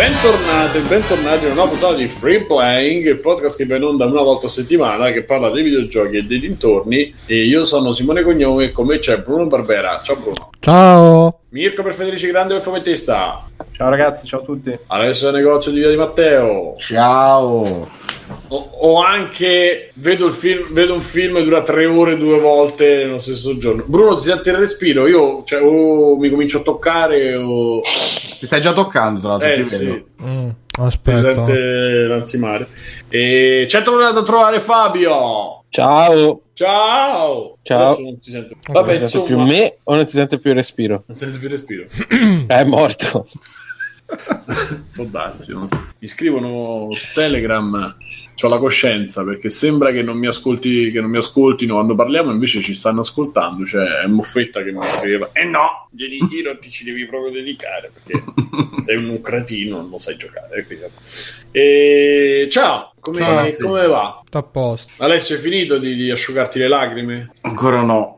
Bentornati a una nuova puntata di Free Playing, il podcast che va in onda una volta a settimana, che parla dei videogiochi e dei dintorni. E io sono Simone Cognoni e con me c'è Bruno Barbera. Ciao Bruno. Ciao. Mirko Pierfederico, grande e fumettista. Ciao ragazzi, ciao a tutti. Adesso negozio di Via di Matteo. Ciao. O anche vedo un film dura 3 ore 2 volte nello stesso giorno. Bruno, ti senti il respiro? Io o mi comincio a toccare o... Ti stai già toccando, tra l'altro. Sì. Aspetta. Ti sente l'ansimare. E c'è tornato a trovare Fabio. Ciao. Adesso non ti sento. Vabbè, non ti sente più me o non ti sente più il respiro? Non senti più il respiro. È morto. Può darsi, non so. Mi scrivono su Telegram, c'ho la coscienza, perché sembra che non mi ascolti, che non mi ascoltino quando parliamo, invece ci stanno ascoltando. Cioè, è Moffetta che mi scriveva no, vieni in giro, ti ci devi proprio dedicare perché sei un cretino, non lo sai giocare. E ciao, come va? Tutto a posto. Alessio, hai finito di asciugarti le lacrime? Ancora no,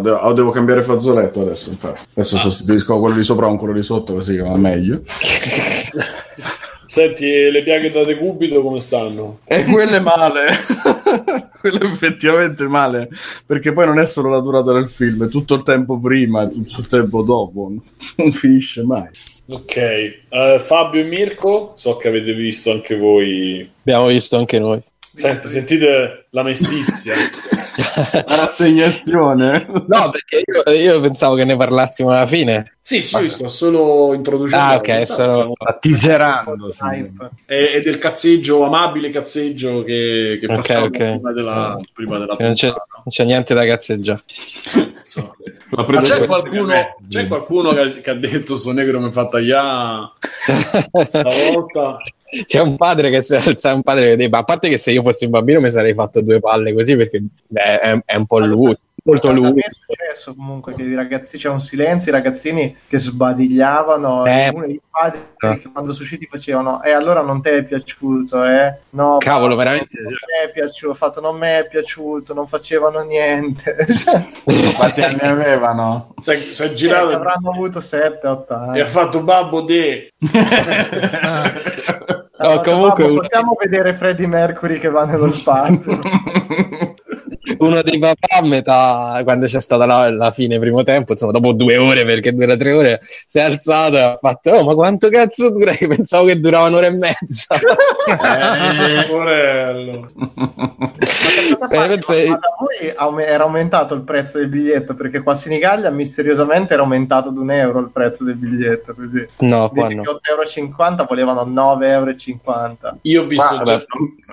devo cambiare fazzoletto adesso, infatti. Adesso sostituisco quello di sopra con quello di sotto, così che va meglio. Senti, le piaghe da decubito come stanno? Quelle male, quelle effettivamente male, perché poi non è solo la durata del film, è tutto il tempo prima, è tutto il tempo dopo, non finisce mai. Ok, Fabio e Mirko, so che avete visto anche voi. Abbiamo visto anche noi. Sentite la mestizia, la rassegnazione. No, perché io pensavo che ne parlassimo alla fine. Sì, io sto solo introducendo. Ah, ok, sono attiserando. È del cazzeggio, amabile cazzeggio che facciamo prima della non c'è niente da cazzeggiare. So. Ma c'è qualcuno che ha detto sto negro mi fa tagliare stavolta? C'è un padre che si alza, un padre che dice, ma a parte che se io fossi un bambino mi sarei fatto 2 palle così, perché è un po' lui, molto lui. È successo comunque che i ragazzi, c'è un silenzio, i ragazzini che sbadigliavano, uno dei padri che quando sono usciti facevano allora non ti è piaciuto, no, cavolo, veramente non mi è piaciuto, non facevano niente. Quanti anni avevano? Si è girato, avranno avuto 7-8 anni e ha fatto babbo de. No, comunque possiamo vedere Freddie Mercury che va nello spazio. Uno dei papà a metà, quando c'è stata la fine primo tempo, insomma dopo 2 ore, perché dura 3 ore, si è alzato e ha fatto ma quanto cazzo dura? Io pensavo che durava 1 ora e mezza. Porello. Ma era aumentato il prezzo del biglietto, perché qua a Sinigaglia misteriosamente era aumentato d'1 euro il prezzo del biglietto, così. No, qua no. 8,50 euro volevano 9,50 euro. Io ho visto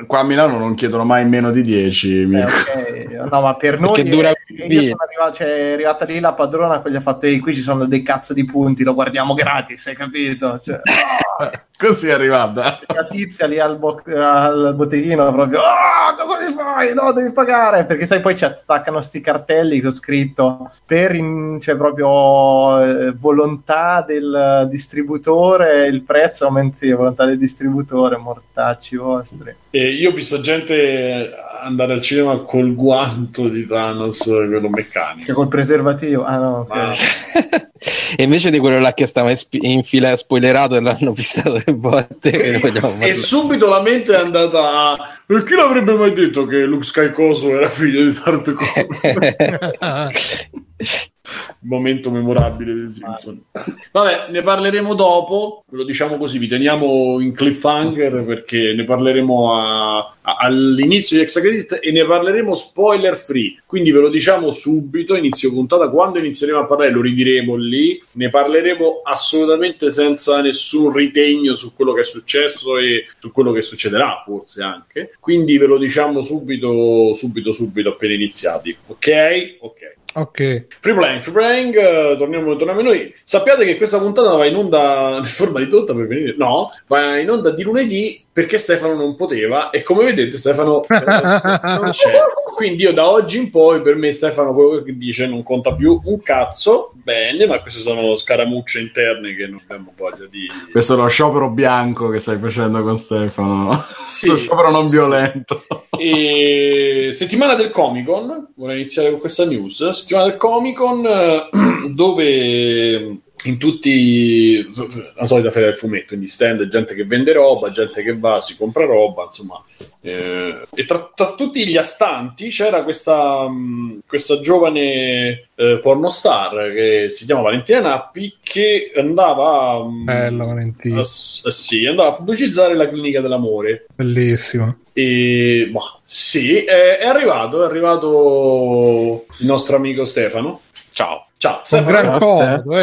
qua a Milano non chiedono mai meno di 10. No, ma per noi io sono arrivato, è arrivata lì la padrona che gli ha fatto qui ci sono dei cazzo di punti, lo guardiamo gratis, hai capito? Cioè, così è arrivata la tizia lì al botteghino proprio cosa mi fai? No, devi pagare, perché sai poi ci attaccano sti cartelli che ho scritto cioè proprio volontà del distributore, il prezzo aumenta, volontà del distributore, mortacci vostri. E io ho visto gente andare al cinema col guanto di Thanos, quello meccanico, che col preservativo, e invece di quello là che stava in fila spoilerato e l'hanno fissato le botte. E subito la mente è andata chi l'avrebbe mai detto che Luke Skycoso era figlio di Tartakovsky? Momento memorabile dei Simpson. Vabbè, ne parleremo dopo, ve lo diciamo così, vi teniamo in cliffhanger perché ne parleremo all'inizio di Extra Credit e ne parleremo spoiler free, quindi ve lo diciamo subito inizio puntata, quando inizieremo a parlare lo ridiremo lì, ne parleremo assolutamente senza nessun ritegno su quello che è successo e su quello che succederà forse anche, quindi ve lo diciamo subito appena iniziati. Ok. Free playing, torniamo noi. Sappiate che questa puntata va in onda in forma ridotta per venire. No, va in onda di lunedì perché Stefano non poteva e come vedete Stefano non c'è. Quindi io da oggi in poi per me Stefano quello che dice non conta più un cazzo. Bene, ma queste sono scaramucce interne che non abbiamo voglia di. Questo è lo sciopero bianco che stai facendo con Stefano. Sì, lo sciopero non violento. E settimana del Comic-Con, vorrei iniziare con questa news. Settimana del Comic-Con dove in tutti, la solita fiera del fumetto, quindi stand, gente che vende roba, gente che va, si compra roba, insomma, e tra tutti gli astanti c'era questa giovane pornostar che si chiama Valentina Nappi, che andava andava a pubblicizzare la clinica dell'amore, bellissima. E sì, è arrivato il nostro amico Stefano. Ciao, Stefano.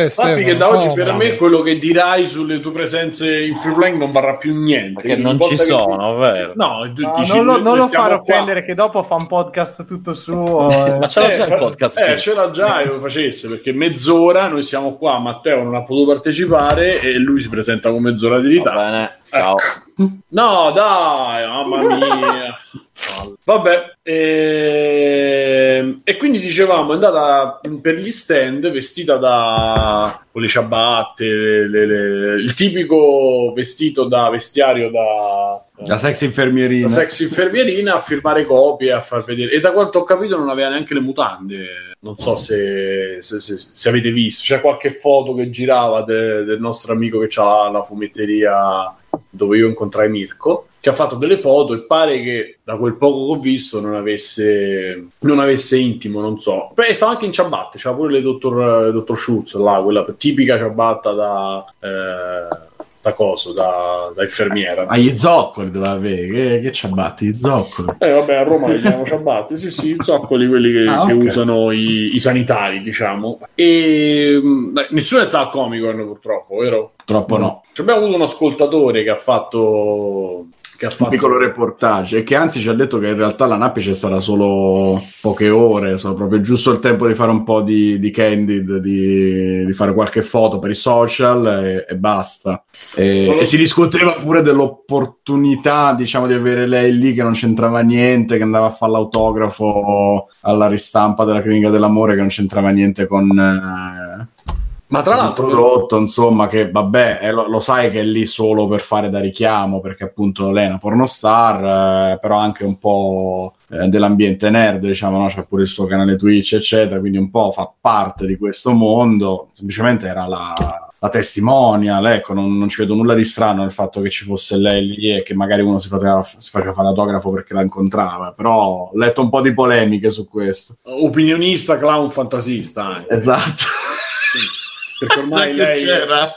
Sappi che da oggi per me quello che dirai sulle tue presenze in free playing non varrà più niente. Perché non ci sono, vero? No, non lo farò offendere, che dopo fa un podcast tutto suo. Ma ce l'ha già il podcast? Ce l'ha già, io lo facesse, perché mezz'ora noi siamo qua, Matteo non ha potuto partecipare e lui si presenta con mezz'ora di ritardo. Ciao. No, dai, mamma mia. Vabbè, e quindi dicevamo, è andata per gli stand vestita con le ciabatte, il tipico vestito da vestiario da sexy infermierina. La sexy infermierina a firmare copie, a far vedere. E da quanto ho capito non aveva neanche le mutande. Non so se avete visto. C'è qualche foto che girava del nostro amico che c'ha la fumetteria dove io incontrai Mirko, che ha fatto delle foto e pare che, da quel poco che ho visto, non avesse intimo, non so. Beh, stava anche in ciabatte, c'era pure le dottor Schultz, là, quella tipica ciabatta da coso, da infermiera. Ma gli zoccoli doveva avere, che ciabatte, gli zoccoli. Vabbè, a Roma li chiamano ciabatte, sì, i zoccoli, quelli che usano i sanitari, diciamo. E nessuno è stato a Comic-Con, purtroppo, vero? Purtroppo no. Cioè, abbiamo avuto un ascoltatore che ha fatto un piccolo reportage, e che anzi ci ha detto che in realtà la Nappi c'è stata solo poche ore, solo proprio giusto il tempo di fare un po' di candid, di fare qualche foto per i social e basta. E si discuteva pure dell'opportunità, diciamo, di avere lei lì che non c'entrava niente, che andava a fare l'autografo alla ristampa della Clinica dell'Amore, che non c'entrava niente con... Ma tra l'altro, prodotto, insomma, che vabbè, lo sai che è lì solo per fare da richiamo, perché appunto lei è una pornostar, però anche un po' dell'ambiente nerd, diciamo, no? C'è pure il suo canale Twitch, eccetera, quindi un po' fa parte di questo mondo. Semplicemente era la testimonial, ecco, non ci vedo nulla di strano nel fatto che ci fosse lei lì e che magari uno si faceva fare l'autografo perché la incontrava, però ho letto un po' di polemiche su questo. Opinionista, clown, fantasista anche. Esatto. Perché ormai lei c'era.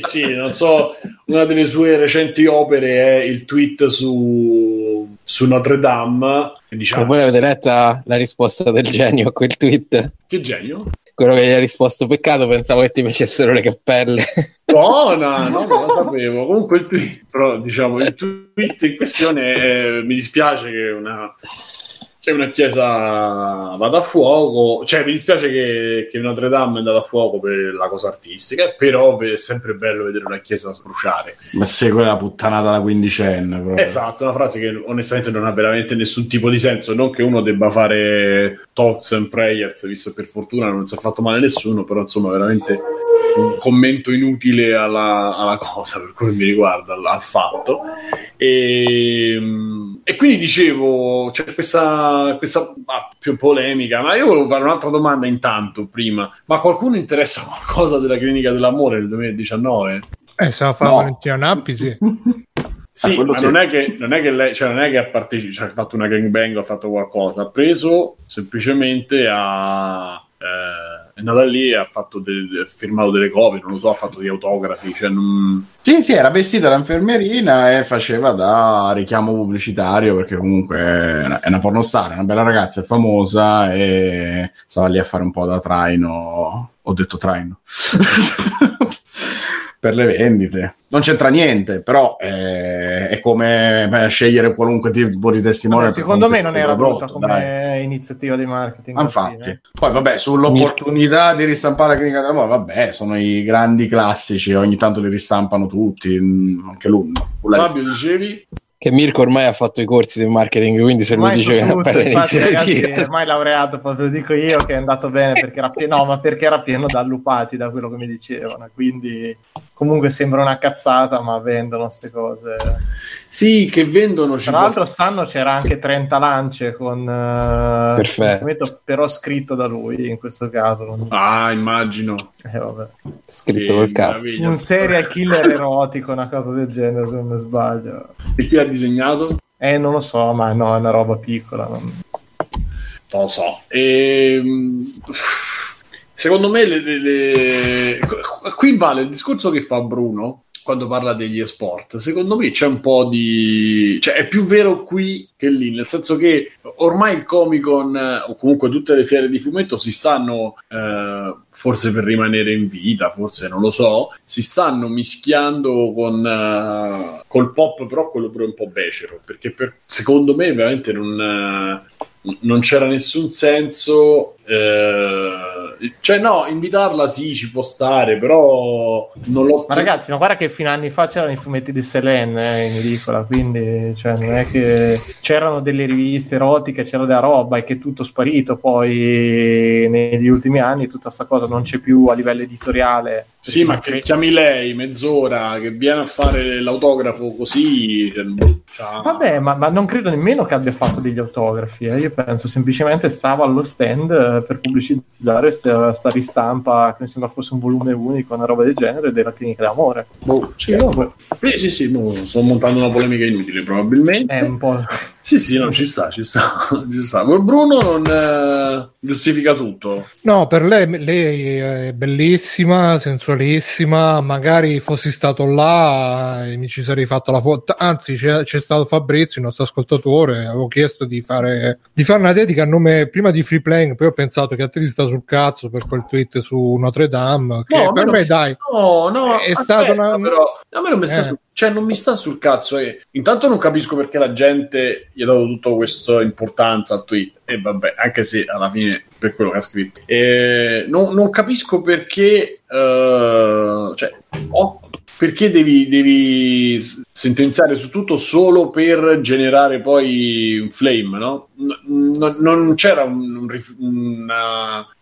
Sì, non so, una delle sue recenti opere è il tweet su Notre Dame, diciamo. Ma voi avete letta la risposta del genio a quel tweet? Che genio? Quello che gli ha risposto: peccato, pensavo che ti facessero le cappelle. Buona, non lo sapevo. Comunque il tweet, però, diciamo, il tweet in questione è, mi dispiace che una chiesa vada a fuoco, cioè mi dispiace che Notre Dame è andata a fuoco per la cosa artistica, però è sempre bello vedere una chiesa bruciare. Ma se quella puttanata da quindicenne, proprio. Esatto, una frase che onestamente non ha veramente nessun tipo di senso, non che uno debba fare talks and prayers, visto che per fortuna non si è fatto male nessuno, però insomma veramente un commento inutile alla cosa, per quello che mi riguarda, al fatto. E quindi dicevo, c'è questa più polemica, ma io volevo fare un'altra domanda intanto prima. Ma qualcuno interessa qualcosa della Clinica dell'Amore del 2019? Se la fa Valentina Nappi, sì. Sì, ma non è che lei, cioè non è che ha partecipato, ha fatto una gangbang, ha fatto qualcosa, ha preso semplicemente è andata lì e ha fatto firmato delle copie, non lo so, ha fatto degli autografi, cioè non... Sì, era vestita da infermierina e faceva da richiamo pubblicitario, perché comunque è una pornostar, è una bella ragazza, è famosa, e stava lì a fare un po' da traino, ho detto traino, per le vendite. Non c'entra niente, però è come scegliere qualunque tipo di testimone. Secondo me non era brutta come iniziativa di marketing. Infatti. Poi vabbè, sull'opportunità di ristampare la Clinica dell'Amore, vabbè, sono i grandi classici, ogni tanto li ristampano tutti, anche lui. Fabio, dicevi? Che Mirko ormai ha fatto i corsi di marketing, quindi se ormai lui dice tutto, che è infatti, ragazzi, è ormai laureato, ve lo dico io che è andato bene, perché era pieno da allupati, da quello che mi dicevano, quindi comunque sembra una cazzata, ma vendono queste cose. Sì, che vendono. Tra l'altro quest'anno c'era anche 30 lance con perfetto, però scritto da lui in questo caso. Non... Ah, immagino. Vabbè. Scritto col cazzo. Un serial killer erotico, una cosa del genere, se non mi sbaglio. E chi ha disegnato? Non lo so, ma no, è una roba piccola. Non lo so. Secondo me qui vale il discorso che fa Bruno quando parla degli esport. Secondo me c'è un po' di... cioè è più vero qui che lì, nel senso che ormai il Comic-Con o comunque tutte le fiere di fumetto si stanno, forse per rimanere in vita, forse non lo so, si stanno mischiando con col pop, però quello pure un po' becero, perché secondo me veramente non c'era nessun senso, cioè no, invitarla sì, ci può stare, però non l'ho... Ma ragazzi, ma guarda che fino a anni fa c'erano i fumetti di Selene in edicola, quindi cioè, non è che c'erano delle riviste erotiche, c'era della roba, e che è tutto sparito poi negli ultimi anni, tutta sta cosa non c'è più a livello editoriale. Sì, ma che chiami lei mezz'ora che viene a fare l'autografo così, cioè... Vabbè, ma non credo nemmeno che abbia fatto degli autografi, io penso semplicemente stava allo stand per pubblicizzare sta ristampa che mi sembra fosse un volume unico, una roba del genere, della Clinica d'Amore. Sì, no, sto montando una polemica inutile probabilmente. È un po'... Sì, no, ci sta. Bruno non giustifica tutto. No, per lei è bellissima, sensualissima, magari fossi stato là e mi ci sarei fatto la foto. Anzi, c'è stato Fabrizio, il nostro ascoltatore, avevo chiesto di fare una dedica a nome prima di Free Playing, poi ho pensato che a te ti sta sul cazzo per quel tweet su Notre Dame, che no, per me dai. No, è stata una... però a me non mi sta sul... Cioè, non mi sta sul cazzo. Intanto non capisco perché la gente gli ha dato tutta questa importanza al tweet. E vabbè, anche se alla fine per quello che ha scritto. Non capisco perché... perché devi sentenziare su tutto solo per generare poi un flame, no? Non c'era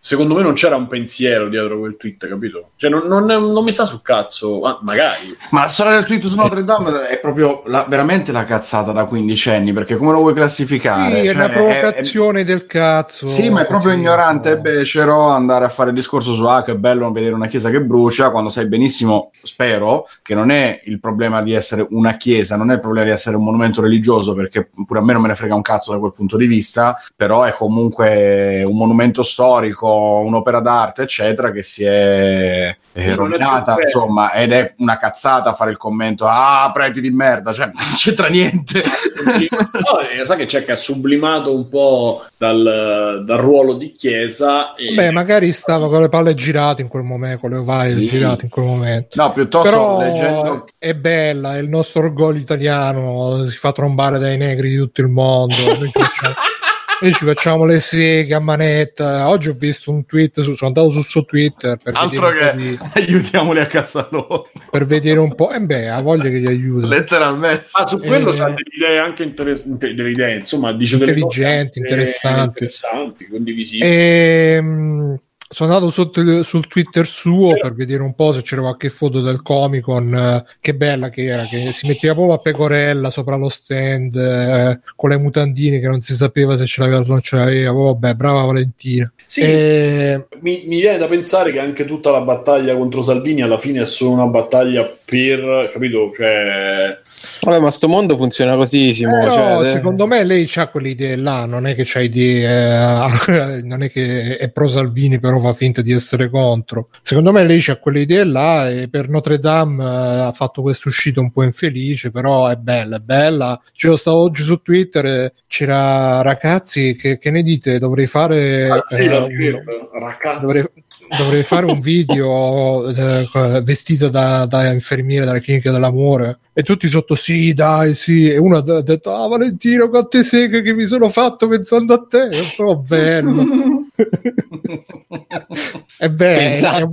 secondo me non c'era un pensiero dietro quel tweet, capito? Cioè non mi sta sul cazzo, magari. Ma la storia del tweet su Notre Dame è proprio veramente la cazzata da 15 anni, perché come lo vuoi classificare? Sì, cioè, è una provocazione del cazzo. Sì, ma è proprio ignorante e becero andare a fare il discorso su che è bello vedere una chiesa che brucia, quando sai benissimo, spero, che non è il problema di essere una chiesa, non è il problema di essere un monumento religioso, perché pure a me non me ne frega un cazzo da quel punto di vista, però è comunque un monumento storico, un'opera d'arte eccetera che si è rovinata, insomma, ed è una cazzata fare il commento preti di merda, cioè non c'entra niente. No, sai che c'è, che ha sublimato un po' dal ruolo di chiesa e... Beh, magari stava con le palle girate in quel momento, con le ovaie girate in quel momento, no, piuttosto. Però leggendo... è bella, è il nostro orgoglio italiano, si fa trombare dai negri di tutto il mondo. Noi ci facciamo le seghe a manetta. Oggi ho visto un tweet, sono andato su Twitter per altro che aiutiamoli a casa loro, per vedere un po'. Ha voglia che gli aiuti letteralmente. Su quello c'ha delle idee anche intelligenti, interessanti, condivisibili. Sono andato sul Twitter suo per vedere un po' se c'era qualche foto del Comic-Con, che bella che era, che si metteva proprio a pecorella sopra lo stand, con le mutandine che non si sapeva se ce l'aveva o non ce l'aveva. Vabbè, brava Valentina. Sì, mi viene da pensare che anche tutta la battaglia contro Salvini alla fine è solo una battaglia per, capito? Cioè... Vabbè, ma sto mondo funziona così, Simone. No, secondo me lei c'ha quelle idee là, non è che c'ha idee, non è che è pro Salvini però fa finta di essere contro. Secondo me lei c'ha quelle idee là, e per Notre Dame ha fatto questa uscita un po' infelice, però è bella. C'ero stato oggi su Twitter, c'era ragazzi, che ne dite? Dovrei fare... Dovrei fare un video vestita da infermiera della Clinica dell'Amore, e tutti sotto sì, dai, sì. E uno ha detto Valentino, quante seghe che mi sono fatto pensando a te. Però bello. È bello, esatto,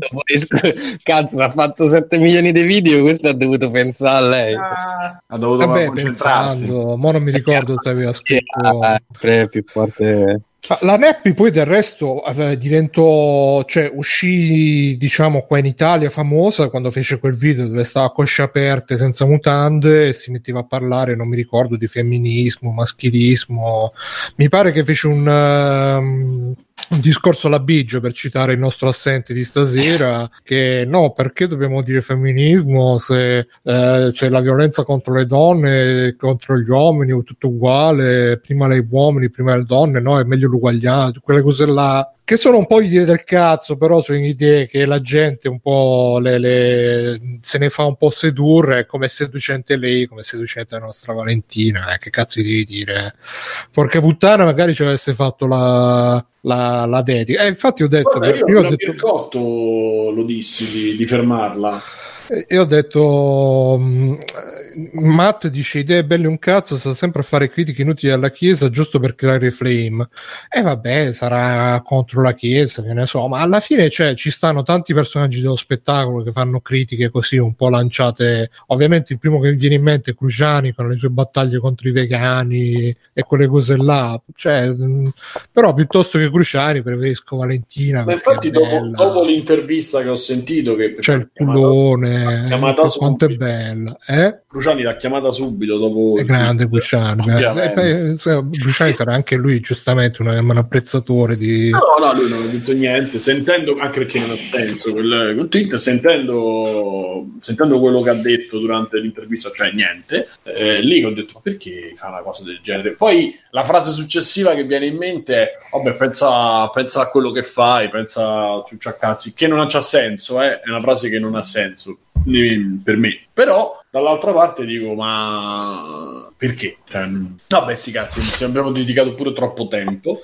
cazzo, ha fatto 7 milioni di video, questo ha dovuto pensare a lei, ha dovuto concentrarsi. Mo non mi ricordo se aveva scritto tre più forte. La Nappi poi del resto diventò, cioè uscì diciamo qua in Italia famosa quando fece quel video dove stava a cosce aperte senza mutande e si metteva a parlare, non mi ricordo, di femminismo, maschilismo, mi pare che fece un discorso alla Biggio, per citare il nostro assente di stasera, che no, perché dobbiamo dire femminismo se c'è la violenza contro le donne, contro gli uomini è tutto uguale, prima le uomini, prima le donne, no, è meglio l'uguaglianza, quelle cose là che sono un po' idee del cazzo, però sono idee che la gente un po' se ne fa un po' sedurre, come seducente lei, come seducente la nostra Valentina, che cazzo gli devi dire? Porca puttana, magari ci avesse fatto la dedica. Infatti ho detto... Vabbè, io ho detto... Cotto lo dissi di fermarla. E ho detto... Matt dice idee belle un cazzo, sta sempre a fare critiche inutili alla Chiesa giusto per creare flame, e vabbè, sarà contro la Chiesa, che ne so, ma alla fine cioè, ci stanno tanti personaggi dello spettacolo che fanno critiche così un po' lanciate. Ovviamente il primo che mi viene in mente è Cruciani con le sue battaglie contro i vegani e quelle cose là, cioè, però piuttosto che Cruciani preferisco Valentina. Ma infatti dopo l'intervista che ho sentito che c'è il culone, quanto è bella, eh? Cruciani l'ha chiamata subito dopo. È grande Cruciani. Cruciani sarà anche lui giustamente un apprezzatore di... No, lui non ha detto niente, sentendo, anche perché non ha senso quel tweet, sentendo quello che ha detto durante l'intervista, cioè niente, lì che ho detto, ma perché fa una cosa del genere? Poi la frase successiva che viene in mente è, vabbè, pensa a quello che fai, pensa a ciucciacazzi, che non c'ha senso, è una frase che non ha senso per me, però dall'altra parte dico, ma perché? Vabbè, sì, cazzo, ci abbiamo dedicato pure troppo tempo,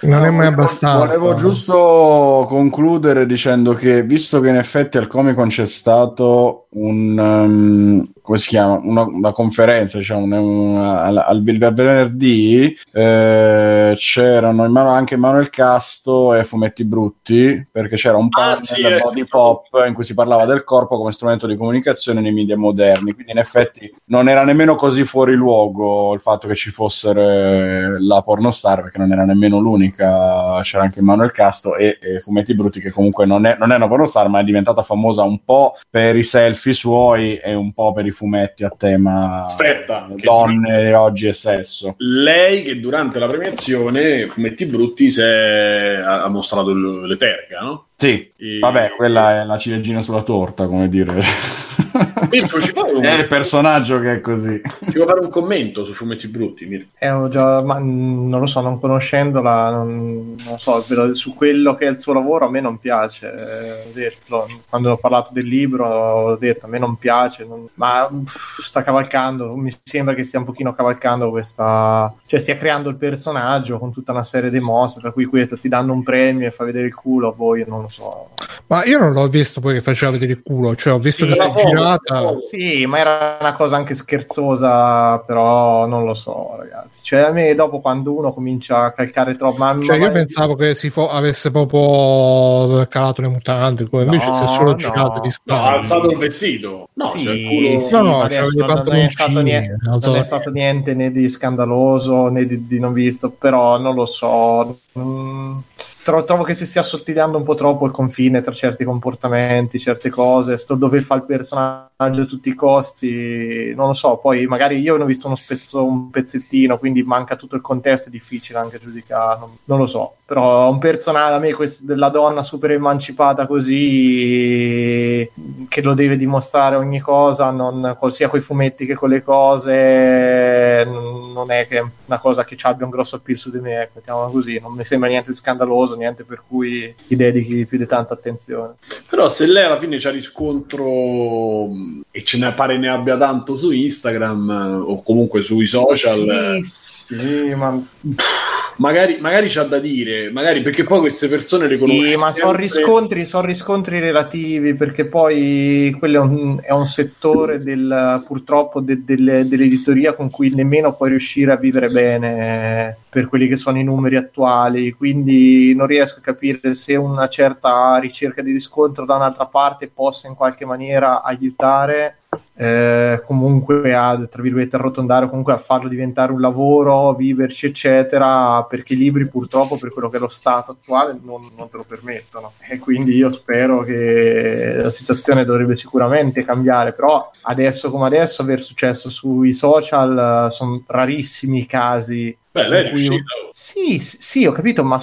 non è mai abbastanza. Volevo giusto concludere dicendo che, visto che in effetti al Comic-Con c'è stato come si chiama? Una conferenza, diciamo, al venerdì c'erano anche Manuel Casto e Fumetti Brutti, perché c'era un panel body pop in cui si parlava del corpo come strumento di comunicazione nei media moderni, quindi in effetti non era nemmeno così fuori luogo il fatto che ci fossero la pornostar, perché non era nemmeno l'unica, c'era anche Manuel Casto e Fumetti Brutti, che comunque non è una pornostar, ma è diventata famosa un po' per i selfie suoi e un po' per i fumetti a tema donne oggi e sesso. Lei che durante la premiazione Fumetti Brutti ha mostrato le terga, no? Sì, vabbè, quella è la ciliegina sulla torta, come dire. Mirko, è il personaggio che è così. Ci vuoi fare un commento su Fumetti Brutti, Mirko? Ma non lo so, non conoscendola, non so, su quello che è il suo lavoro a me non piace. Quando ho parlato del libro ho detto a me non piace, sta cavalcando, mi sembra che stia un pochino cavalcando questa... Cioè stia creando il personaggio con tutta una serie di mosse, tra cui questa, ti danno un premio e fa vedere il culo, poi non lo so. Ma io non l'ho visto poi che faceva vedere il culo, cioè ho visto che era girata. Sì, ma era una cosa anche scherzosa, però non lo so, ragazzi. Cioè a me dopo quando uno comincia a calcare troppo... io pensavo che avesse proprio calato le mutande, come invece si è solo girato di spalle. No, ha alzato il vestito. No, sì, cioè, il culo... Non è stato niente né di scandaloso né di non visto, però non lo so... Trovo che si stia assottigliando un po' troppo il confine tra certi comportamenti, certe cose, dove fa il personaggio a tutti i costi, non lo so, poi magari io ne ho visto un pezzettino, quindi manca tutto il contesto, è difficile anche giudicare, non lo so, però un personaggio, a me della donna super emancipata così, che lo deve dimostrare ogni cosa, sia con i fumetti che con le cose, non è che una cosa che ci abbia un grosso appeal su di me, mettiamola così, non mi sembra niente di scandaloso, niente per cui gli dedichi più di tanta attenzione. Però se lei alla fine c'ha riscontro e ce ne pare ne abbia tanto su Instagram o comunque sui social, sì, ma... magari c'ha da dire, magari, perché poi queste persone le conoscono, sì, ma sono riscontri relativi, perché poi quello è un settore purtroppo dell'editoria con cui nemmeno puoi riuscire a vivere bene per quelli che sono i numeri attuali, quindi non riesco a capire se una certa ricerca di riscontro da un'altra parte possa in qualche maniera aiutare comunque a, tra virgolette, arrotondare, o comunque a farlo diventare un lavoro, viverci eccetera, perché i libri purtroppo, per quello che è lo stato attuale, non te lo permettono, e quindi io spero che la situazione dovrebbe sicuramente cambiare, però adesso come adesso aver successo sui social sono rarissimi i casi. Beh, lei è riuscita. Sì, ho capito, ma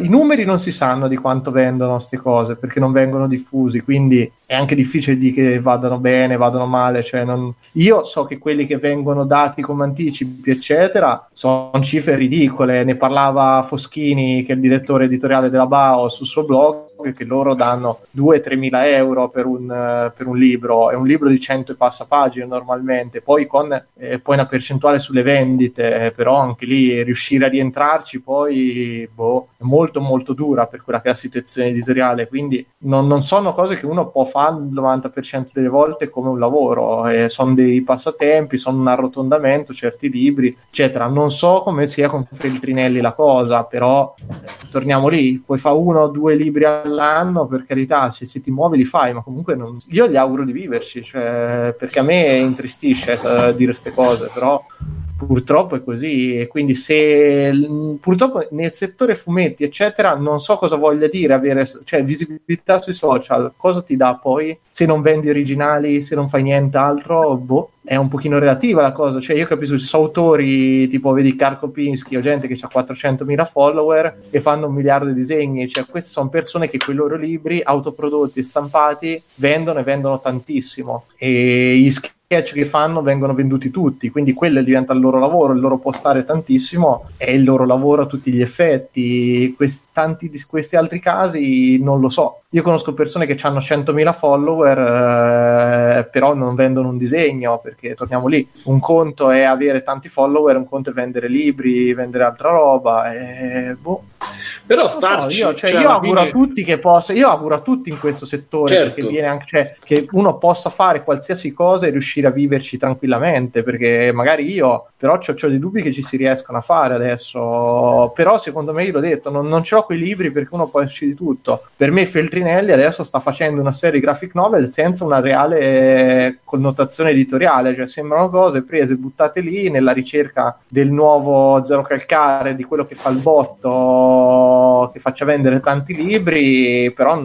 i numeri non si sanno di quanto vendono queste cose, perché non vengono diffusi, quindi è anche difficile dire che vadano bene, vadano male, cioè io so che quelli che vengono dati come anticipi eccetera sono cifre ridicole, ne parlava Foschini, che è il direttore editoriale della BAO, sul suo blog, che loro danno 2.000-3.000 euro per un libro, è un libro di 100 e passa pagine normalmente, poi con poi una percentuale sulle vendite, però anche lì riuscire a rientrarci poi è molto molto dura per quella che è la situazione editoriale, quindi non sono cose che uno può fare il 90% delle volte come un lavoro, sono dei passatempi, sono un arrotondamento, certi libri eccetera. Non so come sia con Feltrinelli la cosa, però torniamo lì, poi fa 1 o 2 libri all'anno, per carità, se ti muovi li fai, ma comunque io gli auguro di viverci, cioè, perché a me intristisce dire queste cose, però purtroppo è così, e quindi purtroppo nel settore fumetti eccetera non so cosa voglia dire avere, cioè, visibilità sui social, cosa ti dà poi se non vendi originali, se non fai nient'altro, è un pochino relativa la cosa, cioè io capisco ci sono autori tipo vedi Karl Kopinski o gente che ha 400.000 follower e fanno 1 miliardo di disegni, cioè queste sono persone che quei loro libri autoprodotti e stampati vendono, e vendono tantissimo, e gli sketch che fanno vengono venduti tutti, quindi quello diventa il loro lavoro, il loro postare tantissimo è il loro lavoro a tutti gli effetti. Tanti di questi altri casi non lo so, io conosco persone che hanno 100.000 follower però non vendono un disegno, perché torniamo lì, un conto è avere tanti follower, un conto è vendere libri, vendere altra roba, Però starci, io auguro a tutti che possa, io auguro a tutti in questo settore, certo, perché viene anche, cioè, che uno possa fare qualsiasi cosa e riuscire a viverci tranquillamente, perché magari io però c'ho dei dubbi che ci si riescano a fare adesso, però secondo me, io l'ho detto, non ce l'ho quei libri perché uno può uscire di tutto. Per me Feltrinelli adesso sta facendo una serie graphic novel senza una reale connotazione editoriale, cioè sembrano cose prese, buttate lì nella ricerca del nuovo Zero Calcare, di quello che fa il botto, che faccia vendere tanti libri, però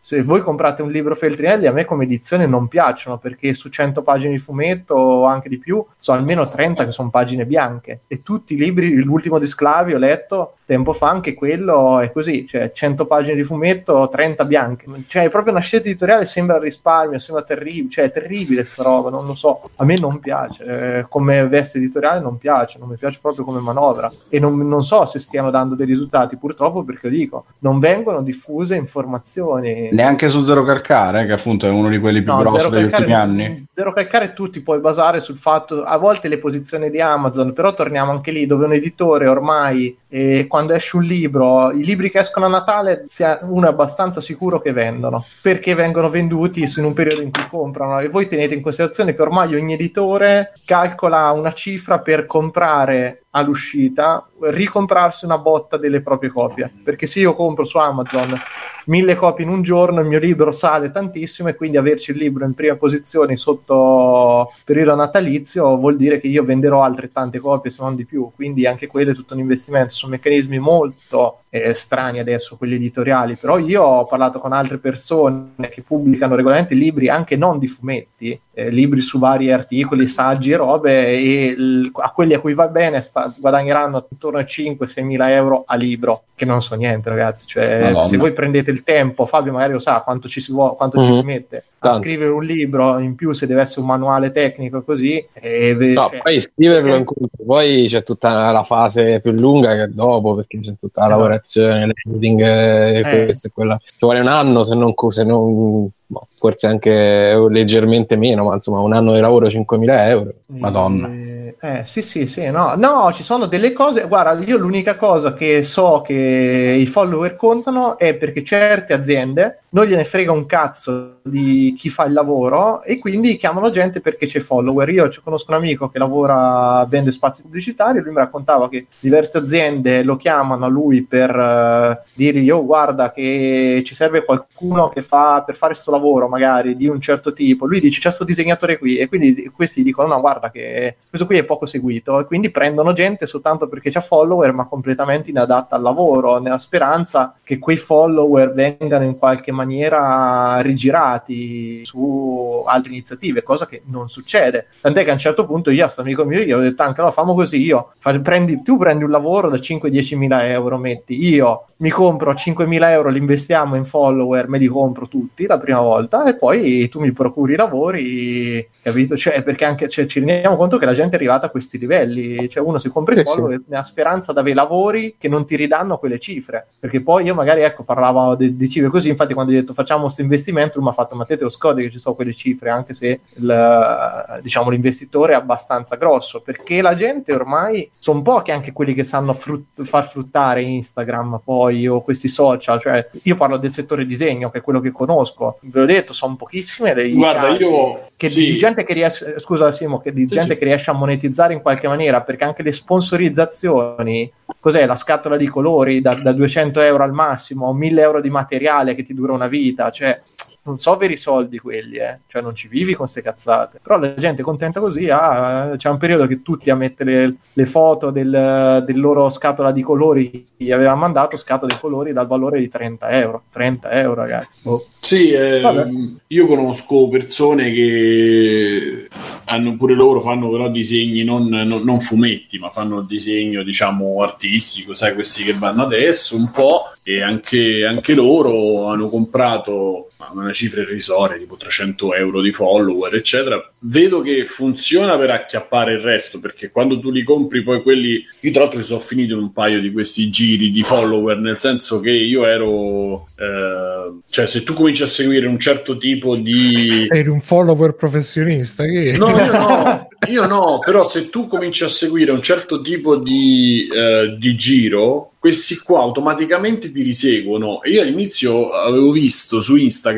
se voi comprate un libro Feltrinelli, a me come edizione non piacciono, perché su 100 pagine di fumetto o anche di più, sono almeno 30 che sono pagine bianche, e tutti i libri, l'ultimo di Sclavi ho letto tempo fa, anche quello è così, cioè 100 pagine di fumetto, 30 bianche, cioè è proprio una scelta editoriale, sembra risparmio, sembra terribile, cioè è terribile sta roba, non lo so, a me non piace, come veste editoriale non piace, non mi piace proprio come manovra, e non so se stiano dando dei risultati, purtroppo, perché dico, non vengono diffuse informazioni neanche su Zero Calcare, che appunto è uno di quelli più grossi degli ultimi anni. Zero Calcare tu ti puoi basare sul fatto, a volte le posizioni di Amazon, però torniamo anche lì, dove un editore ormai quando esce un libro, i libri che escono a Natale uno è abbastanza sicuro che vendono, perché vengono venduti in un periodo in cui comprano, e voi tenete in considerazione che ormai ogni editore calcola una cifra per comprare all'uscita, ricomprarsi una botta delle proprie copie, perché se io compro su Amazon 1000 copie in un giorno, il mio libro sale tantissimo, e quindi averci il libro in prima posizione sotto periodo natalizio vuol dire che io venderò altrettante copie, se non di più, quindi anche quello è tutto un investimento. Sono meccanismi molto strani adesso quelli editoriali, però io ho parlato con altre persone che pubblicano regolarmente libri anche non di fumetti, libri su vari articoli, saggi e robe, e a quelli a cui va bene guadagneranno intorno ai 5.000-6.000 euro a libro, che non so niente, ragazzi, cioè, se voi prendete il tempo, Fabio magari lo sa quanto ci si vuole, quanto ci si mette a scrivere un libro, in più se deve essere un manuale tecnico così, cioè, poi scriverlo in conto, poi c'è tutta la fase più lunga che è dopo, perché c'è tutta la lavorazione, l'editing, questo e quella, ci vuole un anno se non forse anche leggermente meno, ma insomma un anno di lavoro, 5.000 euro, madonna. Sì, no, ci sono delle cose. Guarda, io l'unica cosa che so che i follower contano è perché certe aziende non gliene frega un cazzo di chi fa il lavoro e quindi chiamano gente perché c'è follower. Io conosco un amico che lavora, vende spazi pubblicitari, lui mi raccontava che diverse aziende lo chiamano a lui per dirgli: oh, guarda che ci serve qualcuno che fa per fare questo lavoro magari di un certo tipo. Lui dice: c'è sto disegnatore qui, e quindi questi dicono: no, guarda che questo qui è poco seguito, e quindi prendono gente soltanto perché c'ha follower ma completamente inadatta al lavoro, nella speranza che quei follower vengano in qualche maniera rigirati su altre iniziative, cosa che non succede. Tant'è che a un certo punto io a sto amico mio gli ho detto anche: no, famo così, tu prendi un lavoro da 5-10 mila euro, metti, io mi compro 5.000 euro, li investiamo in follower, me li compro tutti la prima volta e poi tu mi procuri i lavori, capito? Cioè, perché anche ci rendiamo conto che la gente è arrivata a questi livelli, cioè uno si compra i follower nella speranza di avere lavori che non ti ridanno quelle cifre, perché poi io magari, ecco, parlavo di cifre così, infatti quando gli ho detto facciamo questo investimento lui mi ha fatto: ma te lo scodi che ci sono quelle cifre, anche se diciamo l'investitore è abbastanza grosso, perché la gente ormai, sono pochi anche quelli che sanno far fruttare Instagram poi, o questi social. Cioè, io parlo del settore disegno, che è quello che conosco, ve l'ho detto, sono pochissime dei di gente che riesce, scusa Simo, che di gente che riesce a monetizzare in qualche maniera, perché anche le sponsorizzazioni, cos'è, la scatola di colori da 200 euro al massimo, 1000 euro di materiale che ti dura una vita, cioè non so veri soldi quelli, cioè non ci vivi con ste cazzate, però la gente è contenta così. C'è un periodo che tutti a mettere le foto del loro scatola di colori, gli aveva mandato scatola di colori dal valore di 30 euro, ragazzi. Sì, io conosco persone che hanno pure loro, fanno però disegni non fumetti, ma fanno disegno, diciamo, artistico, sai, questi che vanno adesso un po', e anche loro hanno comprato una cifra irrisoria, tipo 300 euro di follower, eccetera. Vedo che funziona per acchiappare il resto, perché quando tu li compri poi quelli... Io tra l'altro ci sono finito in un paio di questi giri di follower, nel senso che io ero... cioè, se tu cominci a seguire un certo tipo di... Eri un follower professionista? Che... No, io no, però se tu cominci a seguire un certo tipo di giro... questi qua automaticamente ti riseguono. Io all'inizio avevo visto su Instagram,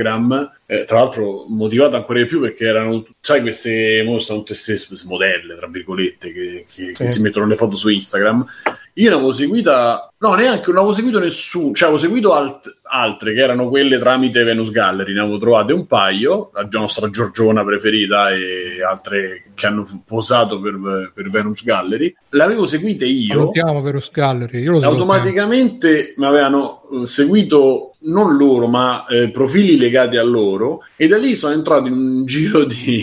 tra l'altro motivato ancora di più perché erano, sai, queste sono queste modelle, tra virgolette, che si mettono le foto su Instagram. Io non avevo seguita, non avevo seguito nessuno, cioè avevo seguito altre che erano quelle tramite Venus Gallery, ne avevo trovate un paio, la nostra Giorgiona preferita e altre che hanno posato per Venus Gallery, le avevo seguite io. Salutiamo Venus Gallery, io lo so. Automaticamente mi avevano seguito non loro, ma profili legati a loro, e da lì sono entrato in un giro di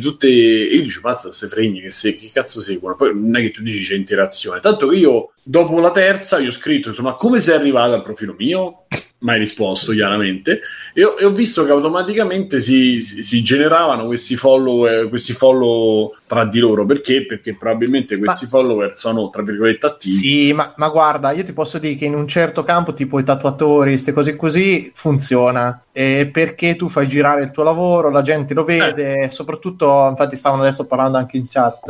tutte, e io dico: mazza, se fregni che cazzo seguono. Poi non è che tu dici c'è interazione, tanto che io dopo la terza gli ho scritto: ma come sei arrivato al profilo mio? Mai risposto, chiaramente, e ho visto che automaticamente si generavano questi follow tra di loro, perché probabilmente questi follower sono, tra virgolette, attivi. Sì, ma guarda, io ti posso dire che in un certo campo, tipo i tatuatori, queste cose così, funziona, perché tu fai girare il tuo lavoro, la gente lo vede, soprattutto, infatti stavano adesso parlando anche in chat,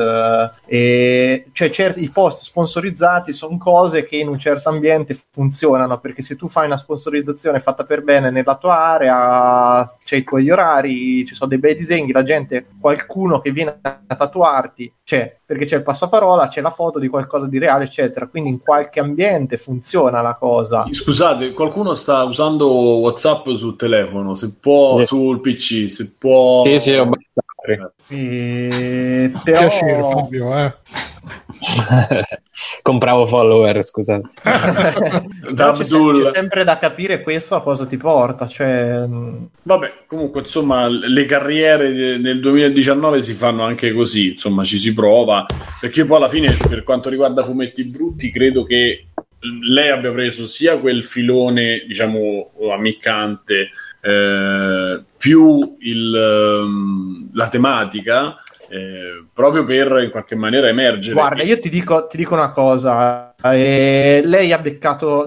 cioè i post sponsorizzati sono cose che in un certo ambiente funzionano, perché se tu fai una sponsorizzazione fatta per bene nella tua area, c'è i tuoi orari, ci sono dei bei disegni, la gente, qualcuno che viene a tatuarti c'è, perché c'è il passaparola, c'è la foto di qualcosa di reale, eccetera, quindi in qualche ambiente funziona la cosa. Scusate, qualcuno sta usando WhatsApp sul telefono, se può, sul PC, se può... Sì, ho bastato. Però... Piacere, Fabio, compravo follower, scusate. C'è sempre da capire questo a cosa ti porta, cioè... Vabbè, comunque, insomma, le carriere nel 2019 si fanno anche così, insomma, ci si prova, perché poi alla fine, per quanto riguarda Fumetti Brutti, credo che lei abbia preso sia quel filone, diciamo, ammiccante, più la tematica, proprio per in qualche maniera emergere. Guarda, io ti dico una cosa, lei ha beccato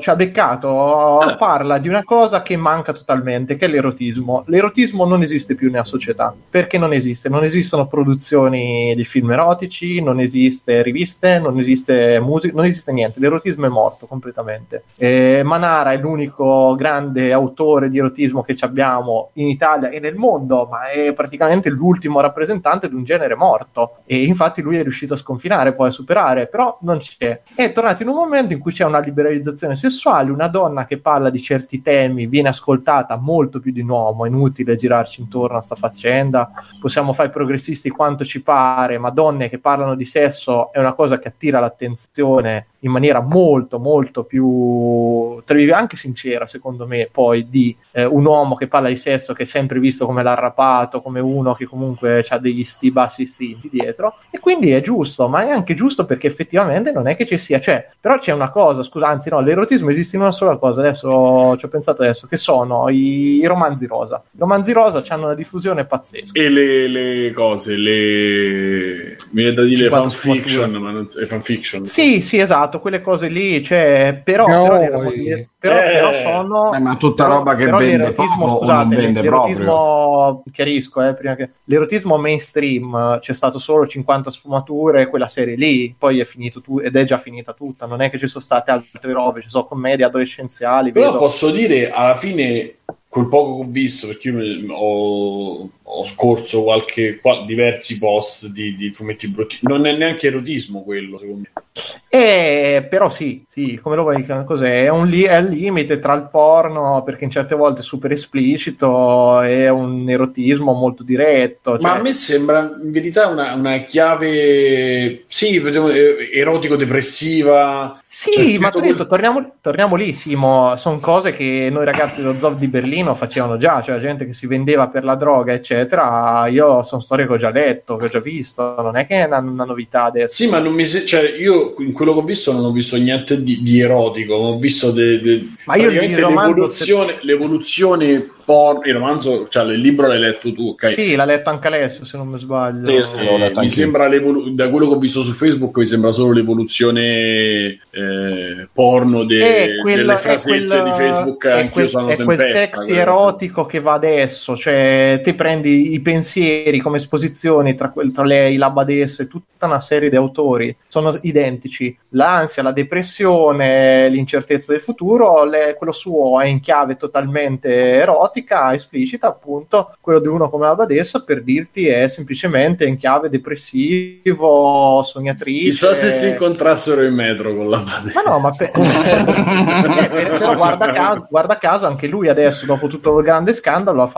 parla di una cosa che manca totalmente, che è l'erotismo. L'erotismo non esiste più nella società, perché non esiste, non esistono produzioni di film erotici, non esiste riviste, non esiste musica, non esiste niente, l'erotismo è morto completamente. Manara è l'unico grande autore di erotismo che abbiamo in Italia e nel mondo, ma è praticamente l'ultimo rappresentante di un genere morto, e infatti lui è riuscito a sconfinare, poi a superare, però non c'è. È tornato in un momento in cui c'è una liberalizzazione sessuale, una donna che parla di certi temi viene ascoltata molto più di un uomo, è inutile girarci intorno a sta faccenda, possiamo fare progressisti quanto ci pare, ma donne che parlano di sesso è una cosa che attira l'attenzione in maniera molto molto più anche sincera, secondo me, poi di un uomo che parla di sesso, che è sempre visto come l'arrapato, come uno che comunque ha degli bassi istinti dietro, e quindi è giusto, ma è anche giusto perché effettivamente non è che ci sia, cioè, però c'è una cosa, scusa, anzi no, l'erotismo esiste in una sola cosa, adesso ci ho pensato adesso, che sono i romanzi rosa. I romanzi rosa hanno una diffusione pazzesca. E le cose, le mi viene da dire fanfiction, ma non è fanfiction. Sì, sì, esatto, quelle cose lì, cioè, però no, però sono ma tutta però, roba che però vende l'erotismo, poco, scusate, non vende l'erotismo proprio. Chiarisco, prima che l'erotismo mainstream c'è stato solo 50 sfumature, quella serie lì, poi è finito ed è già finita tutta, non è che ci sono state altre robe, ci sono commedie adolescenziali, però vedo. Posso dire, alla fine quel poco che ho visto, perché io ho scorso diversi post di Fumetti Brutti, non è neanche erotismo quello, secondo me. Però sì, come lo vuoi dire, cos'è? È al limite tra il porno, perché in certe volte è super esplicito, è un erotismo molto diretto. Cioè... Ma a me sembra in verità una chiave, sì, erotico-depressiva. Sì, cioè, ma tu detto, torniamo lì, Simo, sono cose che noi ragazzi dello Zoo di Berlino facevano già, cioè gente che si vendeva per la droga eccetera, io sono storie che ho già letto, che ho già visto, non è che è una novità adesso. Sì, ma non mi cioè io in quello che ho visto non ho visto niente di erotico, ho visto ma io l'evoluzione il romanzo, cioè il libro l'hai letto tu, ok? Sì, l'ha letto anche Alessio, se non mi sbaglio. Sì, l'ho letto mi sembra da quello che ho visto su Facebook mi sembra solo l'evoluzione porno delle frasette di Facebook che usano tempesta. È quel sexy erotico che va adesso, cioè ti prendi i pensieri come esposizioni tra lei, la Badesse, tutta una serie di autori, sono identici. L'ansia, la depressione, l'incertezza del futuro, quello suo è in chiave totalmente erotica, esplicita, appunto. Quello di uno come la Badessa, per dirti, è semplicemente in chiave depressivo, sognatrice. Chissà se si incontrassero in metro con la Badessa. Ma no, ma però guarda caso anche lui adesso, dopo tutto il grande scandalo,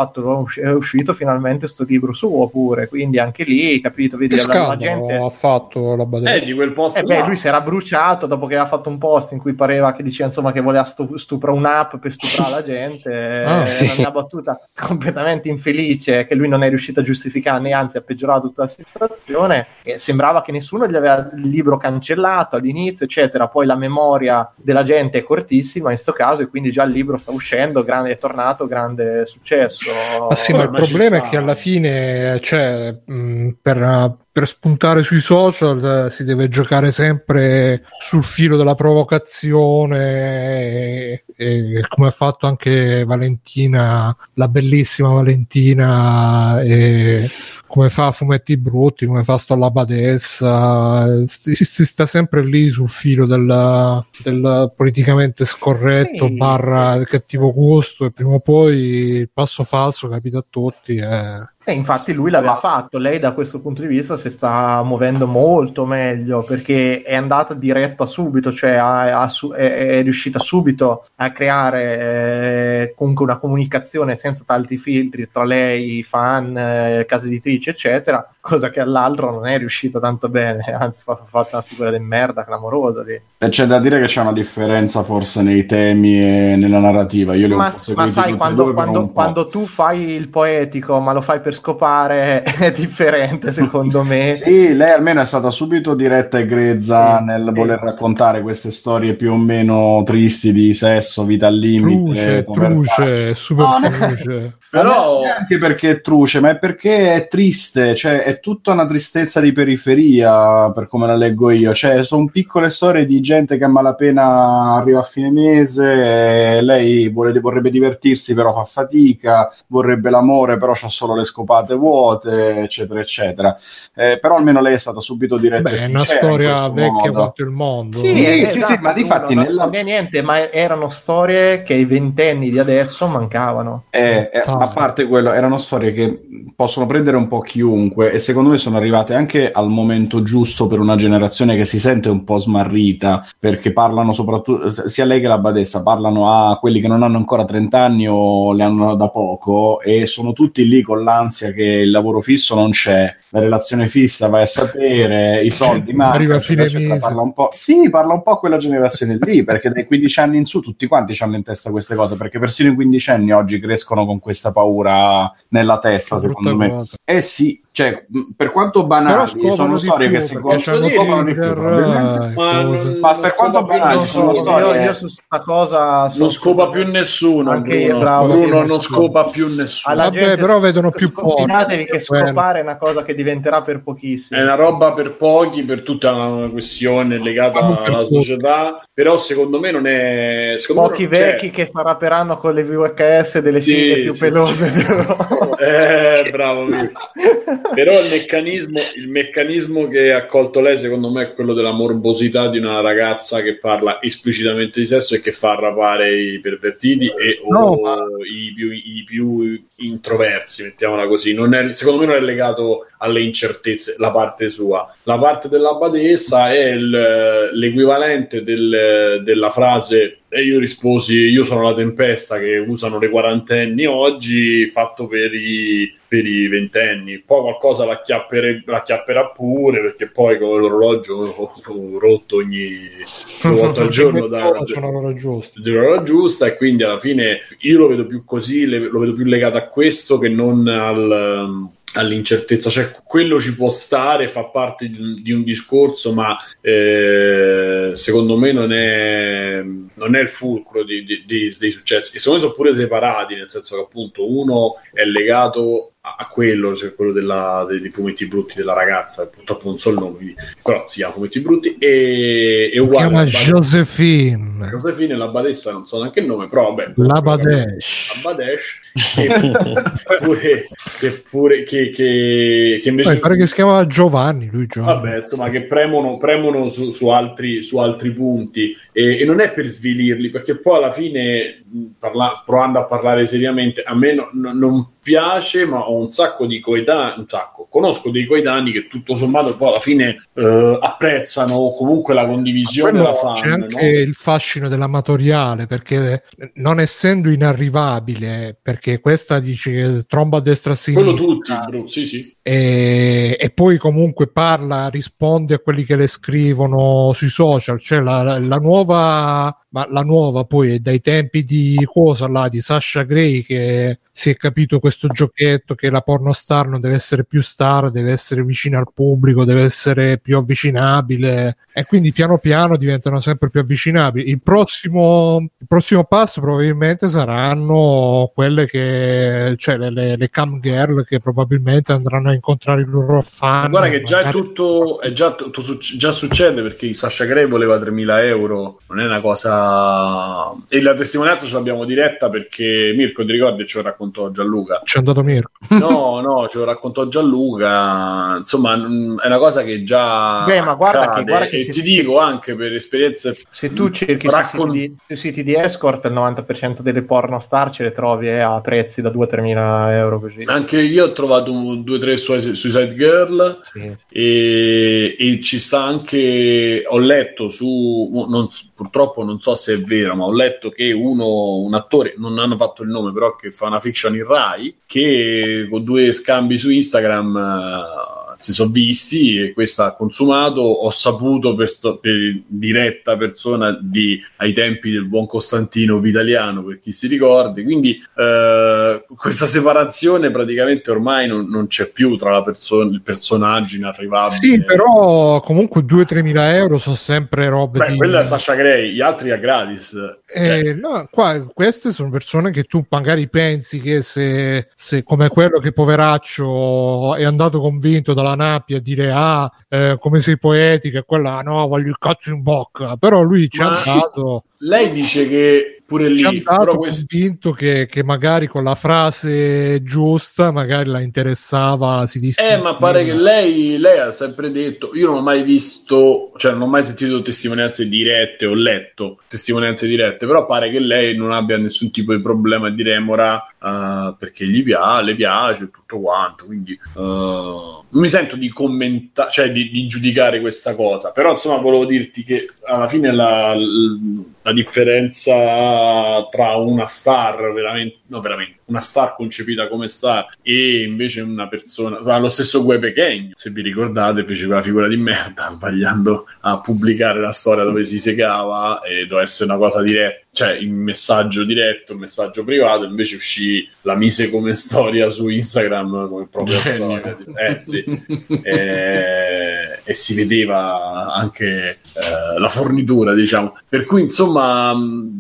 è uscito finalmente sto libro suo pure, quindi anche lì, capito, vedi, la gente ha fatto la Badessa di quel post lui si era bruciato dopo che aveva fatto un post in cui pareva che diceva, insomma, che voleva stupra un'app per stuprare la gente. Una battuta completamente infelice che lui non è riuscito a giustificare, anzi ha peggiorato tutta la situazione, e sembrava che nessuno gli aveva il libro cancellato all'inizio eccetera, poi la memoria della gente è cortissima in sto caso, e quindi già il libro sta uscendo, è tornato grande successo. Ma sì, ma il problema è che alla fine, cioè, per spuntare sui social si deve giocare sempre sul filo della provocazione, e come ha fatto anche Valentina, la bellissima Valentina, e come fa Fumetti Brutti, come fa sto la Badessa, si sta sempre lì sul filo del politicamente scorretto, sì, barra il cattivo gusto, e prima o poi il passo falso capita a tutti. E infatti lui l'aveva fatto, lei da questo punto di vista si sta muovendo molto meglio, perché è andata diretta subito, cioè è riuscita subito a creare comunque una comunicazione senza tanti filtri tra lei, fan, case editrici eccetera, cosa che all'altro non è riuscita tanto bene, anzi ha fatto una figura di merda clamorosa lì. E c'è da dire che c'è una differenza forse nei temi e nella narrativa. Io le ho ma sai, quando tu fai il poetico ma lo fai per per scopare è differente, secondo me. Sì, lei almeno è stata subito diretta e grezza nel voler raccontare queste storie più o meno tristi di sesso, vita al limite, truce, super truce. Però anche perché è truce, ma è perché è triste, cioè è tutta una tristezza di periferia, per come la leggo io, cioè sono piccole storie di gente che a malapena arriva a fine mese, e lei vorrebbe divertirsi però fa fatica, vorrebbe l'amore però c'ha solo le scopate vuote, eccetera eccetera, però almeno lei è stata subito diretta. Beh, è una storia vecchia quanto il mondo. Sì, esatto, sì, ma di fatti non è niente, ma erano storie che ai ventenni di adesso mancavano, a parte quello, erano storie che possono prendere un po' chiunque, e secondo me sono arrivate anche al momento giusto per una generazione che si sente un po' smarrita, perché parlano soprattutto, sia lei che la badessa, parlano a quelli che non hanno ancora 30 anni o le hanno da poco, e sono tutti lì con l'ansia che il lavoro fisso non c'è, la relazione fissa vai a sapere, i soldi mancano, parla un po' quella generazione lì, perché dai 15 anni in su tutti quanti hanno in testa queste cose, perché persino i 15 anni oggi crescono con questa paura nella testa, secondo me. Volta. Eh sì, cioè, per quanto banali sono storie che si conoscono di più, ma per quanto banali sono storie, io su questa cosa non scopa più nessuno, anche Bruno non scopa più nessuno. Vabbè, però vedono più pochi. Immaginatevi che scopare è una cosa che diventerà per pochissimi, è una roba per pochi, per tutta una questione legata alla società, però secondo me non è, secondo pochi me non vecchi che si rapperanno con le VHS delle sigle più pelose. Bravo. Però il meccanismo che ha accolto lei, secondo me, è quello della morbosità di una ragazza che parla esplicitamente di sesso e che fa arrapare i pervertiti i più introversi, mettiamola così. Non è, secondo me non è legato alle incertezze la parte sua. La parte della badessa è l'equivalente della frase "e io risposi, io sono la tempesta" che usano le quarantenni oggi, fatto per i ventenni. Poi qualcosa la chiapperà pure, perché poi con l'orologio rotto ogni volta al giorno dall'ora giusta, e quindi alla fine io lo vedo più così, lo vedo più legato a questo che non all'incertezza, cioè quello ci può stare, fa parte di un discorso, ma secondo me non è il fulcro dei successi, e secondo me sono pure separati, nel senso che appunto uno è legato a quello, cioè quello dei Fumetti Brutti della ragazza, purtroppo non so il nome, quindi, però si chiama Fumetti Brutti, e uguale chiama Josephine, la badessa non so neanche il nome, però vabbè, la Badesh che invece pare che si chiama Giovanni. Vabbè, insomma, che premono su altri punti, e non è per svilirli, perché poi alla fine provando a parlare seriamente, a me non piace, ma ho un sacco di coetanei, conosco dei coetanei che tutto sommato poi alla fine apprezzano comunque la condivisione, la fanno. C'è anche il fascino dell'amatoriale, perché non essendo inarrivabile, perché questa dice tromba a destra a sinistra, quello tutti, bro. Sì. E poi comunque risponde a quelli che le scrivono sui social, cioè la nuova poi è dai tempi di Sasha Grey, che si è capito questo giochetto che la pornostar non deve essere più star, deve essere vicina al pubblico, deve essere più avvicinabile, e quindi piano piano diventano sempre più avvicinabili. Il prossimo passo probabilmente saranno quelle che, cioè le cam girl, che probabilmente andranno a incontrare il loro fan. Guarda che già tutto succede, perché Sasha Grey voleva 3.000 euro, non è una cosa. E la testimonianza ce l'abbiamo diretta, perché Mirko, ti ricordi, ce lo raccontò Gianluca. C'è andato Mirko. No, ce lo raccontò Gianluca. Insomma, è una cosa che già. Beh, ma guarda che e ti dico anche per esperienze. Se tu cerchi sui siti di escort, il 90% delle porno star ce le trovi a prezzi da 2-3.000 euro. Così. Anche io ho trovato 2-3 Suicide Girl, sì. E ci sta anche. Ho letto purtroppo non so se è vero, ma ho letto che un attore, non hanno fatto il nome, però che fa una fiction in Rai, che con due scambi su Instagram si sono visti e questa ha consumato. Ho saputo per diretta persona ai tempi del buon Costantino Vitaliano, per chi si ricordi, quindi questa separazione praticamente ormai non c'è più tra il personaggio inarrivabile. Sì, però comunque 2.000-3.000 euro sono sempre robe. Beh, quella è Sasha Grey, gli altri a gratis. No, qua, queste sono persone che tu magari pensi che se come quello che poveraccio è andato convinto dalla Nappi a dire come sei poetica e quella no, voglio il cazzo in bocca, però lui ci ha andato. Lei dice che pure lì però convinto che magari con la frase giusta magari la interessava, si distingue. Ma pare che lei ha sempre detto, io non ho mai visto, cioè non ho mai sentito testimonianze dirette, ho letto testimonianze dirette, però pare che lei non abbia nessun tipo di problema di remora perché le piace tutto quanto, quindi non mi sento di commentare, cioè di giudicare questa cosa, però insomma volevo dirti che alla fine la differenza tra una star una star concepita come star e invece una persona, lo stesso Guè Pequeno, se vi ricordate, fece quella figura di merda sbagliando a pubblicare la storia dove si segava e doveva essere una cosa diretta, cioè in messaggio diretto, un messaggio privato, invece uscì, la mise come storia su Instagram come propria storia, sì. E si vedeva anche la fornitura, diciamo, per cui insomma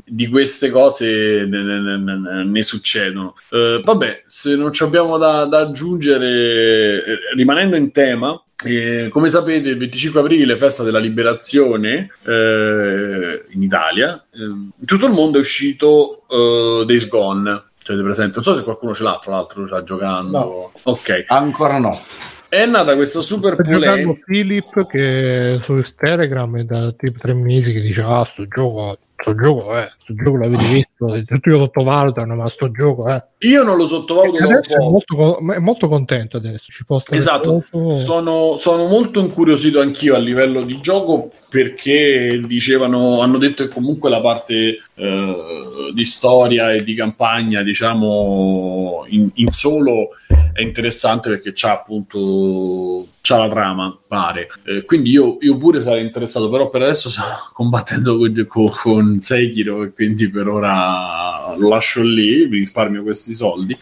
di queste cose ne succedono. Vabbè, se non ci abbiamo da aggiungere, rimanendo in tema, come sapete il 25 aprile festa della liberazione in Italia, in tutto il mondo è uscito Days Gone, cioè, presente? Non so se qualcuno ce l'ha, tra l'altro sta giocando, no. Ok, ancora no. È nata questa super polemica. Philip che su Telegram è da tipo 3 mesi che dice sto gioco l'avete visto, tutti lo sottovalutano, ma sto gioco io non lo sottovaluto è molto contento adesso, ci posso, esatto, sono molto incuriosito anch'io a livello di gioco, perché hanno detto che comunque la parte di storia e di campagna, diciamo in solo, è interessante perché c'ha appunto la trama, pare, quindi io pure sarei interessato, però per adesso sto combattendo con Sekiro e quindi per ora lo lascio lì, mi risparmio questi soldi.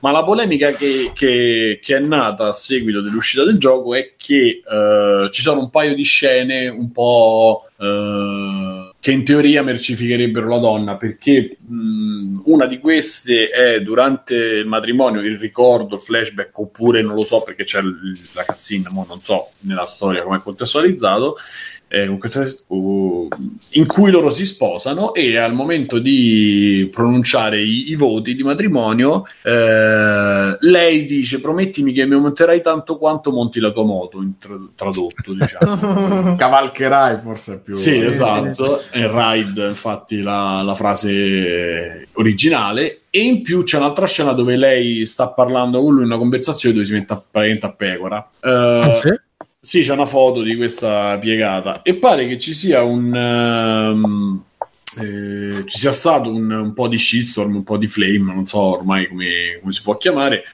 Ma la polemica che è nata a seguito dell'uscita del gioco è che ci sono un paio di scene un po' che in teoria mercificherebbero la donna, perché una di queste è durante il matrimonio, il ricordo, il flashback, oppure non lo so perché c'è la cazzina, non so nella storia come è contestualizzato, in cui loro si sposano e al momento di pronunciare i voti di matrimonio lei dice promettimi che mi monterai tanto quanto monti la tua moto, tradotto diciamo cavalcherai forse più, sì, esatto, e ride infatti la frase originale. E in più c'è un'altra scena dove lei sta parlando con lui in una conversazione dove si mette praticamente a pecora. Okay. Sì, c'è una foto di questa piegata e pare che ci sia stato un po' di shitstorm, un po' di flame, non so ormai come si può chiamare,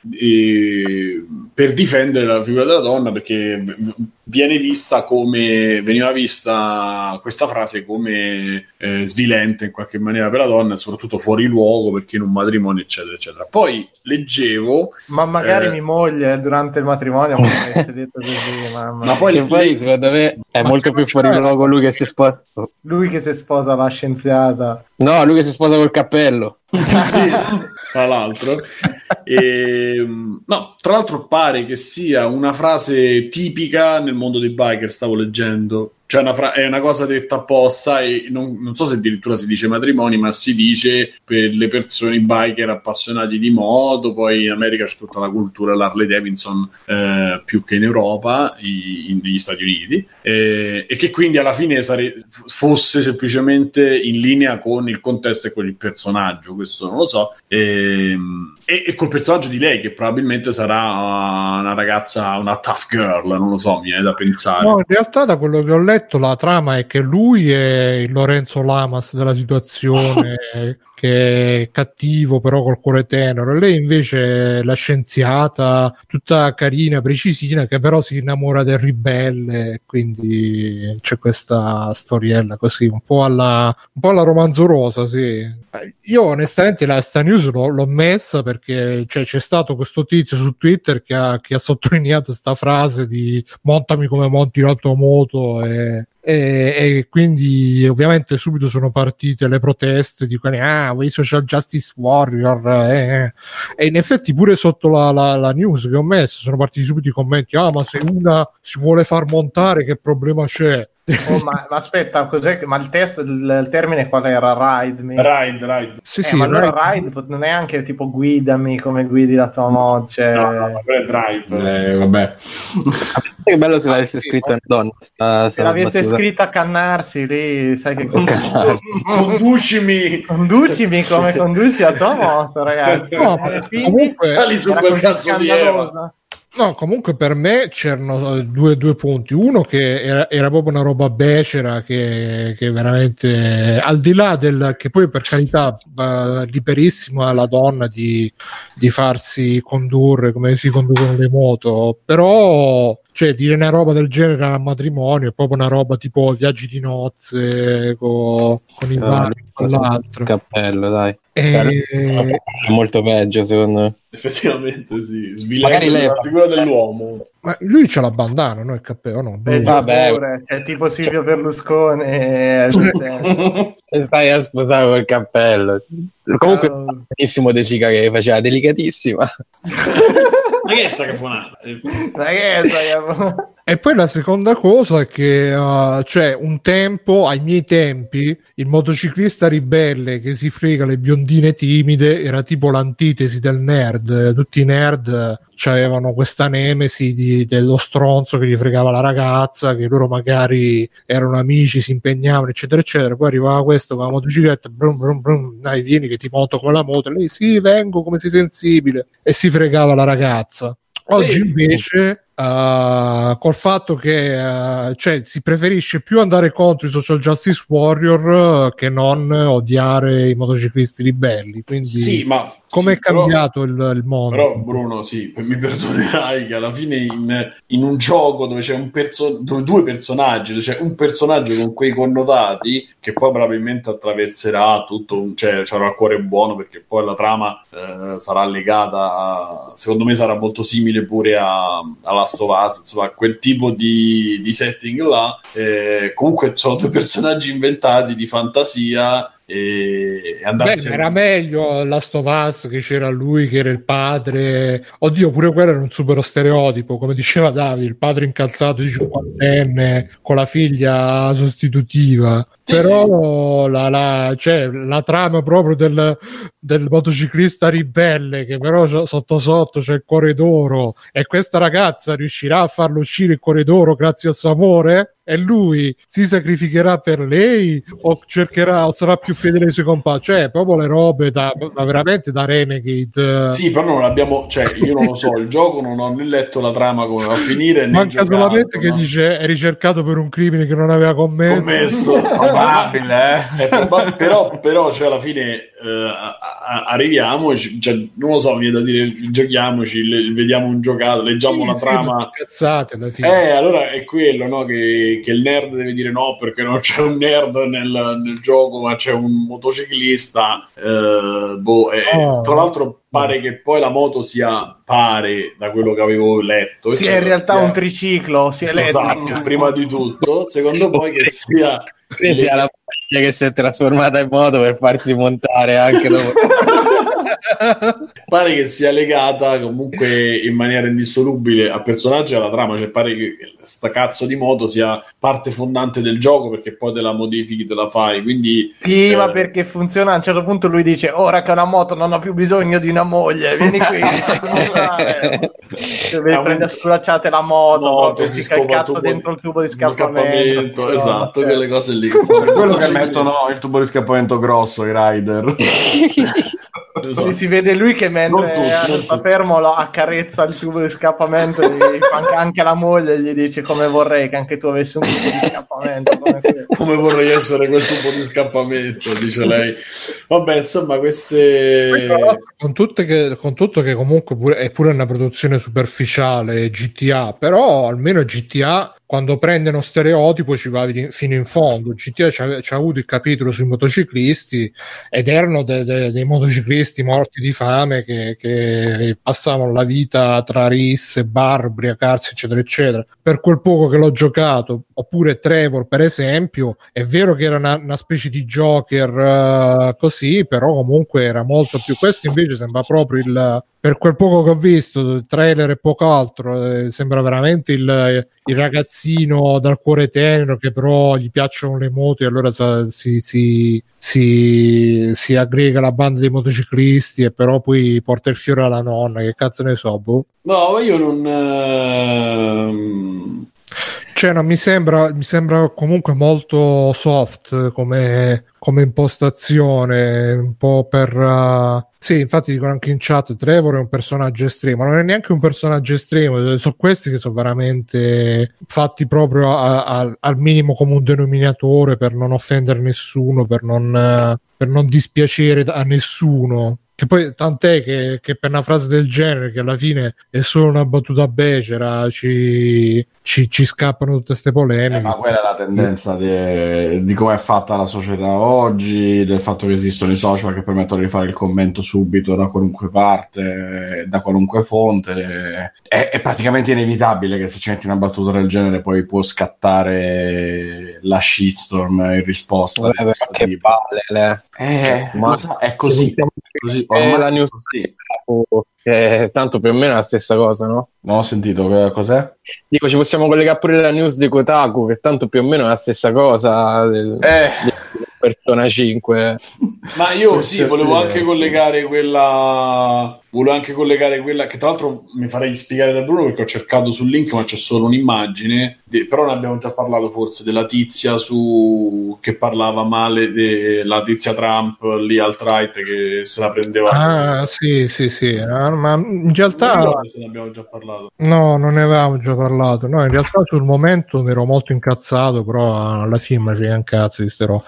per difendere la figura della donna, perché veniva vista questa frase come svilente in qualche maniera per la donna, soprattutto fuori luogo, perché in un matrimonio eccetera eccetera. Poi leggevo, ma magari mia moglie durante il matrimonio si detto così, mamma. Ma poi secondo me è molto più fuori luogo lui che si sposa la scienziata, no, lui che si sposa col cappello. Sì, tra l'altro no, tra l'altro pare che sia una frase tipica nel mondo dei biker, stavo leggendo, cioè è una cosa detta apposta, e non so se addirittura si dice matrimoni, ma si dice per le persone, i biker appassionati di moto. Poi in America c'è tutta la cultura Harley Davidson, più che in Europa, negli Stati Uniti, e che quindi alla fine fosse semplicemente in linea con il contesto e con il personaggio, questo non lo so, e col personaggio di lei, che probabilmente sarà una ragazza, una tough girl, non lo so, mi viene da pensare. No, in realtà da quello che ho letto letto, la trama è che lui è il Lorenzo Lamas della situazione, che è cattivo però col cuore tenero, e lei invece è la scienziata tutta carina, precisina, che però si innamora del ribelle. Quindi c'è questa storiella così un po' alla romanzo rosa, sì. Io onestamente sta news l'ho messa perché c'è stato questo tizio su Twitter che ha sottolineato sta frase di montami come monti la tua moto, e quindi ovviamente subito sono partite le proteste di quelli, voi social justice warrior, e in effetti pure sotto la news che ho messo sono partiti subito i commenti, ma se una si vuole far montare che problema c'è? Oh, ma aspetta, cos'è che, ma il termine qual era? Ride. Sì, ma allora ride non è anche tipo guidami come guidi la tua moto, cioè... no, è drive, vabbè. Che bello se l'avesse scritto Antonio, se l'avesse scritto a Cannarsi lì, sai che conducimi come conduci la tua moto, ragazzi. No, comunque sali su quel cazzo di Eva. No, comunque per me c'erano due punti. Uno, che era proprio una roba becera che veramente, al di là del che poi per carità liberissima la donna di farsi condurre come si conducono le moto, però cioè dire una roba del genere al matrimonio è proprio una roba tipo viaggi di nozze con il bar, con l'altro cappello, dai. È molto peggio secondo me, effettivamente sì, svilendo la figura dell'uomo. Ma lui c'ha la bandana, no? Il cappello, no? Vabbè, è tipo Silvio Berlusconi. Stai a sposare col cappello. Comunque, benissimo De Sica che faceva delicatissima. Ma che è sta cafonata? E poi la seconda cosa è che cioè un tempo, ai miei tempi, il motociclista ribelle che si frega le biondine timide era tipo l'antitesi del nerd. Tutti i nerd avevano questa nemesi dello stronzo che gli fregava la ragazza, che loro magari erano amici, si impegnavano eccetera eccetera, poi arrivava questo con la motocicletta, brum, brum, brum, dai vieni che ti monto con la moto, e lei sì vengo come sei sensibile, e si fregava la ragazza. Oggi invece col fatto che si preferisce più andare contro i social justice warrior che non odiare i motociclisti ribelli, quindi sì, ma come è cambiato il mondo. Però Bruno, sì, mi perdonerai che alla fine in un gioco dove c'è due personaggi, dove c'è un personaggio con quei connotati che poi probabilmente attraverserà tutto, cioè sarà il cuore buono, perché poi la trama sarà legata secondo me sarà molto simile pure alla Stovaz, insomma quel tipo di setting là, comunque sono due personaggi inventati di fantasia. Era meglio Last of Us, che c'era lui che era il padre, oddio pure quello era un super stereotipo, come diceva Davide, il padre incalzato di 50enne con la figlia sostitutiva, sì, però sì. La trama proprio del motociclista ribelle che però sotto sotto c'è il cuore d'oro, e questa ragazza riuscirà a farlo uscire il cuore d'oro grazie al suo amore? E lui si sacrificherà per lei o sarà più fedele ai suoi compagni? Cioè proprio le robe da veramente da Renegade. Sì, però non l'abbiamo, cioè io non lo so, il gioco non ho né letto la trama come va a finire, manca solamente che dice è ricercato per un crimine che non aveva commesso. Probabile, però cioè alla fine arriviamo, cioè, non lo so, viene da dire giochiamoci, vediamo un giocato, leggiamo la trama, cazzate alla fine. Allora è quello, no, che il nerd deve dire no perché non c'è un nerd nel gioco ma c'è un motociclista, tra l'altro pare che poi la moto sia, pare da quello che avevo letto, sì, cioè, in realtà un triciclo, si è letto, esatto, prima di tutto, secondo poi che sia la macchina che si è trasformata in moto per farsi montare anche dopo. Pare che sia legata comunque in maniera indissolubile al personaggio e alla trama, cioè pare che sta cazzo di moto sia parte fondante del gioco, perché poi te la modifichi, te la fai, quindi sì, ma perché funziona, a un certo punto lui dice ora che ho una moto non ho più bisogno di una moglie, vieni qui. Prende a sculacciate la moto, si il cazzo dentro il tubo di scappamento, esatto, no, quelle cose lì. Per quello che mettono il tubo di scappamento grosso i rider. Esatto. Si vede lui che mentre sta fermo lo accarezza il tubo di scappamento, anche la moglie gli dice come vorrei che anche tu avessi un tubo di scappamento come vorrei essere quel tubo di scappamento, dice lei. Vabbè, insomma, queste con tutto che comunque è pure una produzione superficiale GTA, però almeno GTA quando prende uno stereotipo ci va fino in fondo. GTA c'ha avuto il capitolo sui motociclisti ed erano dei motociclisti morti di fame che passavano la vita tra risse, barbri, a carsi, eccetera, eccetera. Per quel poco che l'ho giocato, oppure Trevor, per esempio, è vero che era una specie di Joker così, però comunque era molto più... Questo invece sembra proprio il... Per quel poco che ho visto, il trailer e poco altro, sembra veramente il ragazzino dal cuore tenero che però gli piacciono le moto e allora si aggrega alla banda dei motociclisti e però poi porta il fiore alla nonna, che cazzo ne so, boh. No, io non... Cioè, no, mi sembra comunque molto soft come impostazione, un po' per... Sì, infatti dicono anche in chat, Trevor è un personaggio estremo, non è neanche un personaggio estremo, sono questi che sono veramente fatti proprio al minimo comune denominatore per non offendere nessuno, per non dispiacere a nessuno. Che poi tant'è che per una frase del genere, che alla fine è solo una battuta becera, ci scappano tutte queste polemiche. Ma quella è la tendenza di come è fatta la società oggi, del fatto che esistono i social che permettono di fare il commento subito da qualunque parte, da qualunque fonte. È praticamente inevitabile che se ci metti una battuta del genere poi può scattare la shitstorm in risposta. Che palle, ma è così. La news, sì. Tanto più o meno è la stessa cosa, no? Non ho sentito, cos'è? Dico, ci possiamo collegare pure la news di Kotaku, che tanto più o meno è la stessa cosa del Persona 5. Ma io sì, volevo anche collegare quella... che tra l'altro mi farei spiegare da Bruno, perché ho cercato sul link ma c'è solo un'immagine, però ne abbiamo già parlato forse, della tizia che parlava male della tizia Trump lì alt-right che se la prendeva. Sì, ma in realtà ne abbiamo già parlato. No, non ne avevamo già parlato. No, in realtà sul momento mi ero molto incazzato, però alla fine mi si è incazzato di ste robe.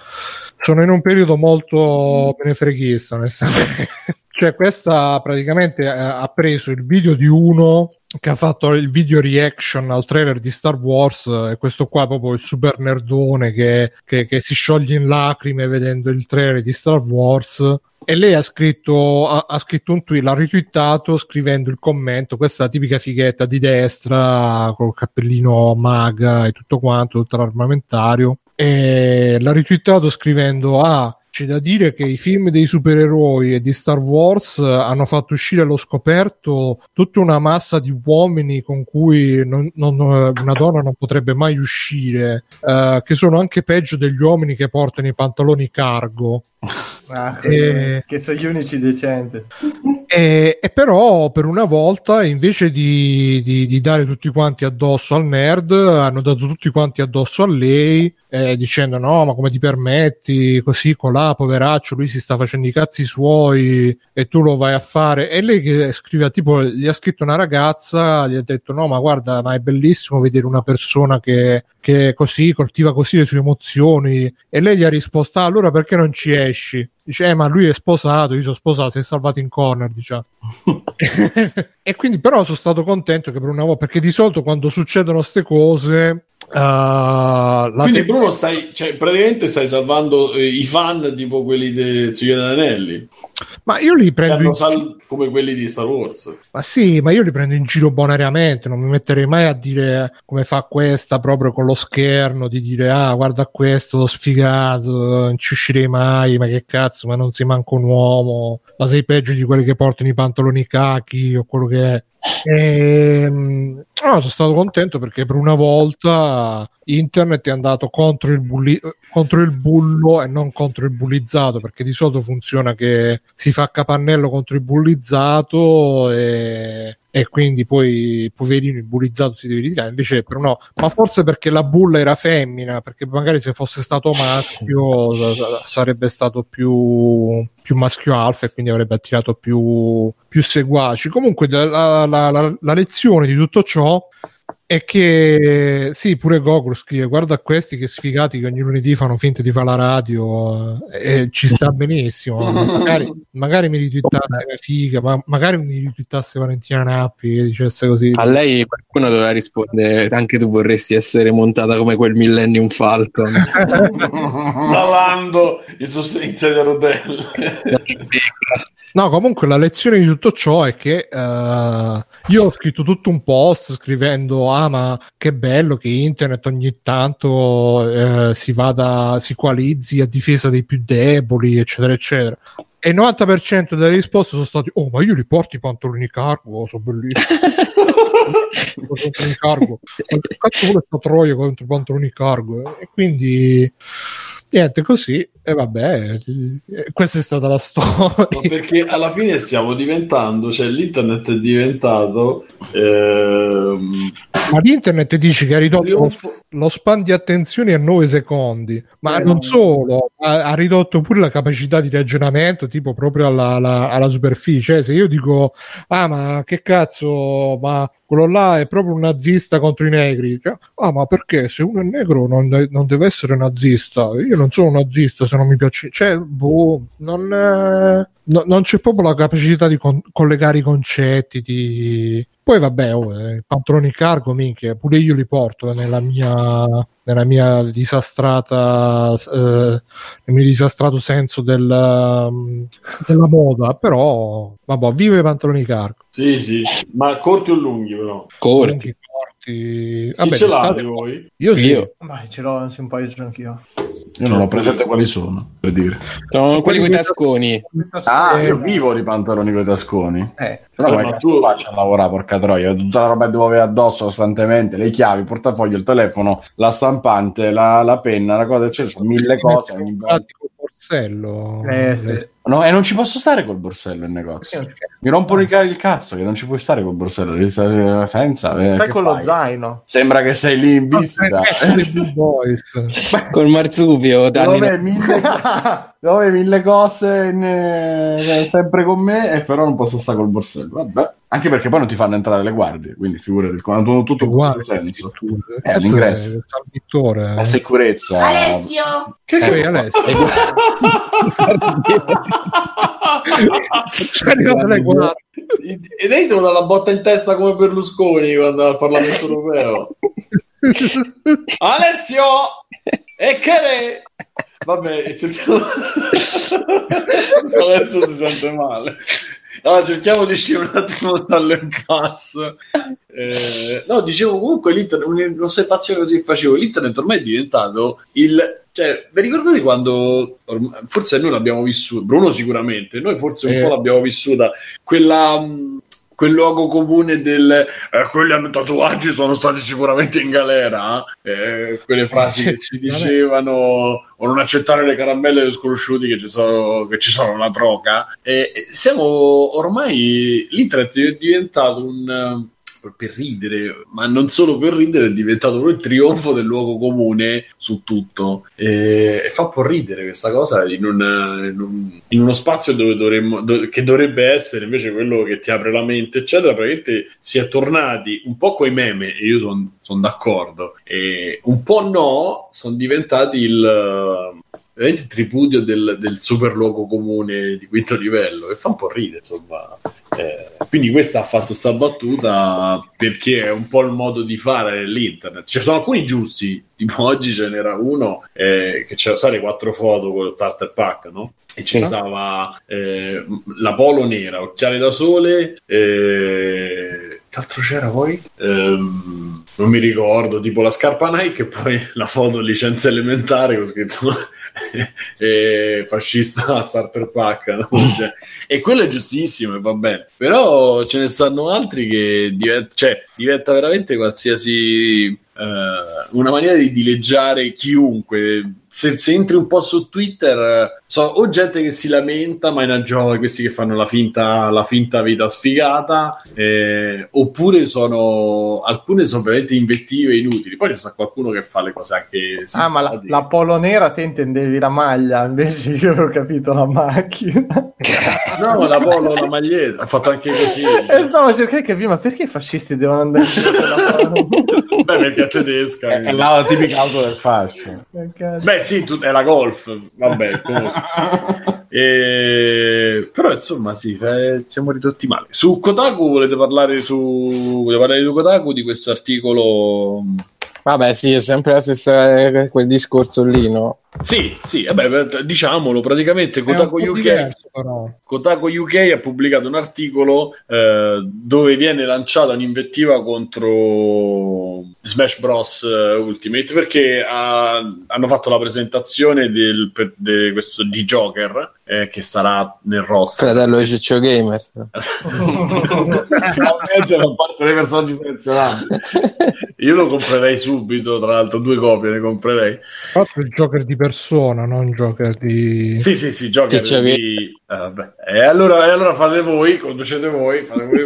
Sono in un periodo molto benefreghista, onestamente. Cioè, questa praticamente ha preso il video di uno che ha fatto il video reaction al trailer di Star Wars, e questo qua è proprio il super nerdone che si scioglie in lacrime vedendo il trailer di Star Wars, e lei ha scritto un tweet, l'ha ritweetato scrivendo il commento: questa tipica fighetta di destra col cappellino maga e tutto quanto, tutto l'armamentario, e l'ha ritweetato scrivendo: ah, c'è da dire che i film dei supereroi e di Star Wars hanno fatto uscire allo scoperto tutta una massa di uomini con cui una donna non potrebbe mai uscire, che sono anche peggio degli uomini che portano i pantaloni cargo. Ah, che sono gli unici decenti. E però per una volta, invece di dare tutti quanti addosso al nerd, hanno dato tutti quanti addosso a lei, dicendo: no, ma come ti permetti, così, colà, poveraccio, lui si sta facendo i cazzi suoi e tu lo vai a fare. E lei che scrive, tipo, gli ha scritto una ragazza, gli ha detto: no, ma guarda, ma è bellissimo vedere una persona che così coltiva così le sue emozioni. E lei gli ha risposto: ah, allora perché non ci esci? Dice: ma lui è sposato, io sono sposato, si è salvato in corner, diciamo. E quindi però sono stato contento che per una volta, perché di solito quando succedono ste cose... quindi Bruno stai salvando i fan, tipo quelli di Signore degli Anelli. Ma io li prendo come quelli di Star Wars. Ma sì, ma io li prendo in giro bonariamente, non mi metterei mai a dire come fa questa, proprio con lo scherno, di dire: ah, guarda questo sfigato, non ci uscirei mai, ma che cazzo, ma non sei manco un uomo, ma sei peggio di quelli che portano i pantaloni cachi o quello che è. Sono stato contento perché per una volta internet è andato contro il bullismo, contro il bullo e non contro il bullizzato, perché di solito funziona che si fa capannello contro il bullizzato e quindi poi poverino il bullizzato si deve ritirare, invece però no, ma forse perché la bulla era femmina, perché magari se fosse stato maschio sarebbe stato più maschio alfa e quindi avrebbe attirato più seguaci. Comunque la lezione di tutto ciò è che sì, pure Goku scrive: guarda questi che sfigati che ogni lunedì fanno finta di fare la radio, e ci sta benissimo. Magari mi ritwittasse la figa, ma magari mi ritwittasse Valentina Nappi che dicesse così. A lei qualcuno doveva rispondere: anche tu vorresti essere montata come quel Millennium Falcon lavando i sostenizia di rotelle. No, comunque la lezione di tutto ciò è che io ho scritto tutto un post scrivendo: ah, ma che bello che internet ogni tanto si coalizzi a difesa dei più deboli, eccetera, eccetera. E il 90% delle risposte sono state: oh, ma io li porto i pantaloni cargo, sono bellissimi. Pantaloni cargo. Ma che cazzo vuole sta troia contro i pantaloni cargo? E quindi... niente, così, e vabbè, questa è stata la storia. Ma perché alla fine stiamo diventando, cioè l'internet è diventato... Ma l'internet dici che ha ridotto lo span di attenzione a 9 secondi, ma non solo, ha ridotto pure la capacità di ragionamento, tipo proprio alla superficie. Se io dico: ah, ma che cazzo, ma quello là è proprio un nazista contro i negri, cioè, ah, ma perché se uno è negro non deve essere nazista? Io non sono nazista se non mi piace, cioè, boh, non c'è proprio la capacità di collegare i concetti di... Poi vabbè, pantaloni cargo, minchia, pure io li porto nella mia disastrata nel mio disastrato senso della moda, però vabbè, vive i pantaloni cargo. Sì, sì, ma corti o lunghi però? Corti. Chi ce l'avete voi? Io. Vai, ce l'ho un paio anch'io. Io non ho presente quali sono, per dire. Sono quelli con i tasconi. Io vivo di pantaloni con i tasconi. Però ma tu faccio a lavorare, porca troia, tutta la roba devo avere addosso costantemente, le chiavi, il portafoglio, il telefono, la stampante, la penna, la cosa, eccetera, cioè, mille cose. Ogni borsello. Sì. No, e non ci posso stare col borsello in negozio. Mi rompono il cazzo che non ci puoi stare col borsello, devi stare senza. Stai con lo zaino. Sembra che sei lì in visita. Col marsupio. Dove mille cose sempre con me, e però non posso stare col borsello. Vabbè. Anche perché poi non ti fanno entrare le guardie, quindi figurati, quando tutto è uguale, senso. È l'ingresso, la sicurezza. Alessio! Che Alessio? Ed è una botta in testa come Berlusconi quando al Parlamento europeo. Alessio e che ne? Vabbè, cerchiamo... adesso si sente male. Allora, cerchiamo di uscire un attimo dall'impasse. No, dicevo, comunque l'internet, un'osservazione così facevo, l'internet ormai è diventato il... Cioè, vi ricordate quando, forse noi l'abbiamo vissuto, Bruno sicuramente, noi forse un po' l'abbiamo vissuta, quel luogo comune del quelli hanno tatuaggi sono stati sicuramente in galera, quelle frasi che si dicevano o non accettare le caramelle degli sconosciuti che ci sono una troca, siamo ormai, l'internet è diventato un... per ridere, ma non solo per ridere, è diventato il trionfo del luogo comune su tutto, e fa un po' ridere questa cosa in uno spazio dove che dovrebbe essere invece quello che ti apre la mente, eccetera. Praticamente si è tornati un po' coi meme, e io sono d'accordo, e un po' no, sono diventati il tripudio del super luogo comune di quinto livello, e fa un po' ridere, insomma. Quindi questa ha fatto sta battuta perché è un po' il modo di fare l'internet. Ci sono alcuni giusti, tipo oggi ce n'era uno che c'era, sai, le 4 foto con lo starter pack, no? E ci stava la polo nera, occhiali da sole, che altro c'era poi? Non mi ricordo, tipo la scarpa Nike, e poi la foto licenza elementare con scritto fascista starter pack, no? Cioè, e quello è giustissimo e va bene, però ce ne stanno altri che diventa veramente qualsiasi una maniera di dileggiare chiunque. Se entri un po' su Twitter, o gente che si lamenta, ma è una gioia, questi che fanno la finta vita sfigata, oppure alcune sono veramente invettive e inutili. Poi c'è qualcuno che fa le cose anche ma la polo nera, te intendevi la maglia, invece io avevo capito la macchina. No, la polo, la maglietta, ha fatto anche così. Stavo cercando di capire, ma perché i fascisti devono andare in Beh, perché è tedesca. È la tipica auto del fascio. Beh, sì, è la Golf, vabbè, comunque. Però insomma sì, siamo ridotti male. Su Kotaku volete parlare di Kotaku, di questo articolo? Vabbè, sì, è sempre la stessa, quel discorso lì, no? Sì, vabbè, diciamolo, praticamente Kotaku UK ha pubblicato un articolo dove viene lanciata un'invettiva contro Smash Bros Ultimate, perché hanno fatto la presentazione di Joker, che sarà nel roster. Fratello di Ciccio Gamer. Ovviamente non parte dei personaggi selezionati. Io lo comprerei subito, tra l'altro 2 copie ne comprerei. Fatto il Joker di persona, non Joker di... Sì, Joker di... E allora fate voi, conducete voi, fate voi.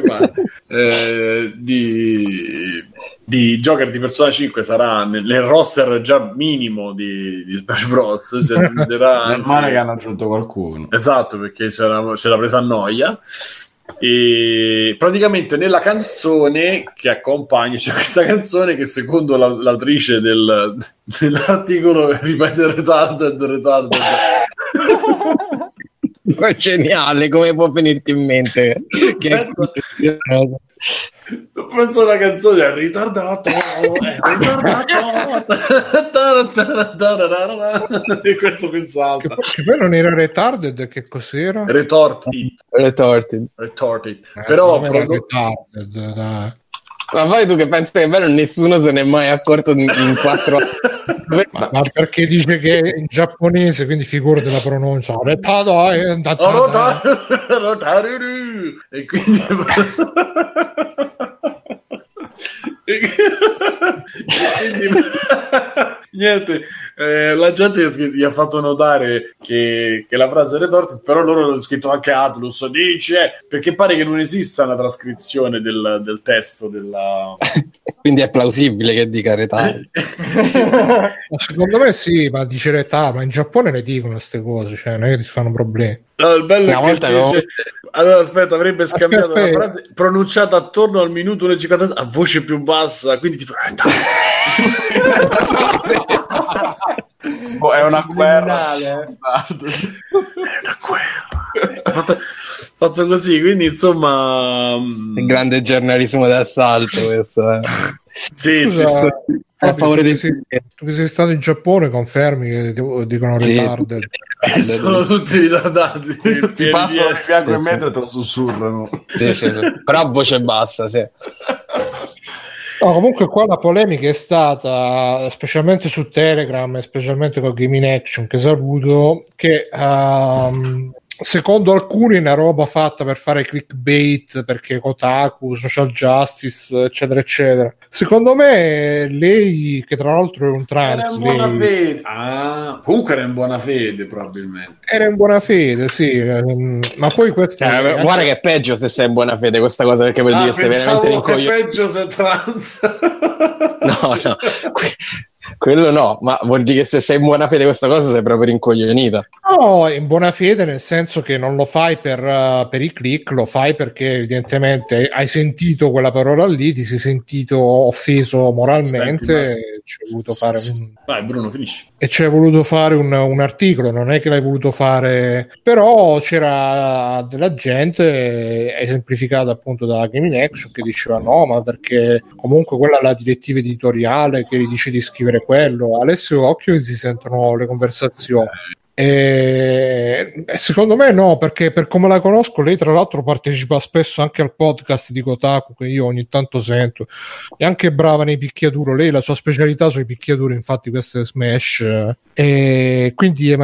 Di Joker di Persona 5 sarà nel roster già minimo di Smash Bros. Cioè, man mano che hanno aggiunto qualcuno. Esatto, perché c'era presa a noia. E praticamente nella canzone che accompagna c'è questa canzone che, secondo l'autrice dell'articolo, ripete retarded. Ma geniale, come può venirti in mente? Tu penso alla canzone ritardato e questo pensavo che poi non era retarded, che cos'era? Retorted. Però retarded, dai. Ma vai tu che pensi che è vero, nessuno se n'è mai accorto in 4 ma perché dice che è in giapponese, quindi figura della pronuncia. E quindi niente, la gente gli ha fatto notare che la frase è retorta, però loro l'hanno scritto anche Atlus, dice, perché pare che non esista una trascrizione del testo della... Quindi è plausibile che dica retà. Secondo me sì, ma dice retà, ma in Giappone le dicono queste cose, cioè non è che ti fanno problemi. No, il bello è che dice... Allora aspetta, avrebbe scambiato la frase pronunciata attorno al minuto 1:50 a voce più bassa, quindi tipo è una guerra, fatto così, quindi insomma il grande giornalismo d'assalto questo, eh. Sì. A favore dei tu che sei stato in Giappone, confermi che dicono retarded. Sono tutti ritardati. Ti passano di fianco in metro e te lo sussurrano. Sì. Però a voce bassa, sì. No, comunque qua la polemica è stata specialmente su Telegram e specialmente con Game in Action, che saluto, che secondo alcuni è una roba fatta per fare clickbait, perché Kotaku, social justice, eccetera eccetera. Secondo me lei, che tra l'altro è un trans, era in buona fede, sì, ma poi questo guarda che è peggio se sei in buona fede questa cosa, perché vuol dire essere veramente rincoglionito. È peggio se trans. no quello no, ma vuol dire che se sei in buona fede questa cosa sei proprio rincoglionita. No, in buona fede nel senso che non lo fai per i click, lo fai perché evidentemente hai sentito quella parola lì, ti sei sentito offeso moralmente. Vai Bruno, finisci. E ci hai voluto fare un articolo, non è che l'hai voluto fare, però c'era della gente esemplificata appunto da Game in Action che diceva no, ma perché comunque quella è la direttiva editoriale che gli dice di scrivere quello. Alessio Occhio, si sentono le conversazioni. Secondo me no, perché per come la conosco, lei tra l'altro partecipa spesso anche al podcast di Kotaku che io ogni tanto sento, è anche brava nei picchiaduro, lei la sua specialità sui picchiaduro, infatti queste smash, quindi è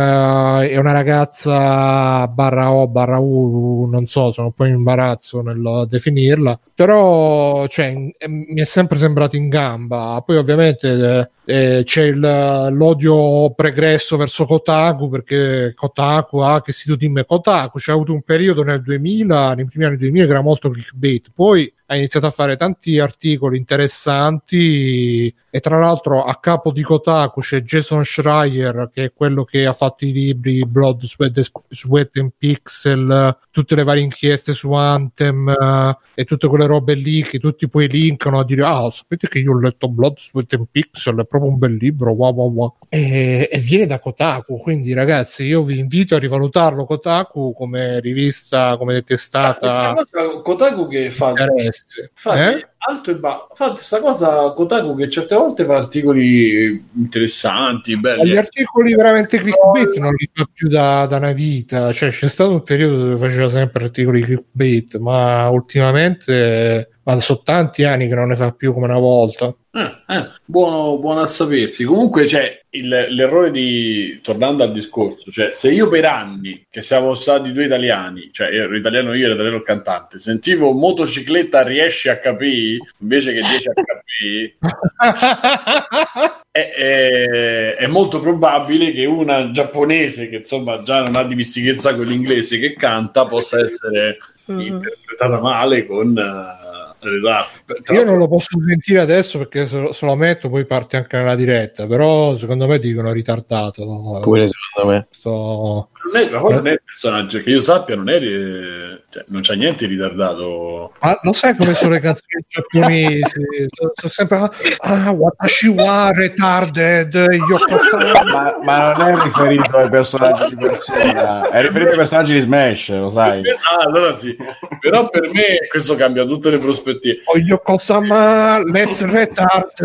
una ragazza /o/u, non so, sono un po' in imbarazzo nel definirla, però cioè, mi è sempre sembrata in gamba. Poi ovviamente c'è l'odio pregresso verso Kotaku, perché Kotaku che sito team è Kotaku, c'è avuto un periodo nel 2000, nei primi anni 2000 che era molto clickbait, poi ha iniziato a fare tanti articoli interessanti, e tra l'altro a capo di Kotaku c'è Jason Schreier, che è quello che ha fatto i libri Blood, Sweat and Pixel, tutte le varie inchieste su Anthem e tutte quelle robe lì che tutti poi linkano a dire sapete che io ho letto Blood, Sweat and Pixel, è proprio un bel libro, wow. E viene da Kotaku, quindi ragazzi io vi invito a rivalutarlo Kotaku come rivista, come testata. Kotaku che fa alto e basso, fa questa cosa Kotaku che certe volte fa articoli interessanti, belli. Gli articoli veramente clickbait non li fa più da una vita, cioè c'è stato un periodo dove faceva sempre articoli clickbait, ma ultimamente sono tanti anni che non ne fa più come una volta. Buono a sapersi. Comunque c'è l'errore di, tornando al discorso, cioè se io per anni, che siamo stati due italiani, cioè ero italiano io e italiano il cantante, sentivo motocicletta riesci a capire invece che 10 a capire è molto probabile che una giapponese che insomma già non ha dimestichezza con l'inglese che canta possa essere interpretata male con io non lo posso sentire adesso perché se lo metto poi parte anche nella diretta, però secondo me dicono ritardato pure, secondo me non è il personaggio che io sappia, non è non c'è niente ritardato. Ma lo sai come sono le canzoni giapponesi? Sono sempre watashiwa retarded io ma non è riferito ai personaggi di persona, è riferito ai personaggi di Smash, lo sai. Allora sì, però per me questo cambia tutte le prospettive. Io cosa ma let's retard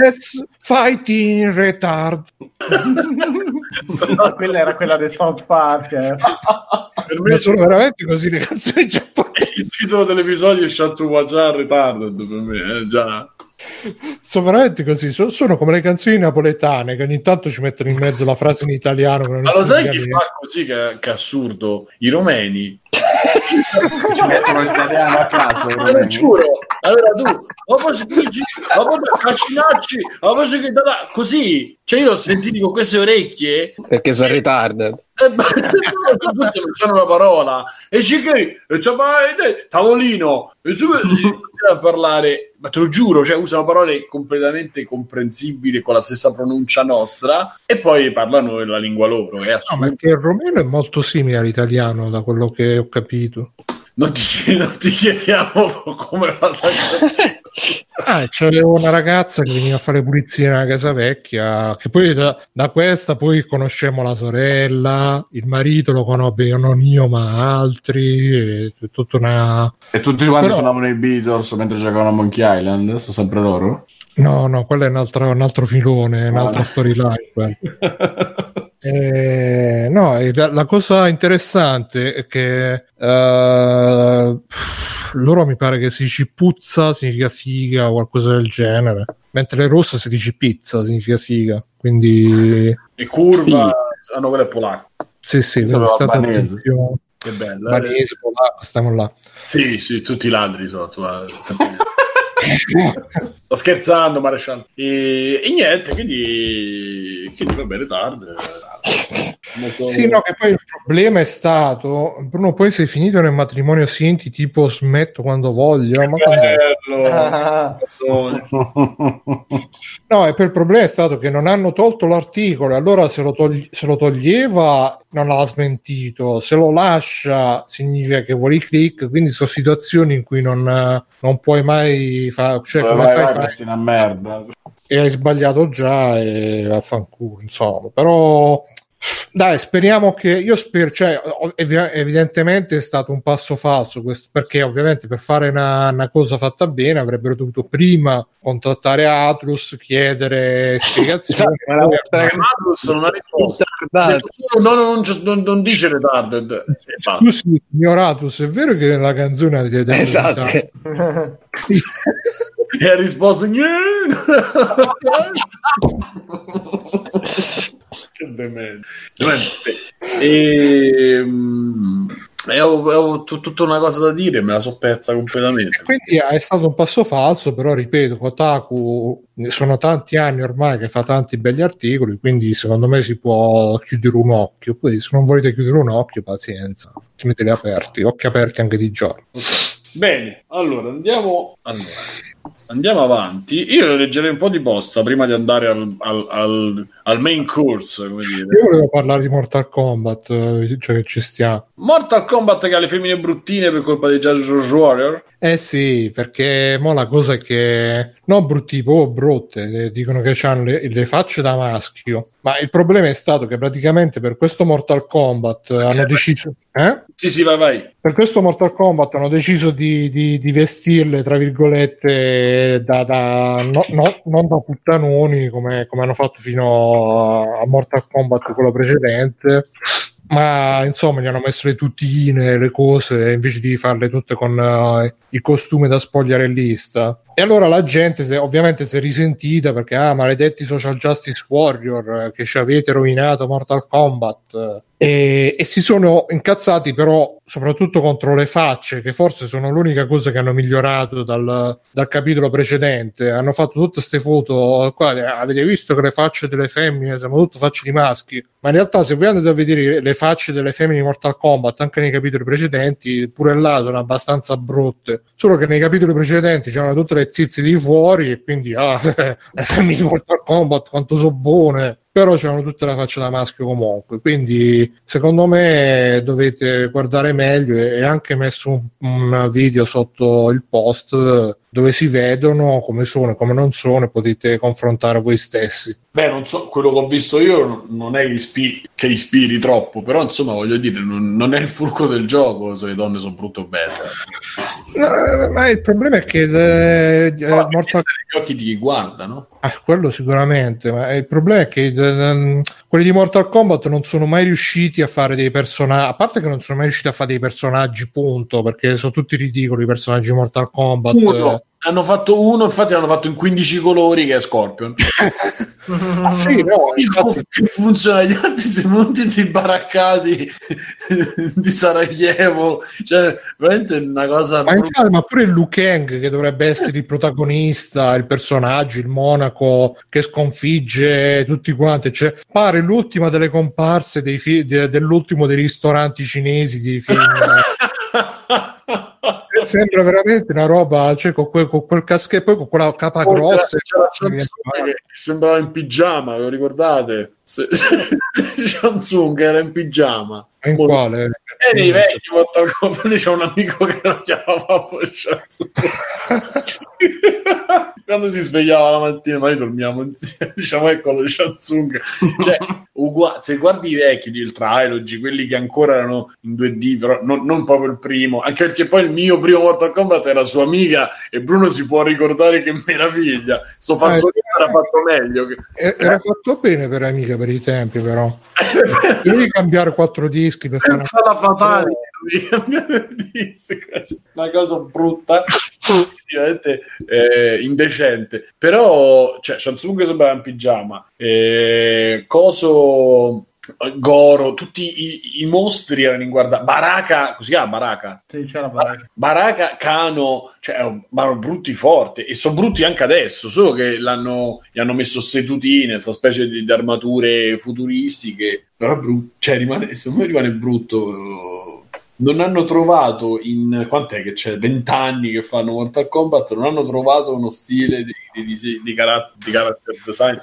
let's fight in retard. No, quella era quella del South Park. Per me sono veramente così le canzoni giapponesi. Il titolo dell'episodio è Shut to Watch Out Retarded, per me già. Sono veramente così, sono come le canzoni napoletane che ogni tanto ci mettono in mezzo la frase in italiano. Ma lo sai chi fa così che assurdo? I romeni. Ci mettono l'italiano a caso, lo giuro. Allora tu così, cioè io l'ho sentito con queste orecchie perché sono retarded, non c'è una parola e ci tavolino e a parlare, ma te lo giuro, cioè usano parole completamente comprensibili con la stessa pronuncia nostra e poi parlano la lingua loro. No, ma perché il romeno è molto simile all'italiano, da quello che ho capito. Non ti chiediamo come va. C'era una ragazza che veniva a fare pulizia nella casa vecchia, che poi da questa poi conoscemmo la sorella, il marito lo conobbe non io ma altri, e tutta una... E tutti quanti suonavano i Beatles mentre giocavano a Monkey Island, sono sempre loro? No, quello è un altro filone, un'altra storyline. No, la cosa interessante è che loro mi pare che si dice puzza significa figa o qualcosa del genere, mentre le rosse si dice pizza significa figa, quindi e curva hanno quella polacca. Sì, quindi è stata attenzione. Che bella. Barese, polacco, stiamo là. Sì, tutti i ladri sono sempre sto scherzando, maresciallo. E niente, quindi va bene, tardi. Sì, no, che poi il problema è stato, Bruno, poi sei finito nel matrimonio sinti tipo smetto quando voglio, ma no, e poi il problema è stato che non hanno tolto l'articolo, allora se lo toglieva non l'ha smentito, se lo lascia significa che vuoi click, quindi sono situazioni in cui non puoi mai fare, cioè come fai una merda e hai sbagliato già e vaffanculo, insomma. Però Dai, speriamo che cioè, evidentemente è stato un passo falso questo, perché ovviamente per fare una cosa fatta bene avrebbero dovuto prima contattare Atlus, chiedere spiegazioni. Atlus non ha risposto. Non dice retarded. Scusi, signor Atlus, è vero che nella canzone ti detto esatto. E ha risposto che demente. Ho tutta una cosa da dire, me la so persa completamente. Quindi è stato un passo falso, però ripeto, Kotaku sono tanti anni ormai che fa tanti belli articoli, quindi secondo me si può chiudere un occhio. Poi se non volete chiudere un occhio, pazienza, metteteli aperti, occhi aperti anche di giorno. Okay. Bene, allora andiamo avanti. Io leggerei un po' di posta prima di andare al main course, come dire. Io volevo parlare di Mortal Kombat, cioè che ci stiamo. Mortal Kombat che ha le femmine bruttine per colpa di Judge Warrior? Eh sì, perché mo la cosa è che non brutti, proprio brutte, dicono che hanno le facce da maschio, ma il problema è stato che praticamente per questo Mortal Kombat hanno deciso... Sì, vai. Per questo Mortal Kombat hanno deciso di vestirle, tra virgolette, non da puttanoni, come hanno fatto fino a Mortal Kombat, quello precedente, ma insomma gli hanno messo le tutine, le cose, invece di farle tutte con il costume da spogliarellista. E allora la gente ovviamente si è risentita perché maledetti social justice warrior che ci avete rovinato Mortal Kombat, e si sono incazzati però soprattutto contro le facce, che forse sono l'unica cosa che hanno migliorato dal capitolo precedente. Hanno fatto tutte queste foto qua, avete visto che le facce delle femmine sono tutte facce di maschi, ma in realtà se voi andate a vedere le facce delle femmine di Mortal Kombat anche nei capitoli precedenti, pure là sono abbastanza brutte, solo che nei capitoli precedenti c'erano tutte le zizi di fuori e quindi le femmine di Mortal Kombat quanto so buone, però c'erano tutte la faccia da maschio comunque. Quindi secondo me dovete guardare meglio, e anche messo un video sotto il post dove si vedono come sono e come non sono, e potete confrontare voi stessi. Beh, non so, quello che ho visto io non è che ispiri troppo, però insomma voglio dire, non è il fulcro del gioco se le donne sono brutte o belle. No, ma il problema è che gli occhi di chi guarda, no? Quello sicuramente, ma il problema è che quelli di Mortal Kombat non sono mai riusciti a fare dei personaggi, a parte che non sono mai riusciti a fare dei personaggi punto, perché sono tutti ridicoli i personaggi di Mortal Kombat. Hanno fatto uno, infatti l'hanno fatto in 15 colori, che è Scorpion. Sì, no, infatti... funziona, gli altri si monti di baraccati di Sarajevo, cioè veramente è una cosa. Ma pure Liu Kang, che dovrebbe essere il protagonista, il personaggio, il monaco che sconfigge tutti quanti, cioè pare l'ultima delle comparse dell'ultimo dei ristoranti cinesi di film. Sembra veramente una roba, cioè con quel caschetto, poi con quella capa grossa, che sembrava in pigiama, lo ricordate? Shansung era in pigiama. In quale? Nei vecchi Mortal Kombat c'è un amico che lo chiamava Shansung. Quando si svegliava la mattina, ma noi dormiamo insieme, diciamo, eccolo Shansung. Cioè, se guardi i vecchi del Trilogy, quelli che ancora erano in 2D, però non proprio il primo, anche perché poi il mio primo Mortal Kombat era sua amica, e Bruno si può ricordare che meraviglia. Sto fatto era fatto meglio. Era fatto bene per amica per i tempi, però. Devi cambiare 4 dischi per fare una fatale, devi cambiare il disco. Una cosa brutta, veramente indecente. Però, cioè, Shansung sembrava in pigiama. Coso... Goro, tutti i mostri erano in guardia. Baraka, così chiama Baraka? Sì, c'era Baraka, Kano, cioè, ma brutti forte, e sono brutti anche adesso, solo che gli hanno messo ste tutine, questa specie di armature futuristiche, però cioè, secondo me rimane brutto. Non hanno trovato in quant'è che c'è 20 anni che fanno Mortal Kombat, non hanno trovato uno stile di di character design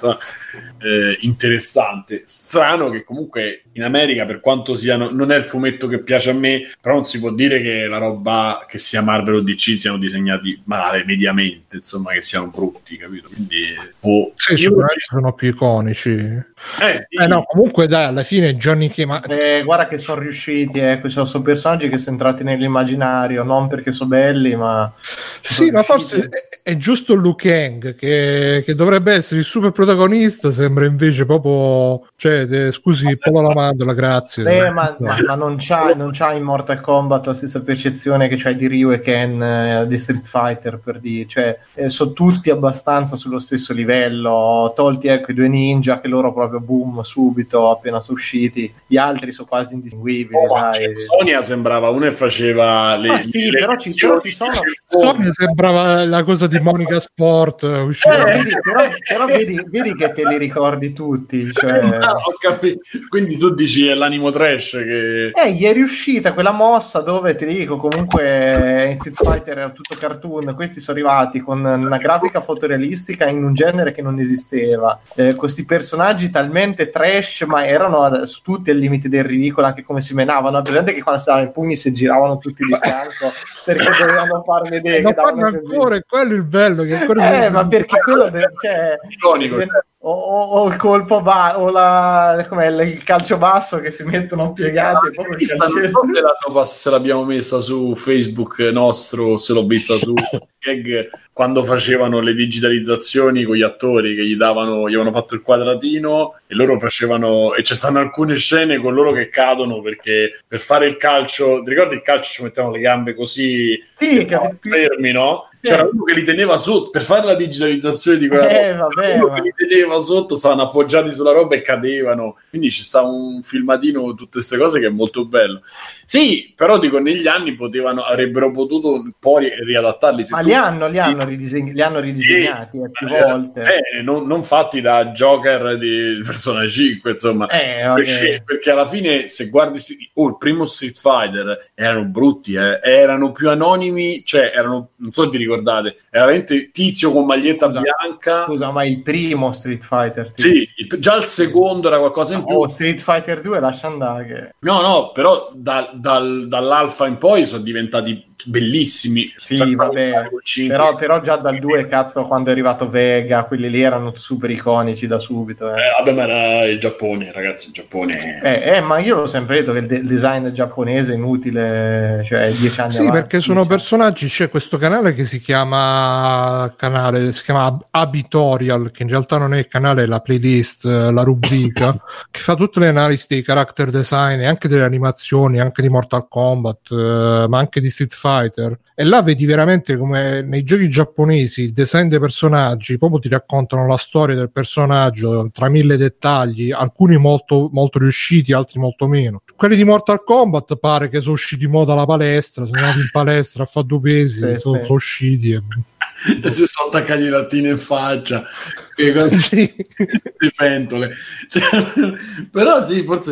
interessante. Strano che comunque in America, per quanto siano, non è il fumetto che piace a me, però non si può dire che la roba che sia Marvel o DC siano disegnati male mediamente, insomma, che siano brutti, capito? Quindi sì, sicuramente sono più iconici. Sì. No, comunque dai, alla fine Johnny Cage, guarda che sono riusciti, questi sono personaggi che sono entrati nell'immaginario, non perché sono belli, ma sì, ma forse è giusto Liu Kang che dovrebbe essere il super protagonista, sembra invece proprio, cioè, scusi Paolo La Mandola, grazie. Ma non c'ha in Mortal Kombat la stessa percezione che c'hai di Ryu e Ken di Street Fighter, per dire, cioè sono tutti abbastanza sullo stesso livello, tolti ecco i due ninja che loro proprio boom subito appena sono usciti, gli altri sono quasi indistinguibili. Cioè, Sonia sembrava uno e faceva le Sonia sembrava la cosa di Monica Sport, però vedi che te li ricordi tutti, cioè... Ho capito. Quindi tu dici è l'animo trash che gli è riuscita quella mossa, dove ti dico comunque in Street Fighter era tutto cartoon, questi sono arrivati con una grafica fotorealistica in un genere che non esisteva, questi personaggi talmente trash, ma erano su tutti al limite del ridicolo, anche come si menavano, presente che quando stavano i pugni si giravano tutti di fianco perché dovevano far vedere che davano ancora così. Quello è il bello che ma perché quello o il colpo o il calcio basso che si mettono piegati. Non so se l'abbiamo messa su Facebook nostro, se l'ho vista su Gag, quando facevano le digitalizzazioni con gli attori che gli avevano fatto il quadratino e loro facevano, e ci stanno alcune scene con loro che cadono perché per fare il calcio, ti ricordi il calcio, ci mettevano le gambe così, sì, fermi, no? C'era uno che li teneva sotto per fare la digitalizzazione di quella roba, che li teneva sotto, stavano appoggiati sulla roba e cadevano, quindi ci sta un filmatino, tutte queste cose, che è molto bello. Sì, però dico, negli anni avrebbero potuto poi riadattarli, ma li hanno ridisegnati più volte, non fatti da Joker di Persona 5, insomma, okay. perché alla fine, se guardi il primo Street Fighter, erano brutti, erano più anonimi, cioè erano, non so dire, ricordate, era veramente tizio con maglietta bianca. Scusa, ma il primo Street Fighter, sì, già il secondo era qualcosa in più. Street Fighter 2 lascia andare che... no però dall'alfa in poi sono diventati bellissimi, sì, vabbè, però già dal 2, cazzo, quando è arrivato Vega, quelli lì erano super iconici da subito. Vabbè, ma era il Giappone, ragazzi, il Giappone ma io l'ho sempre detto che il design giapponese è inutile, cioè 10 anni sì, avanti, perché sono personaggi. C'è questo canale che si chiama Abitorial, che in realtà non è il canale, è la playlist, la rubrica che fa tutte le analisi dei character design e anche delle animazioni, anche di Mortal Kombat, ma anche di Street Fighter, e là vedi veramente come nei giochi giapponesi il design dei personaggi proprio ti raccontano la storia del personaggio tra mille dettagli, alcuni molto, molto riusciti, altri molto meno. Quelli di Mortal Kombat pare che sono usciti in moda alla palestra, sono andati in palestra a fare due pesi, sono usciti e si sono attaccati le lattine in faccia di pentole, cioè, però sì, forse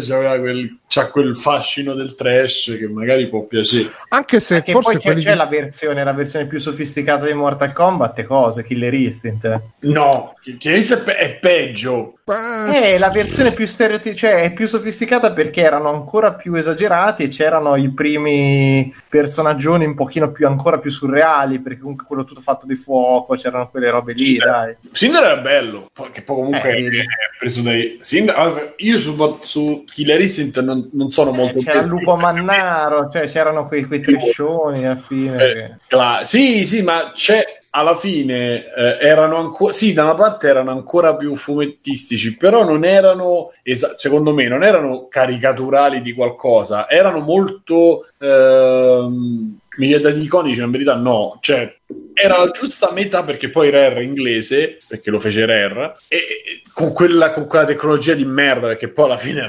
c'ha quel fascino del trash che magari può piacere, anche se forse poi c'è la versione più sofisticata di Mortal Kombat, Killer Instinct, no, Killer Instinct è peggio, la versione più cioè è più sofisticata perché erano ancora più esagerati, c'erano i primi personaggioni un pochino più, ancora più surreali, perché comunque quello tutto fatto di fuoco, c'erano quelle robe lì, sì, dai. Cinder era bello, che poi comunque è preso dai Cinder. Io su Killer Instinct non sono molto, c'era il lupo mannaro, cioè c'erano quei triscioni alla fine sì, ma c'è alla fine erano ancora, sì, da una parte erano ancora più fumettistici, però non erano secondo me non erano caricaturali di qualcosa, erano molto miliardi di iconici, in verità no, cioè era la giusta metà, perché poi Rare inglese, perché lo fece Rare, e con quella tecnologia di merda, perché poi alla fine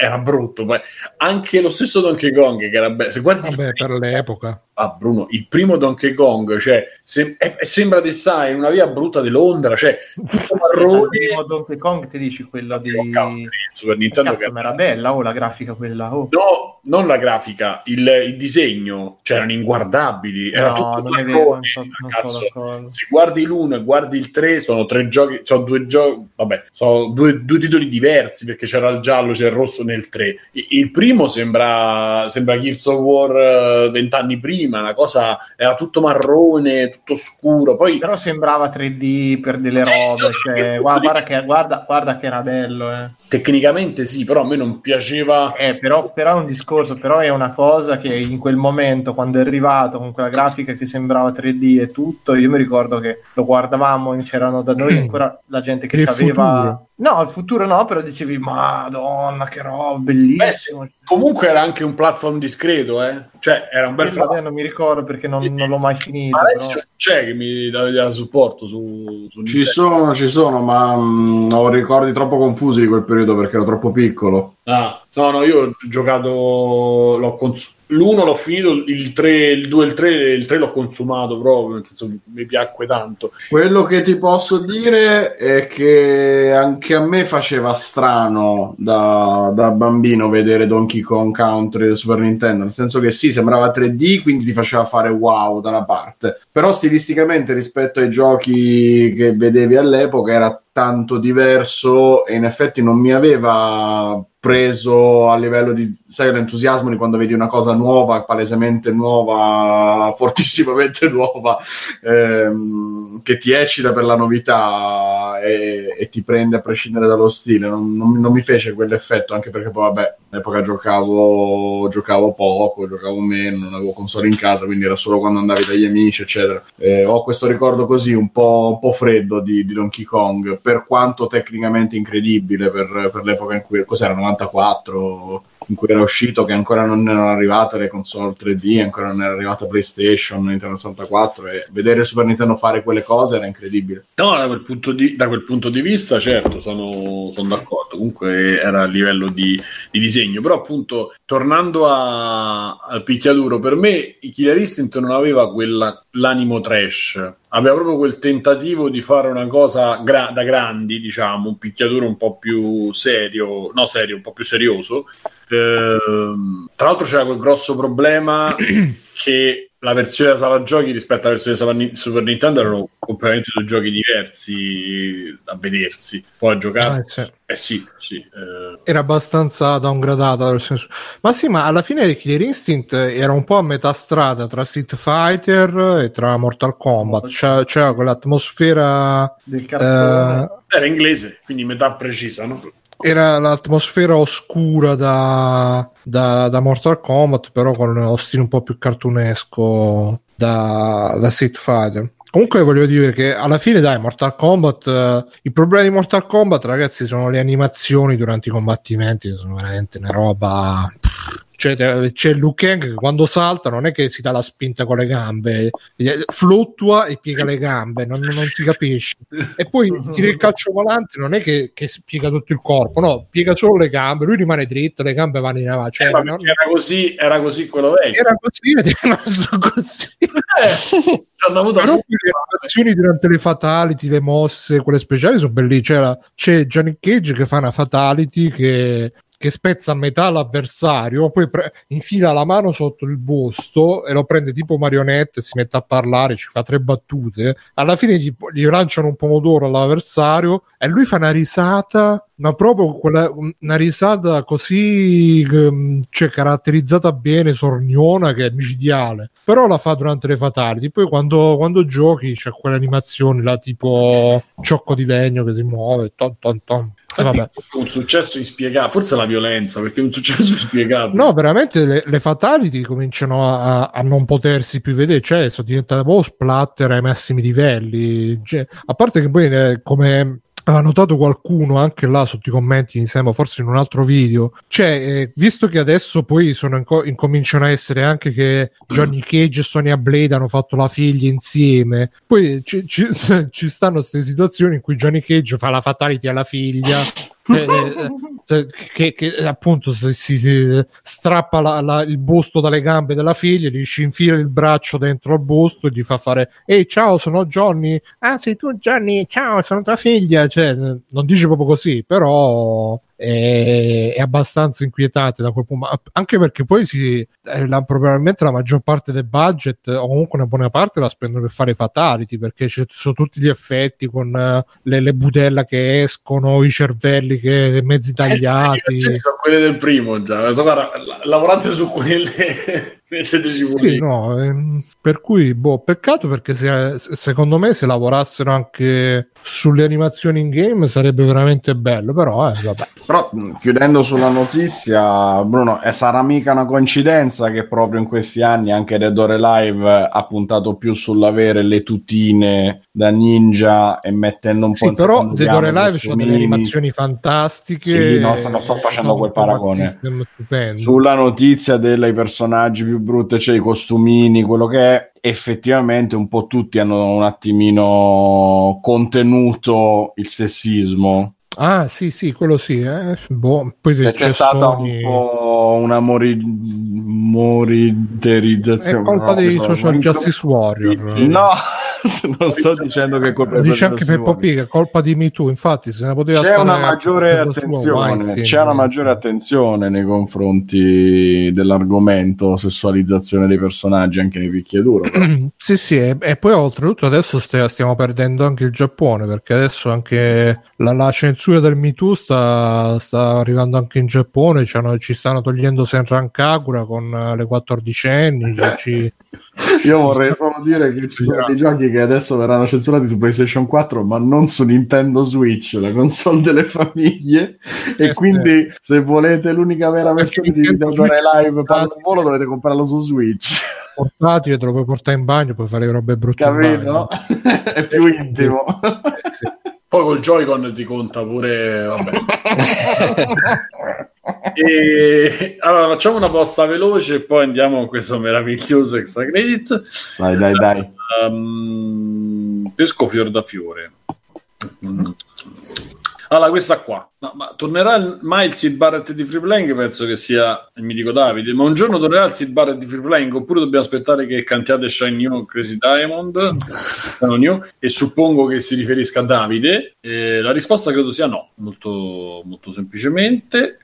era brutto. Poi anche lo stesso Donkey Kong, che era bello, se guardi per l'epoca, Bruno, il primo Donkey Kong, cioè sembra di stare in una via brutta di Londra, cioè tutto marrone. Il primo Donkey Kong, ti dici, quello di Country, Super Nintendo, cazzo, che era bella la grafica quella? No, non la grafica, il disegno, cioè erano inguardabili, era tutto non è vero, non so se guardi l'uno e guardi il 3 sono tre giochi, sono due giochi, vabbè, sono due titoli diversi, perché c'era il giallo, c'era il rosso nel 3. Il primo sembra Gears of War 20 anni prima, una cosa, era tutto marrone, tutto scuro, poi però sembrava 3D per delle robe, cioè, guarda che era bello, Tecnicamente sì, però a me non piaceva. Però è un discorso, però è una cosa che in quel momento, quando è arrivato con quella grafica che sembrava 3D e tutto, io mi ricordo che lo guardavamo, c'erano da noi ancora la gente che aveva... No, al futuro no, però dicevi Madonna, che roba, bellissimo. Beh, comunque era anche un platform discreto, Cioè, era un bel platform. Non mi ricordo perché non l'ho mai finito. Ma adesso c'è che mi dà supporto su Ci sono, ma ho ricordi troppo confusi di quel periodo perché ero troppo piccolo. Ah, no, io ho giocato, l'uno l'ho finito, il 3, il 2, il 3 l'ho consumato proprio, nel senso, mi piacque tanto. Quello che ti posso dire è che anche a me faceva strano da bambino vedere Donkey Kong Country del Super Nintendo, nel senso che sì, sembrava 3D, quindi ti faceva fare wow da una parte, però stilisticamente rispetto ai giochi che vedevi all'epoca era tanto diverso e in effetti non mi aveva preso a livello di, sai, l'entusiasmo di quando vedi una cosa nuova, palesemente nuova, fortissimamente nuova, che ti eccita per la novità e ti prende a prescindere dallo stile. Non mi fece quell'effetto, anche perché poi vabbè, all'epoca giocavo poco, non avevo console in casa, quindi era solo quando andavi dagli amici eccetera. Ho questo ricordo così un po' freddo di Donkey Kong, per quanto tecnicamente incredibile per l'epoca in cui, cos'era, 94, in cui era uscito, che ancora non erano arrivate le console 3D, ancora non era arrivata PlayStation, Nintendo 64, e vedere Super Nintendo fare quelle cose era incredibile. No, da quel punto di vista certo, sono d'accordo, comunque era a livello di disegno, però appunto tornando al picchiaduro, per me i Killer Instinct non aveva l'animo trash, aveva proprio quel tentativo di fare una cosa da grandi, diciamo, un picchiaduro un po' più serio, no serio, un po' più serioso. Tra l'altro c'era quel grosso problema che la versione della sala giochi rispetto alla versione Super Nintendo erano completamente due giochi diversi da vedersi, poi a giocare sì. Era abbastanza downgradato la versione. Ma sì, ma alla fine Killer Instinct era un po' a metà strada tra Street Fighter e tra Mortal Kombat, c'era quell'atmosfera del cartone. Era inglese, quindi metà precisa, no? Era l'atmosfera oscura da Mortal Kombat, però con lo stile un po' più cartunesco da Street Fighter. Comunque voglio dire che alla fine, dai, Mortal Kombat, il problema di Mortal Kombat, ragazzi, sono le animazioni durante i combattimenti, che sono veramente una roba... C'è Liu Kang che quando salta non è che si dà la spinta con le gambe, fluttua e piega le gambe, non si capisce. E poi tira il calcio volante, non è che piega tutto il corpo, no, piega solo le gambe, lui rimane dritto, le gambe vanno in avanti. Cioè, no? Era così quello vecchio. Era così ed è rimasto così. Però le azioni durante le fatality, le mosse, quelle speciali sono bellissime. C'è Johnny Cage che fa una fatality che spezza a metà l'avversario, poi infila la mano sotto il busto e lo prende tipo marionetta, si mette a parlare, ci fa 3 battute, alla fine gli lanciano un pomodoro all'avversario e lui fa una risata, ma proprio una risata così, cioè, caratterizzata bene, sorniona, che è micidiale, però la fa durante le fatality. Poi quando giochi c'è quell'animazione là tipo ciocco di legno che si muove, ton ton ton. Vabbè. Un successo inspiegabile, forse la violenza, perché è un successo inspiegabile. No, veramente le fatality cominciano a non potersi più vedere, cioè sono diventate splatter ai massimi livelli, cioè, a parte che poi come ha notato qualcuno anche là sotto i commenti, mi sembra, forse in un altro video, cioè visto che adesso poi incominciano a essere anche che Johnny Cage e Sonya Blade hanno fatto la figlia insieme, poi ci stanno queste situazioni in cui Johnny Cage fa la fatality alla figlia che appunto si strappa il busto dalle gambe della figlia, gli ci infila il braccio dentro al busto e gli fa fare "Ehi, ciao, sono Johnny". "Ah, sei tu Johnny? Ciao, sono tua figlia". Cioè, non dice proprio così, però è abbastanza inquietante da quel punto, anche perché poi probabilmente la maggior parte del budget, o comunque una buona parte, la spendono per fare fatality, perché ci sono tutti gli effetti con le budella che escono, i cervelli che mezzi tagliati, sono quelle del primo già. Guarda, lavorate su quelle. Sì, no, per cui peccato, perché secondo me se lavorassero anche sulle animazioni in game sarebbe veramente bello, però vabbè. Però chiudendo sulla notizia, Bruno, sarà mica una coincidenza che proprio in questi anni anche Dead or Alive ha puntato più sull'avere le tutine da ninja e mettendo un po' in secondo piano. Sì, però Dead or Alive sono delle animazioni fantastiche. Sì, no, non sto facendo quel paragone. Sulla notizia dei personaggi più brutti, cioè i costumini, quello che è, effettivamente un po' tutti hanno un attimino contenuto il sessismo. Ah sì sì, quello sì, eh? Poi c'è stata un po' una moriterizzazione, è colpa dei social justice warrior. No, non sto dicendo che è colpa, dice anche Peppa Pig, è colpa di Me Too, infatti se ne poteva fare una maggiore attenzione, c'è una maggiore attenzione nei confronti dell'argomento sessualizzazione dei personaggi anche nei picchiaduro. Sì sì, e poi oltretutto adesso stiamo perdendo anche il Giappone, perché adesso anche la censura del Me Too sta arrivando anche in Giappone, ci stanno togliendo Senran Kagura con le 14enni. Io vorrei solo dire che ci sono dei giochi che adesso verranno censurati su PlayStation 4, ma non su Nintendo Switch, la console delle famiglie, e quindi se volete l'unica vera versione di Videodore Live Pallavolo dovete comprarlo su Switch. Portatile, te lo puoi portare in bagno, puoi fare le robe brutte, capito? È più intimo. Poi col Joy-Con ti conta pure, vabbè. E allora facciamo una posta veloce e poi andiamo a questo meraviglioso extra credit. Dai. Pesco fior da fiore. Allora, questa qua. No, ma tornerà mai il seed Barrett di Free Playing? Penso che sia il mitico Davide. Ma un giorno tornerà il seed Barrett di Free Playing? Oppure dobbiamo aspettare che cantiate Shine New Crazy Diamond? New, e suppongo che si riferisca a Davide. La risposta credo sia no, molto, molto semplicemente.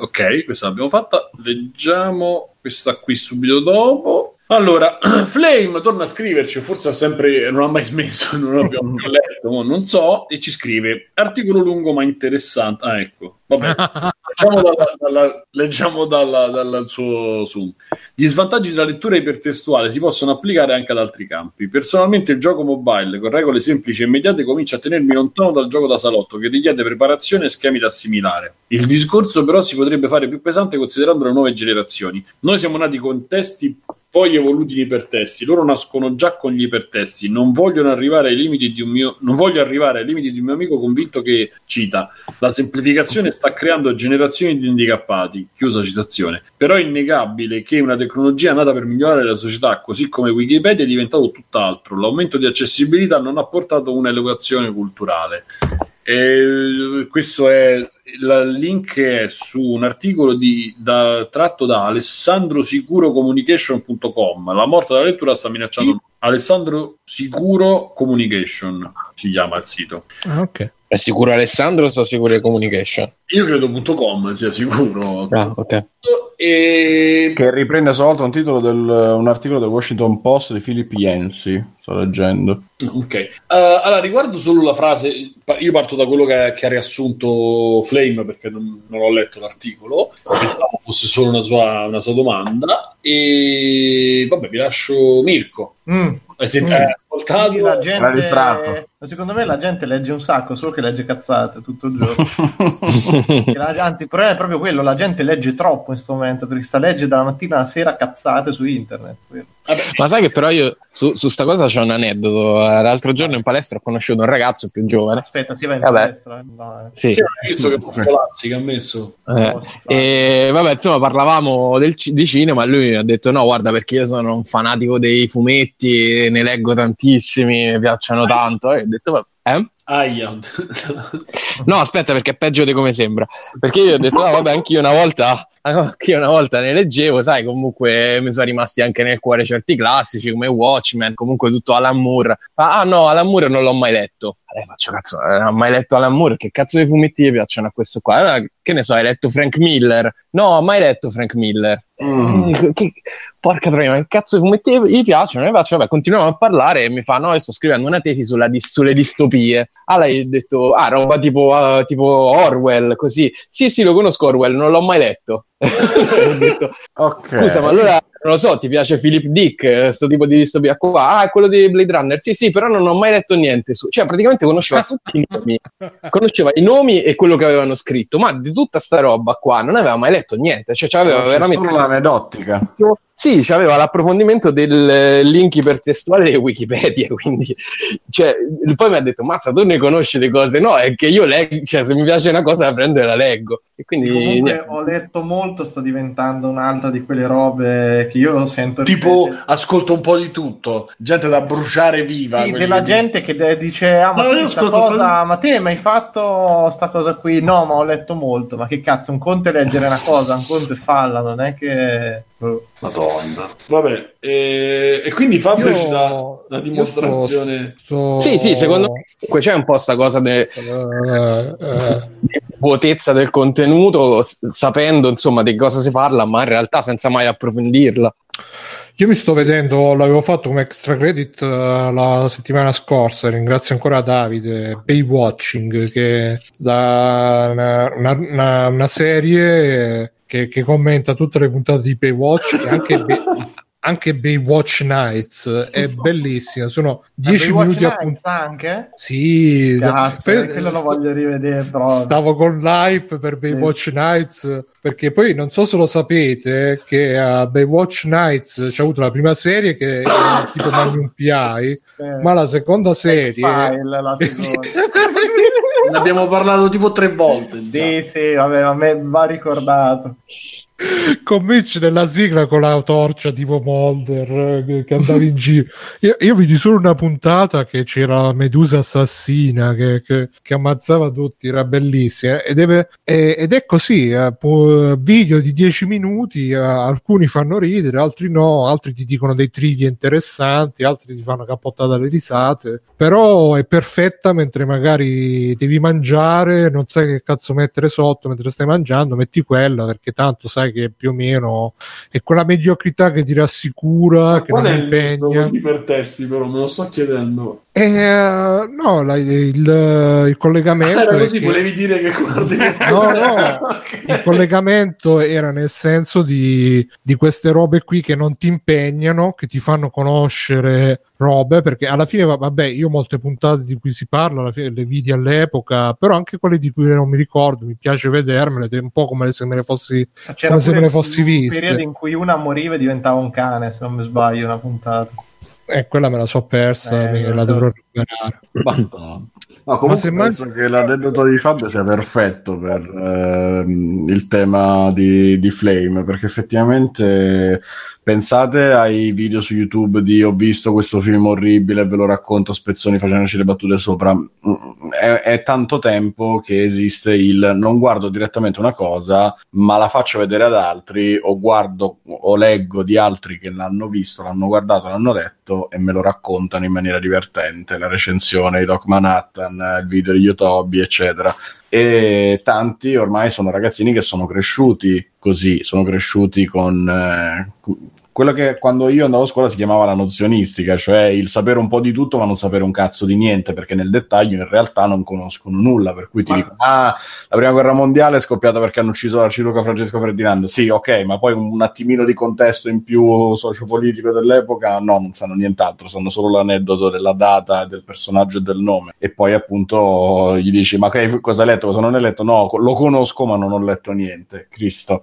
Ok, questa l'abbiamo fatta. Leggiamo questa qui subito dopo. Allora, Flame torna a scriverci, forse non ha mai smesso, non l'abbiamo più letto, non so, e ci scrive: articolo lungo ma interessante. Ah, ecco, vabbè, leggiamo dal suo Zoom. Gli svantaggi della lettura ipertestuale si possono applicare anche ad altri campi. Personalmente il gioco mobile, con regole semplici e immediate, comincia a tenermi lontano dal gioco da salotto, che richiede preparazione e schemi da assimilare. Il discorso però si potrebbe fare più pesante considerando le nuove generazioni. Noi siamo nati con testi poi evoluti in ipertesti, loro nascono già con gli ipertesti. Non vogliono arrivare ai limiti di un mio amico convinto che cita: la semplificazione sta creando generazioni di handicappati, chiusa citazione. Però è innegabile che una tecnologia nata per migliorare la società, così come Wikipedia, è diventato tutt'altro. L'aumento di accessibilità non ha portato un'educazione culturale. Questo è il link, è su un articolo tratto da alessandrosicurocommunication.com. La morte della lettura sta minacciando Alessandro Sicuro Communication si chiama il sito. Ok, è sicuro Alessandro, sono sicuro di Communication, io credo.com sia sicuro. Ok. E... che riprende stavolta un titolo un articolo del Washington Post di Philip Yancey, sto leggendo. Ok, allora riguardo solo la frase, io parto da quello che ha riassunto Flame, perché non ho letto l'articolo, pensavo fosse solo una sua domanda, e vabbè, vi lascio Mirko. Ascoltato, la gente, secondo me la gente legge un sacco, solo che legge cazzate tutto il giorno. Anzi, però è proprio quello, la gente legge troppo in questo momento, perché sta legge dalla mattina alla sera cazzate su internet. Ma sai che però io su sta cosa c'ho un aneddoto. L'altro giorno in palestra ho conosciuto un ragazzo più giovane. Aspetta, si va in palestra? No, sì. Sì, ho visto che Pozzolazzi che ha messo. E vabbè, insomma, parlavamo di cinema, lui mi ha detto: no, guarda, perché io sono un fanatico dei fumetti e ne leggo tantissimi, mi piacciono tanto. E ho detto: no, aspetta, perché è peggio di come sembra. Perché io ho detto: no, vabbè, anch'io una volta che una volta ne leggevo, sai, comunque mi sono rimasti anche nel cuore certi classici come Watchmen, comunque tutto Alan Moore. Ah no, Alan Moore non l'ho mai letto. Allora faccio, cazzo, non ho mai letto Alan Moore, che cazzo di fumetti gli piacciono a questo qua? Allora, che ne so, hai letto Frank Miller? No, ho mai letto Frank Miller. Porca troia, ma che cazzo di fumetti gli piacciono? E faccio, vabbè, continuiamo a parlare e mi fa, no, io sto scrivendo una tesi sulle distopie. Allora gli ho detto, ah, roba tipo Orwell, così. Sì, lo conosco Orwell, non l'ho mai letto. Detto, okay. Scusa, ma allora non lo so, ti piace Philip Dick, questo tipo di distopia qua? Ah, quello di Blade Runner. Sì, però non ho mai letto niente su. Cioè, praticamente conosceva tutti i nomi. Conosceva i nomi e quello che avevano scritto, ma di tutta sta roba qua non aveva mai letto niente. Cioè, c'aveva veramente solo l'aneddotica. Sì, c'aveva l'approfondimento del link ipertestuale di Wikipedia, quindi cioè, poi mi ha detto, mazza, tu ne conosci le cose? No, è che io leggo, cioè se mi piace una cosa la prendo e la leggo. E quindi comunque ho letto molto, sta diventando un'altra di quelle robe che io lo sento. Tipo, ascolto un po' di tutto, gente da bruciare viva. Sì, della gente che dice, ah, ma tu questa cosa, ma te mi hai fatto sta cosa qui? No, ma ho letto molto, ma che cazzo, un conto è leggere una cosa, un conto è farla, non è che... Madonna. Vabbè, e quindi Fabio ci dà la dimostrazione. Sì, secondo me c'è un po' sta cosa vuotezza del contenuto, sapendo insomma di cosa si parla, ma in realtà senza mai approfondirla. Io mi sto vedendo, l'avevo fatto come extra credit la settimana scorsa, ringrazio ancora Davide, Baywatching, che da una serie che commenta tutte le puntate di Baywatch e anche Baywatch Nights. È bellissima, sono 10 minuti a puntata anche? Sì, cazzo, quello lo voglio rivedere proprio. Stavo con l'hype per Baywatch Nights, perché poi non so se lo sapete che a Baywatch Nights c'è avuto la prima serie che era tipo Magnum P.I., ma la seconda serie X-File, la seconda ne abbiamo parlato tipo 3 volte. Sì, vabbè, a me va ricordato. Cominci nella sigla con la torcia tipo Mulder che andava in giro. Io vidi solo una puntata che c'era la Medusa assassina che ammazzava tutti, era bellissima. Ed è così, video di 10 minuti, alcuni fanno ridere, altri no, altri ti dicono dei trigli interessanti, altri ti fanno capottare dalle risate, però è perfetta mentre magari devi mangiare, non sai che cazzo mettere sotto mentre stai mangiando, metti quella perché tanto sai che più o meno è quella mediocrità che ti rassicura. Ma che non impegna per testi, però me lo sto chiedendo. No, il collegamento era così, volevi dire che no, il collegamento era nel senso di queste robe qui che non ti impegnano, che ti fanno conoscere robe, perché alla fine vabbè, io molte puntate di cui si parla alla fine le vidi all'epoca, però anche quelle di cui non mi ricordo mi piace vedermele, un po' come se me le fossi viste. Un periodo in cui una moriva e diventava un cane, se non mi sbaglio, una puntata. Quella me la so persa, la dovrò recuperare. No, comunque penso che l'aneddoto di Fabio sia perfetto per il tema di Flame, perché effettivamente pensate ai video su YouTube di ho visto questo film orribile, ve lo racconto a spezzoni facendoci le battute sopra. È tanto tempo che esiste il non guardo direttamente una cosa ma la faccio vedere ad altri, o guardo o leggo di altri che l'hanno visto, l'hanno guardato, l'hanno letto e me lo raccontano in maniera divertente, la recensione di Doc Manhattan, il video di Yotobi, eccetera. E tanti ormai sono ragazzini che sono cresciuti così, sono cresciuti con quello che quando io andavo a scuola si chiamava la nozionistica, cioè il sapere un po' di tutto ma non sapere un cazzo di niente, perché nel dettaglio in realtà non conoscono nulla, per cui ti dico, la prima guerra mondiale è scoppiata perché hanno ucciso l'arciduca Francesco Ferdinando, sì, ok, ma poi un attimino di contesto in più sociopolitico dell'epoca, no, non sanno nient'altro, sanno solo l'aneddoto della data, del personaggio e del nome, e poi appunto gli dici, ma che cosa hai letto, cosa non hai letto? No, lo conosco ma non ho letto niente. Cristo.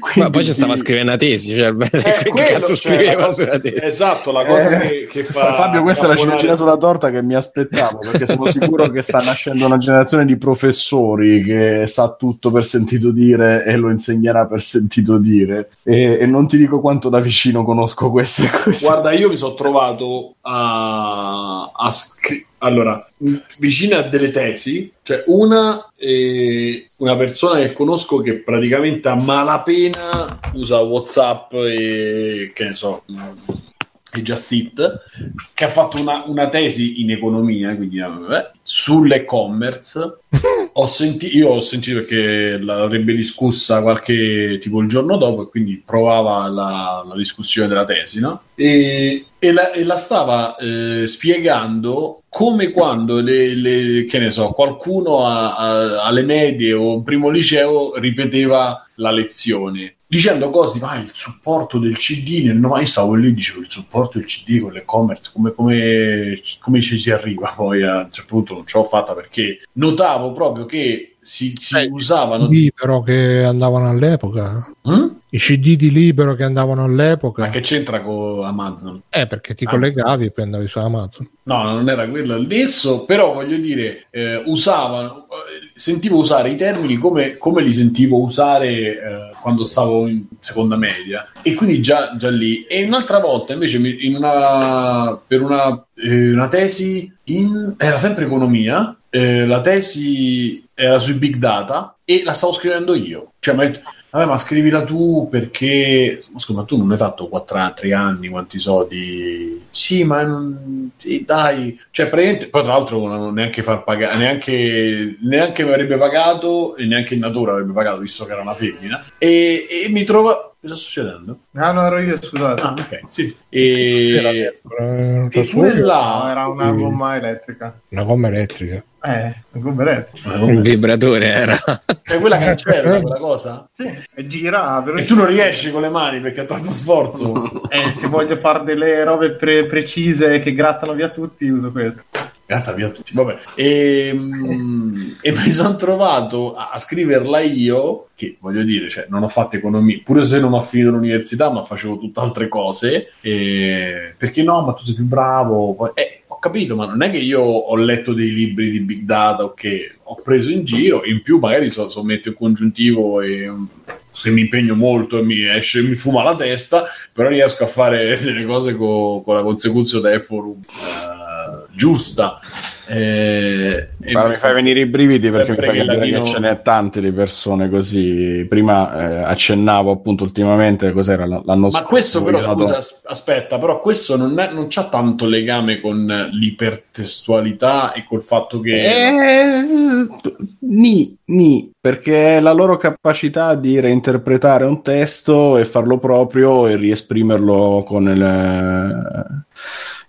Quindi, ma poi ci stava scrivendo una tesi, cioè, cazzo, scriveva sulla tesi. Esatto, la cosa che fa Fabio, questa è la ciliegina sulla torta che mi aspettavo, perché sono sicuro che sta nascendo una generazione di professori che sa tutto per sentito dire e lo insegnerà per sentito dire, e non ti dico quanto da vicino conosco queste cose. Guarda, io mi sono trovato a scrivere Allora, vicina a delle tesi, cioè una persona che conosco che praticamente a malapena usa WhatsApp e che ne so, e Just Eat, che ha fatto una tesi in economia, quindi sull'e-commerce. Io ho sentito perché l'avrebbe discussa qualche tipo il giorno dopo, e quindi provava la discussione della tesi, no? E la stava spiegando come quando che ne so, qualcuno alle medie o primo liceo ripeteva la lezione, dicendo cose tipo il supporto del CD nel 90. Io stavo lì, dicevo, il supporto del CD con l'e-commerce, come ci si arriva? Poi a un certo punto non ce l'ho fatta, perché notavo proprio che si usavano libero che andavano all'epoca. I CD di libero che andavano all'epoca. Ma che c'entra con Amazon? Perché ti collegavi e poi andavi su Amazon. No, non era quello adesso, però voglio dire, usavano, sentivo usare i termini come li sentivo usare quando stavo in seconda media, e quindi già lì. E un'altra volta invece per una tesi era sempre economia, la tesi era sui big data e la stavo scrivendo io. Cioè, ma scrivila tu, perché ma tu non hai fatto 3 anni, quanti so di... Sì, ma dai, cioè praticamente, poi tra l'altro non neanche far pagare, neanche mi avrebbe pagato, e neanche in natura avrebbe pagato, visto che era una femmina, e mi trova... Cosa sta succedendo? Ah, no, ero io, scusate. Ah, ok, sì. E quella era una gomma elettrica. Una gomma elettrica? Un vibratore era. È quella che c'era, quella cosa? Sì, e girava. E tu non riesci con le mani perché è troppo sforzo. Se voglio fare delle robe precise che grattano via tutti, uso questo. Grazie via tutti, vabbè. E mi sono trovato a scriverla io, che voglio dire, cioè, non ho fatto economia, pure se non ho finito l'università, ma facevo tutt'altre cose, perché no, ma tu sei più bravo. Ho capito, ma non è che io ho letto dei libri di big data, ok, ho preso in giro, in più magari metto il congiuntivo e... se mi impegno molto e mi fuma la testa, però riesco a fare delle cose con la consecuzione del forum giusta. Ma mi fai venire i brividi, perché mi fai capire che ce n'è tante di persone così. Prima accennavo appunto ultimamente cos'era l'anno scorso. Ma questo però, aspetta, però questo non c'ha tanto legame con l'ipertestualità e col fatto che... perché la loro capacità di reinterpretare un testo e farlo proprio e riesprimerlo con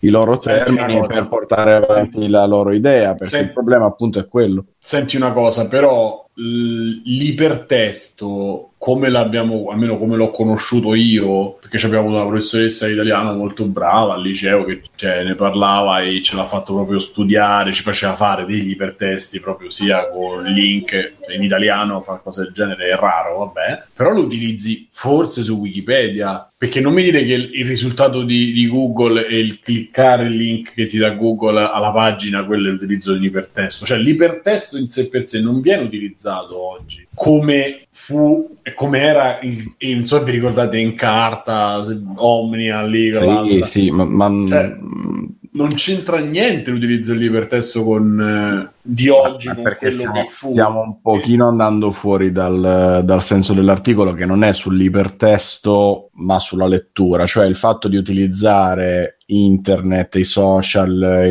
i loro termini per portare avanti la loro idea, perché il problema appunto è quello. Senti una cosa, però l'ipertesto, come l'abbiamo, almeno come l'ho conosciuto io, perché abbiamo avuto una professoressa italiana molto brava al liceo che ne parlava e ce l'ha fatto proprio studiare, ci faceva fare degli ipertesti proprio, sia con link in italiano, fare cose del genere è raro, vabbè, però lo utilizzi forse su Wikipedia, perché non mi dire che il risultato di Google è il cliccare il link che ti dà Google alla pagina, quello è l'utilizzo dell'ipertesto. Cioè l'ipertesto in sé per sé non viene utilizzato oggi come fu e come era, non so se vi ricordate, in carta, Omnia lì, sì, ma... Cioè, non c'entra niente l'utilizzo dell'ipertesto con di oggi, con perché quello che fu. Stiamo un pochino andando fuori dal senso dell'articolo, che non è sull'ipertesto ma sulla lettura, cioè il fatto di utilizzare internet, i social,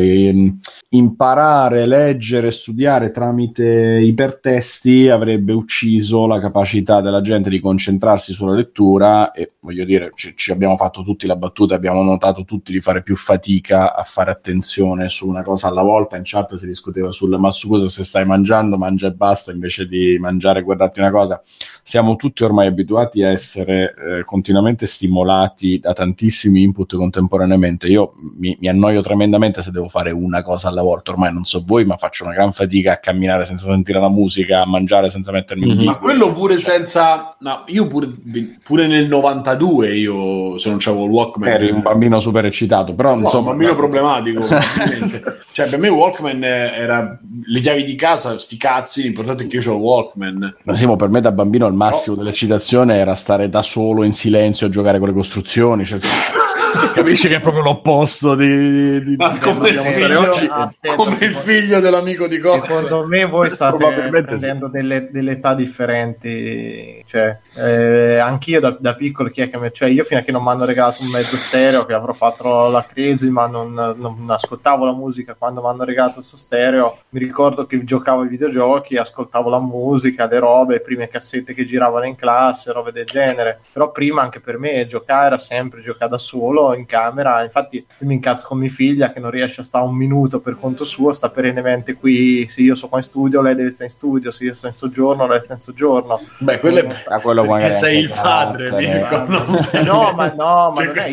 imparare, leggere, studiare tramite ipertesti avrebbe ucciso la capacità della gente di concentrarsi sulla lettura, e voglio dire, ci abbiamo fatto tutti la battuta, abbiamo notato tutti di fare più fatica a fare attenzione su una cosa alla volta. In chat si discuteva ma su cosa, se stai mangiando, mangia e basta, invece di mangiare e guardarti una cosa. Siamo tutti ormai abituati a essere continuamente stimolati da tantissimi input contemporaneamente. Io mi annoio tremendamente se devo fare una cosa alla volta, ormai non so voi, ma faccio una gran fatica a camminare senza sentire la musica, a mangiare senza mettermi in Ma quello pure senza... No, io pure nel 92, io se non c'avevo il Walkman... Eri un bambino super eccitato, però insomma... Un bambino problematico. Cioè per me Walkman era... le chiavi di casa, sti cazzi, l'importante è che io c'ho il Walkman. Ma sì, ma per me da bambino il massimo dell'eccitazione era stare da solo in silenzio a giocare con le costruzioni, cioè... Capisci che è proprio l'opposto di come il figlio, oggi. Attento, come il figlio dell'amico di Gozzo. Secondo me voi state prendendo delle età differenti, cioè anch'io da piccolo, chi è che cioè io fino a che non mi hanno regalato un mezzo stereo, che avrò fatto la crisi, ma non ascoltavo la musica. Quando mi hanno regalato questo stereo mi ricordo che giocavo ai videogiochi, ascoltavo la musica, le robe, le prime cassette che giravano in classe, robe del genere. Però prima anche per me giocare era sempre giocare da solo in camera. Infatti mi incazzo con mia figlia che non riesce a stare un minuto per conto suo, sta perennemente qui, se io sono qua in studio lei deve stare in studio, se io sto in soggiorno lei sta in soggiorno. Beh, quello è perché sei il padre, Mirko. No, non è.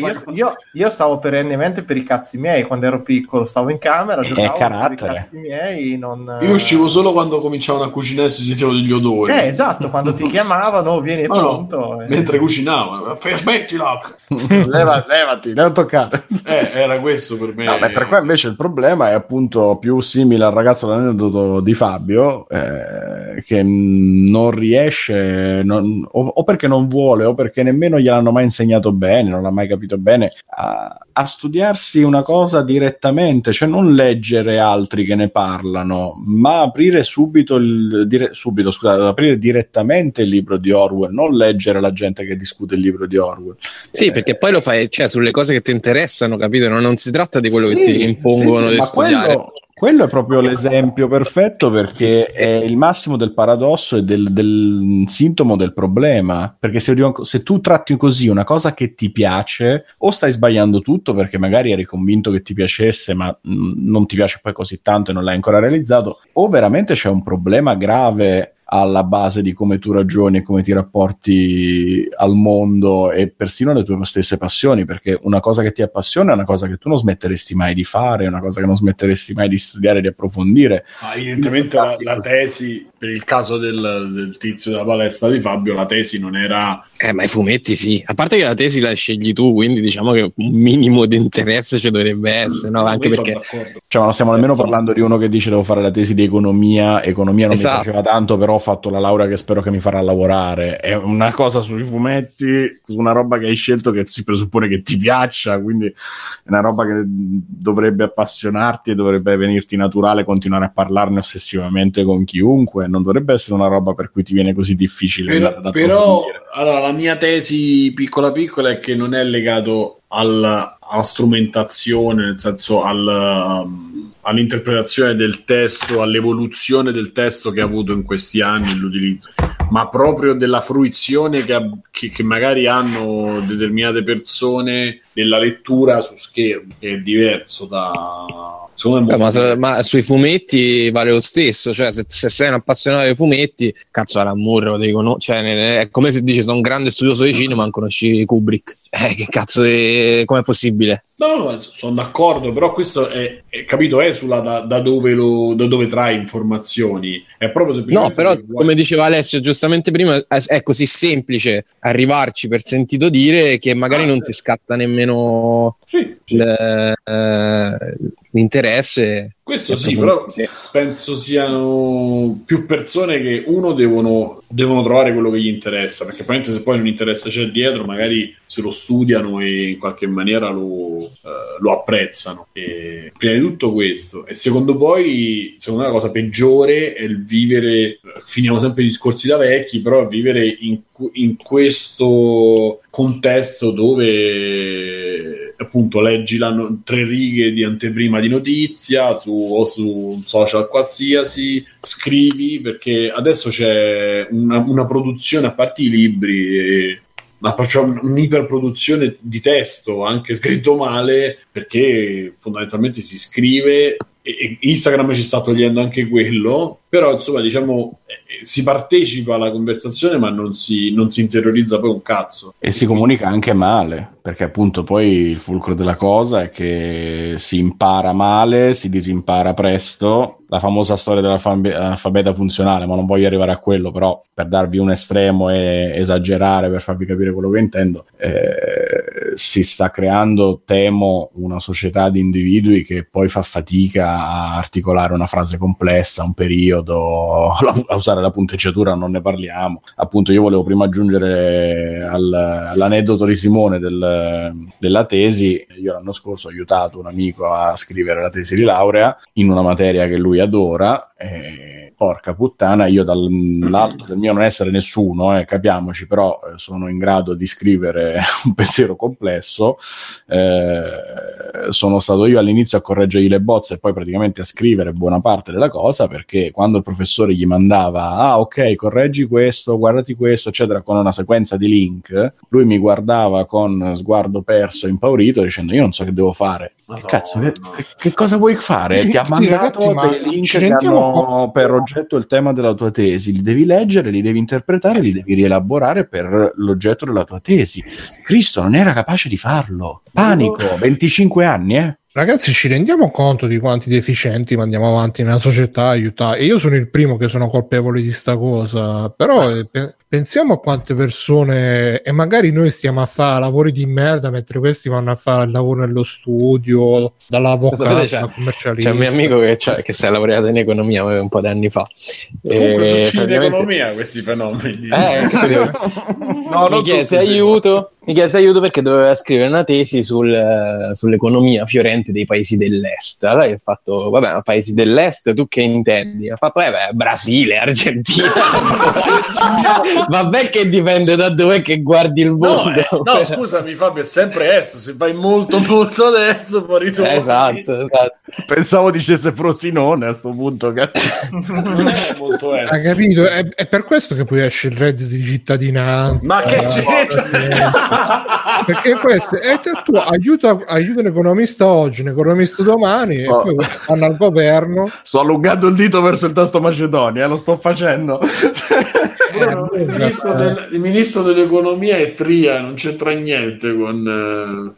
Io stavo perennemente per i cazzi miei quando ero piccolo, stavo in camera, giocavo per i cazzi miei, io uscivo solo quando cominciavano a cucinare e si sentivano degli odori. Esatto, quando ti chiamavano vieni pronto. Mentre cucinavano, smettila, levati, non toccare. Era questo per me. No, mentre qua invece il problema è appunto più simile al ragazzo dell'aneddoto di Fabio, che non riesce, o perché non vuole, o perché nemmeno gliel'hanno mai insegnato bene, non l'ha mai capito bene, a studiarsi una cosa direttamente, cioè non leggere altri che ne parlano, ma aprire aprire direttamente il libro di Orwell, non leggere la gente che discute il libro di Orwell. Sì, perché poi lo fai, cioè, sulle cose che ti interessano, capito? Non si tratta di quello che ti impongono di studiare. Quello è proprio l'esempio perfetto, perché è il massimo del paradosso e del sintomo del problema, perché se tu tratti così una cosa che ti piace, o stai sbagliando tutto perché magari eri convinto che ti piacesse ma non ti piace poi così tanto e non l'hai ancora realizzato, o veramente c'è un problema grave alla base di come tu ragioni e come ti rapporti al mondo e persino alle tue stesse passioni, perché una cosa che ti appassiona è una cosa che tu non smetteresti mai di fare, è una cosa che non smetteresti mai di studiare, di approfondire. Evidentemente la tesi, per il caso del tizio della palestra di Fabio, la tesi non era... ma i fumetti sì, a parte che la tesi la scegli tu, quindi diciamo che un minimo di interesse ci dovrebbe essere, no? Anche perché... Cioè, ma non stiamo nemmeno parlando di uno che dice devo fare la tesi di economia non mi piaceva tanto, però ho fatto la laurea che spero che mi farà lavorare. È una cosa sui fumetti, una roba che hai scelto che si presuppone che ti piaccia, quindi è una roba che dovrebbe appassionarti e dovrebbe venirti naturale continuare a parlarne ossessivamente con chiunque, non dovrebbe essere una roba per cui ti viene così difficile però allora la mia tesi piccola è che non è legato alla strumentazione, nel senso all'interpretazione del testo, all'evoluzione del testo che ha avuto in questi anni l'utilizzo, ma proprio della fruizione che magari hanno determinate persone della lettura su schermo, che è diverso da... ma sui fumetti vale lo stesso, cioè se sei un appassionato dei fumetti, cazzo, Alan Moore lo devi conoscere, è come se dici sono un grande studioso di cinema ma non conosci Kubrick, che cazzo, com'è possibile? No, sono d'accordo, però questo è capito, esula da dove trae informazioni, è proprio semplicemente... No, però come diceva Alessio giustamente prima, è così semplice arrivarci per sentito dire che magari non ti scatta nemmeno l'interesse. Questo sì, però penso siano più persone che uno devono trovare quello che gli interessa, perché probabilmente se poi un interesse c'è dietro magari se lo studiano e in qualche maniera lo apprezzano, e prima di tutto questo, e secondo me la cosa peggiore è il vivere, finiamo sempre i discorsi da vecchi, però vivere in questo contesto dove appunto leggi tre righe di anteprima di notizia su un social qualsiasi, scrivi, perché adesso c'è una produzione, a parte i libri ma c'è un'iperproduzione di testo anche scritto male, perché fondamentalmente si scrive e Instagram ci sta togliendo anche quello, però insomma diciamo si partecipa alla conversazione ma non si interiorizza poi un cazzo, e si comunica anche male, perché appunto poi il fulcro della cosa è che si impara male, si disimpara presto, la famosa storia dell'alfabeta funzionale, ma non voglio arrivare a quello, però per darvi un estremo e esagerare per farvi capire quello che intendo, si sta creando, temo, una società di individui che poi fa fatica a articolare una frase complessa, un periodo, a usare la punteggiatura, non ne parliamo. Appunto, io volevo prima aggiungere all'aneddoto di Simone della tesi. Io l'anno scorso ho aiutato un amico a scrivere la tesi di laurea in una materia che lui adora, porca puttana, io dall'alto del mio non essere nessuno, capiamoci, però sono in grado di scrivere un pensiero complesso, sono stato io all'inizio a correggergli le bozze e poi praticamente a scrivere buona parte della cosa, perché quando il professore gli mandava ok, correggi questo, guardati questo, eccetera, con una sequenza di link, lui mi guardava con sguardo perso, impaurito, dicendo io non so che devo fare. Madonna. Cazzo, che cosa vuoi fare? Ti ha mandato dei link che hanno per oggetto il tema della tua tesi, li devi leggere, li devi interpretare, li devi rielaborare per l'oggetto della tua tesi. Cristo non era capace di farlo. Panico, 25 anni, Ragazzi, ci rendiamo conto di quanti deficienti mandiamo avanti nella società, aiutare. E io sono il primo che sono colpevole di sta cosa, però pensiamo a quante persone, e magari noi stiamo a fare lavori di merda mentre questi vanno a fare il lavoro nello studio, dall'avvocato, cioè, al commercialista. C'è un mio amico che si è laureato in economia un po' di anni fa. Comunque tutti in economia questi fenomeni. No, mi chiese aiuto. Mi chiese aiuto perché doveva scrivere una tesi sull'economia fiorente dei paesi dell'est. Allora io ho fatto, vabbè, ma paesi dell'est tu che intendi? Ha fatto, Brasile, Argentina. Vabbè che dipende da dov'è che guardi il mondo. No, scusami Fabio, è sempre est, se vai molto ad est fuori tu. Esatto. Pensavo dicesse Frosinone a sto punto. Non è molto est. Ha capito? È per questo che poi esce il reddito di cittadinanza. Ma che c'entra? Perché questo è tu aiuta un economista oggi, un economista domani, e poi vanno al governo. Sto allungando il dito verso il tasto Macedonia, lo sto facendo. Il ministro dell'economia è Tria, non c'entra niente con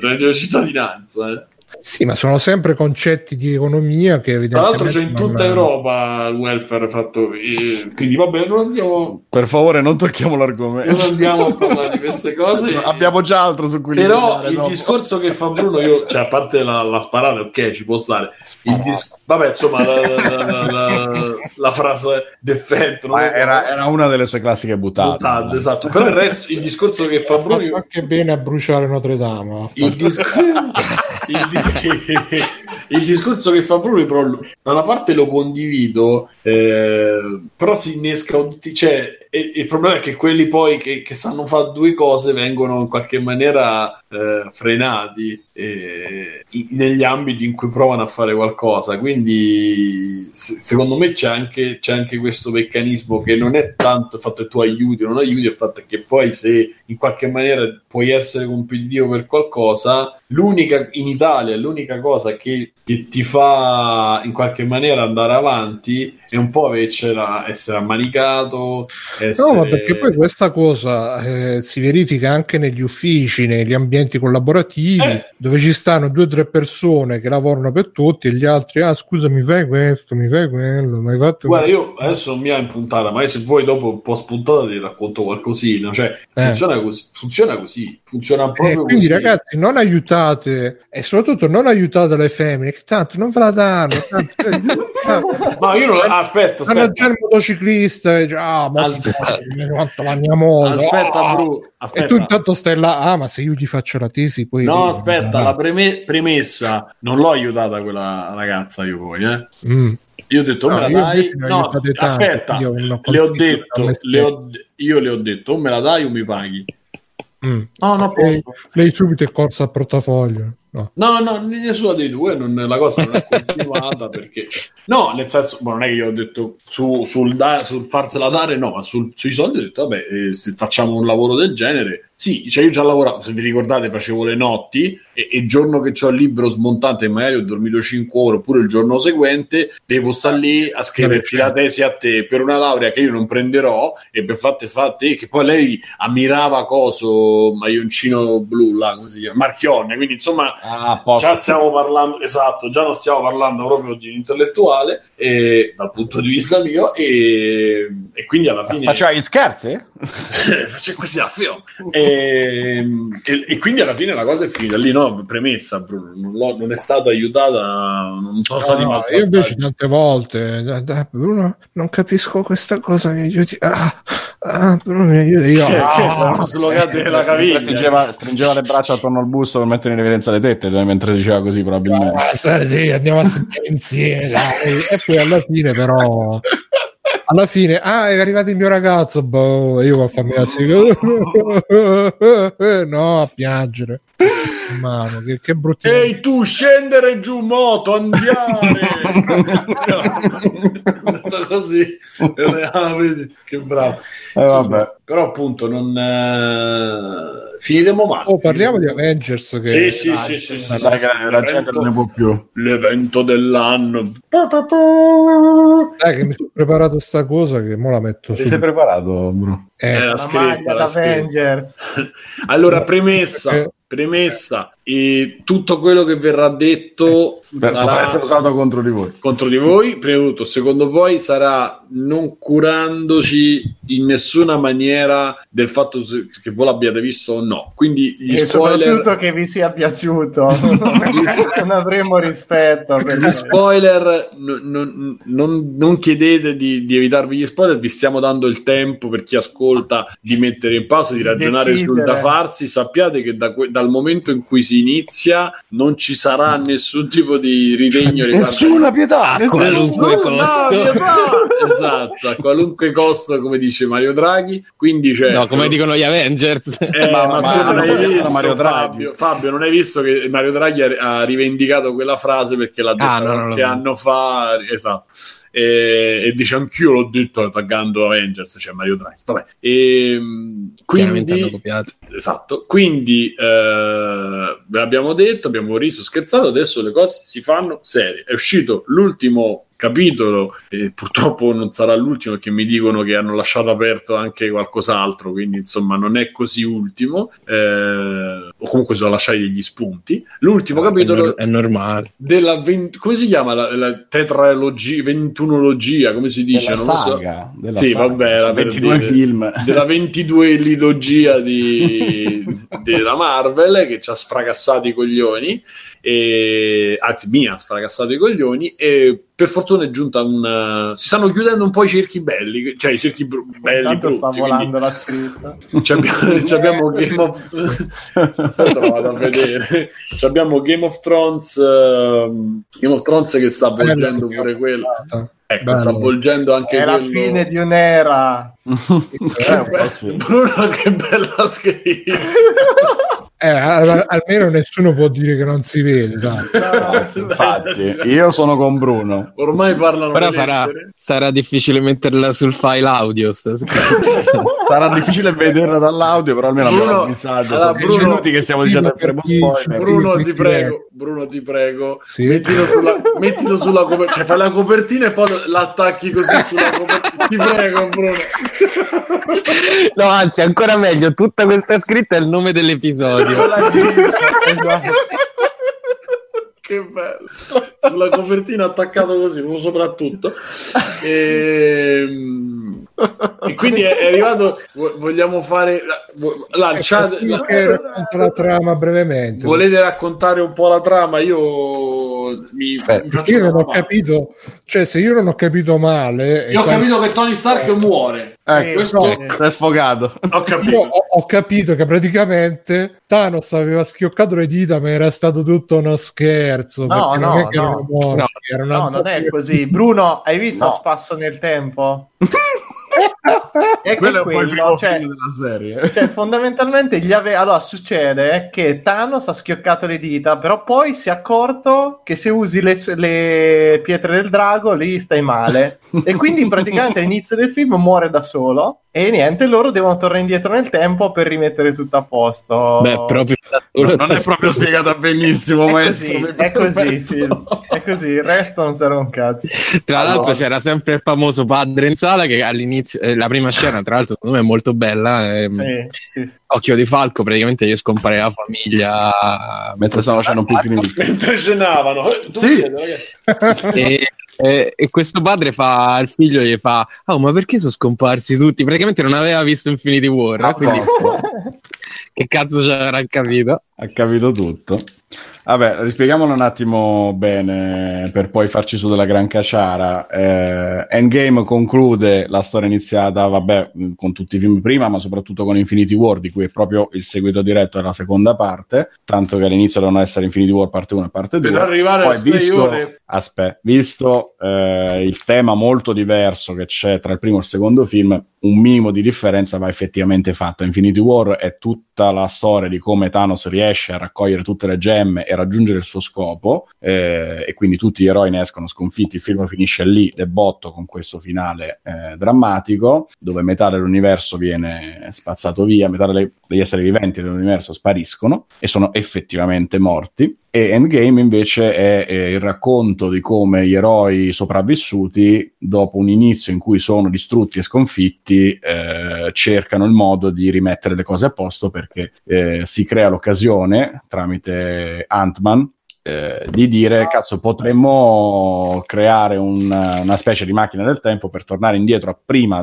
la cittadinanza, Sì, ma sono sempre concetti di economia che evidentemente... Tra l'altro c'è in tutta Europa il welfare fatto, quindi vabbè, non andiamo... Per favore non tocchiamo l'argomento. Non andiamo a parlare di queste cose. Abbiamo già altro su cui... Però il dopo. Discorso che fa Bruno, io, cioè, a parte la sparata, ok, ci può stare. Vabbè, insomma, la frase d'effetto... Non era una delle sue classiche buttate. Esatto, però il resto, il discorso che fa Bruno... Io... anche bene a bruciare Notre Dame. Il discorso che fa Bruno, però, da una parte lo condivido, però si innesca il problema è che quelli poi che sanno fare due cose vengono in qualche maniera frenati negli ambiti in cui provano a fare qualcosa, quindi secondo me c'è anche questo meccanismo che non è tanto il fatto che tu aiuti o non aiuti, è il fatto che poi se in qualche maniera puoi essere competitivo per qualcosa, in Italia l'unica cosa che ti fa in qualche maniera andare avanti è un po' essere ammanicato. No, ma perché poi questa cosa si verifica anche negli uffici, negli ambienti collaborativi, dove ci stanno 2 o 3 persone che lavorano per tutti e gli altri, scusa, mi fai questo, mi fai quello, mi hai fatto... Guarda, io adesso non mi ha impuntata, ma se vuoi dopo un po' spuntata ti racconto qualcosina, cioè funziona proprio quindi, così. Quindi ragazzi, non aiutate, e soprattutto non aiutate le femmine, che tanto non ve la danno, no, io non... aspetta. Hanno già il motociclista e aspetta, Bru, e tu intanto stai là, ma se io gli faccio la tesi poi... No, aspetta, la premessa, non l'ho aiutata quella ragazza io poi, Io ho detto, no, me la dai? No, aspetta, le ho detto, o me la dai o mi paghi. No, no, lei subito è corsa al portafoglio. No, nessuna dei due, la cosa non è continuata perché... No, nel senso, non è che io ho detto sul farsela dare, no, ma sui soldi ho detto, vabbè, se facciamo un lavoro del genere... Sì, cioè io già lavoravo, se vi ricordate facevo le notti e il giorno che c'ho il libro smontante magari ho dormito 5 ore oppure il giorno seguente devo stare lì a scriverti la tesi a te per una laurea che io non prenderò e per fatte che poi lei ammirava coso maglioncino blu là, come si chiama? Marchionne, quindi insomma già stiamo parlando, esatto, già non stiamo parlando proprio di un intellettuale dal punto di vista mio e quindi alla fine... Faceva gli scherzi? C'è questo affio. E quindi alla fine la cosa è finita lì, no? Premessa, Bruno, non è stata aiutata, non sono stati maltrattati. Io invece tante volte, Bruno, non capisco questa cosa, mi aiuti. Bruno mi aiuti. Io sono slogati della caviglia. Stringeva le braccia attorno al busto per mettere in evidenza le tette, mentre diceva così, probabilmente. Sì, andiamo a stare insieme, dai. E poi alla fine però... alla fine è arrivato il mio ragazzo, boh, io vado a farmi la sigla, no, a piangere, mano, che bruttino. Ehi tu, scendere giù moto, andiamo. Così. Che bravo. Vabbè. Però appunto non finiremo male. Parliamo di Avengers, che sì, la gente non ne può più. L'evento dell'anno. Dai che mi sono preparato sta cosa che mo la metto su. Ti sei preparato, Bruno? La scritta da Avengers. Allora, premessa, e tutto quello che verrà detto sarà essere usato contro di voi. Contro di voi, prima di tutto. Secondo voi sarà non curandoci in nessuna maniera del fatto che voi l'abbiate visto o no. Quindi gli spoiler... soprattutto che vi sia piaciuto. Non avremo rispetto. Gli spoiler, non chiedete di evitarvi gli spoiler, vi stiamo dando il tempo per chi ascolta di mettere in pausa, di ragionare sul da farsi. Sappiate che dal momento in cui si inizia non ci sarà nessun tipo di ritegno, nessuna pietà, qualunque costo. Esatto, a qualunque costo, come dice Mario Draghi. Quindi no, come dicono gli Avengers. Ma tu non hai visto Mario Draghi. Fabio, non hai visto che Mario Draghi ha rivendicato quella frase perché l'ha detta qualche anno fa, esatto. E dice anch'io l'ho detto taggando Avengers, cioè Mario Draghi. Vabbè. E quindi hanno copiato. Esatto, quindi abbiamo detto, abbiamo riso, scherzato, adesso le cose si fanno serie. È uscito l'ultimo capitolo, e purtroppo non sarà l'ultimo perché mi dicono che hanno lasciato aperto anche qualcos'altro, quindi insomma non è così ultimo, o comunque sono lasciati degli spunti. L'ultimo capitolo è normale della come si chiama la tetralogia, ventunologia, come si dice, della non saga, lo so, sì saga, vabbè, la 22 film della 22 lilogia della Marvel, che ci ha sfracassato i coglioni, anzi mi ha sfracassato i coglioni, e per fortuna è giunta una... si stanno chiudendo un po' i cerchi belli, cioè i cerchi belli brutti. Sta volando la scritta. C'abbiamo Game of... aspetta, vado a vedere. C'abbiamo Game of Thrones che sta avvolgendo pure quello. Ecco, sta avvolgendo anche quello. È la fine di un'era. Bruno, che bella scritta. Almeno nessuno può dire che non si vede, dai. No, infatti io sono con Bruno, ormai parlano, però sarà difficile metterla sul file audio. Sarà difficile vederla dall'audio, però almeno abbiamo un messaggio. Allora, Bruno, che stiamo dicendo Bruno ti prego sì. mettilo sulla copertina, cioè fai la copertina e poi l'attacchi così sulla copertina. Ti prego, Bruno. No, anzi, ancora meglio, tutta questa scritta è il nome dell'episodio. Che bello, sulla copertina attaccato così, soprattutto. E quindi è arrivato. Vogliamo fare la trama brevemente. Volete raccontare un po' la trama? Io non ho capito, cioè se io non ho capito male, io ho capito che Tony Stark muore. Questo è sfogato. Ho capito che praticamente Thanos aveva schioccato le dita, ma era stato tutto uno scherzo. No, non è così. Bruno, hai visto Spasso nel tempo? E quello è il primo film della serie. Cioè, fondamentalmente allora succede che Thanos ha schioccato le dita, però poi si è accorto che se usi le pietre del drago lì stai male. E quindi praticamente all'inizio del film muore da solo. E niente, loro devono tornare indietro nel tempo per rimettere tutto a posto. Beh, proprio non è proprio spiegata benissimo, è così. Il resto non sarà un cazzo. Tra l'altro c'era sempre il famoso padre in sala, che all'inizio, la prima scena, tra l'altro, secondo me è molto bella. Sì. Occhio di Falco, praticamente gli scompare la famiglia mentre cenavano. E E questo padre fa al figlio, gli fa: oh, ma perché sono scomparsi tutti? Praticamente non aveva visto Infinity War, quindi che cazzo c'era capito? Ha capito tutto. Vabbè, rispieghiamolo un attimo bene per poi farci su della gran caciara. Endgame conclude la storia iniziata, vabbè, con tutti i film prima, ma soprattutto con Infinity War, di cui è proprio il seguito diretto alla seconda parte, tanto che all'inizio dovevano essere Infinity War parte 1 e parte 2. Per arrivare poi, visto il tema molto diverso che c'è tra il primo e il secondo film, un minimo di differenza va effettivamente fatto. Infinity War è tutta la storia di come Thanos riesce a raccogliere tutte le gemme e raggiungere il suo scopo, e quindi tutti gli eroi ne escono sconfitti. Il film finisce lì, debotto, con questo finale drammatico, dove metà dell'universo viene spazzato via, metà degli esseri viventi dell'universo spariscono e sono effettivamente morti. E Endgame invece è il racconto di come gli eroi sopravvissuti, dopo un inizio in cui sono distrutti e sconfitti, cercano il modo di rimettere le cose a posto, perché si crea l'occasione tramite Ant-Man di dire: cazzo, potremmo creare una specie di macchina del tempo per tornare indietro a prima,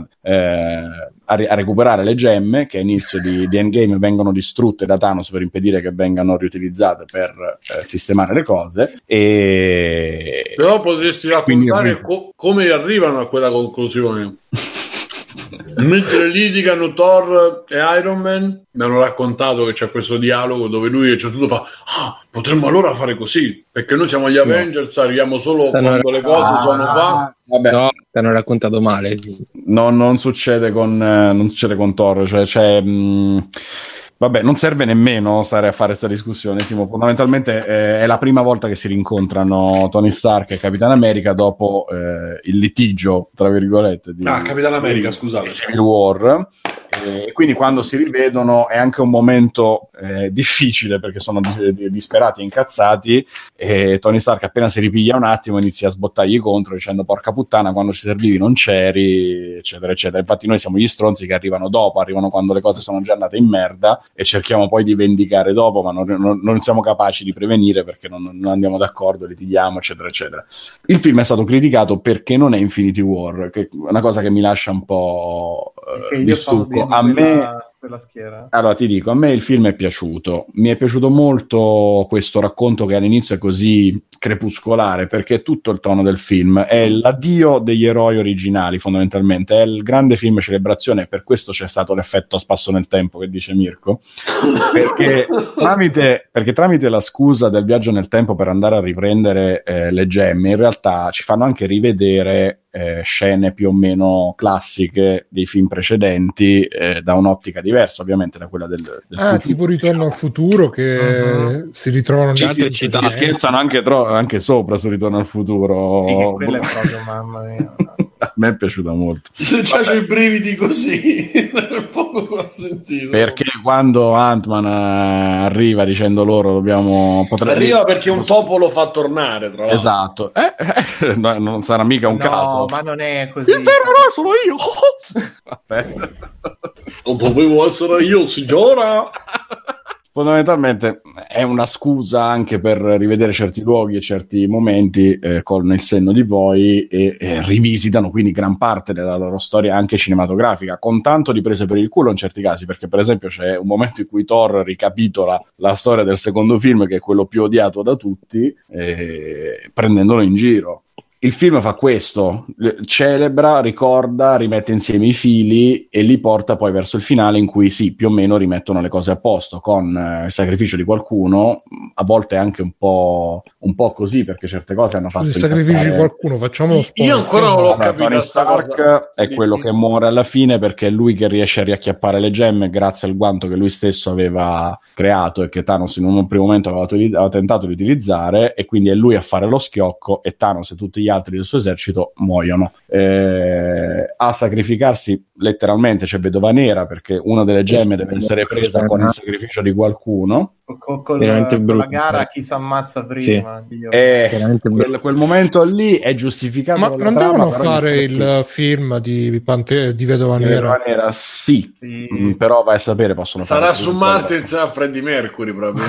a recuperare le gemme che all'inizio di Endgame vengono distrutte da Thanos per impedire che vengano riutilizzate per sistemare le cose. E però potresti raccontare come arrivano a quella conclusione. Mentre litigano Thor e Iron Man, mi hanno raccontato che c'è questo dialogo dove lui e tutto fa: ah, potremmo allora fare così, perché noi siamo gli Avengers, arriviamo solo quando le cose sono qua. Vabbè, no, ti hanno raccontato male. Sì. No, non succede con Thor, vabbè, non serve nemmeno stare a fare questa discussione, Simo. Fondamentalmente è la prima volta che si rincontrano Tony Stark e Capitan America dopo il litigio, tra virgolette, di Capitan America, scusate, Civil War. E quindi quando si rivedono è anche un momento difficile, perché sono disperati e incazzati, e Tony Stark appena si ripiglia un attimo inizia a sbottargli contro dicendo: porca puttana, quando ci servivi non c'eri, eccetera eccetera. Infatti noi siamo gli stronzi che arrivano dopo, arrivano quando le cose sono già andate in merda e cerchiamo poi di vendicare dopo, ma non siamo capaci di prevenire perché non andiamo d'accordo, litighiamo, eccetera eccetera. Il film è stato criticato perché non è Infinity War, che è una cosa che mi lascia un po' di stucco. Per la schiera. Allora ti dico, a me il film è piaciuto, mi è piaciuto molto questo racconto che all'inizio è così crepuscolare, perché tutto il tono del film è l'addio degli eroi originali, fondamentalmente è il grande film celebrazione, e per questo c'è stato l'effetto a spasso nel tempo che dice Mirko, perché tramite la scusa del viaggio nel tempo per andare a riprendere le gemme, in realtà ci fanno anche rivedere scene più o meno classiche dei film precedenti, da un'ottica diversa ovviamente da quella del futuro, tipo Ritorno al futuro, che si ritrovano ci scherzano anche sopra su Ritorno al futuro. Sì, che quella è proprio mamma mia. A me è piaciuta molto. C'ho i brividi così, poco sentito. Perché quando Ant-Man arriva dicendo loro arriva perché un topo lo fa tornare, tra l'altro. Esatto. No, non sarà mica un caso. No, ma non è così. È vero, no, sono io. Vabbè. Non dovevo essere io, signora. Fondamentalmente è una scusa anche per rivedere certi luoghi e certi momenti con il senno di poi, e rivisitano quindi gran parte della loro storia anche cinematografica, con tanto di prese per il culo in certi casi, perché per esempio c'è un momento in cui Thor ricapitola la storia del secondo film, che è quello più odiato da tutti, prendendolo in giro. Il film fa questo, celebra, ricorda, rimette insieme i fili e li porta poi verso il finale, in cui sì, più o meno rimettono le cose a posto con il sacrificio di qualcuno, a volte anche un po' così, perché certe cose hanno fatto il sacrificio di qualcuno, facciamo io ancora non l'ho capito. Tony Stark è quello che muore alla fine, perché è lui che riesce a riacchiappare le gemme grazie al guanto che lui stesso aveva creato e che Thanos in un primo momento aveva tentato di utilizzare, e quindi è lui a fare lo schiocco, e Thanos e tutti gli altri del suo esercito muoiono, a sacrificarsi letteralmente. C'è Vedova Nera, perché una delle gemme deve essere presa con il sacrificio di qualcuno, con la gara chi si ammazza prima. Sì. Quel momento lì è giustificato. Ma non devono fare il film di Vedova Nera? Sì. Però vai a sapere, possono sarà su Marte, sarà Freddie Mercury proprio.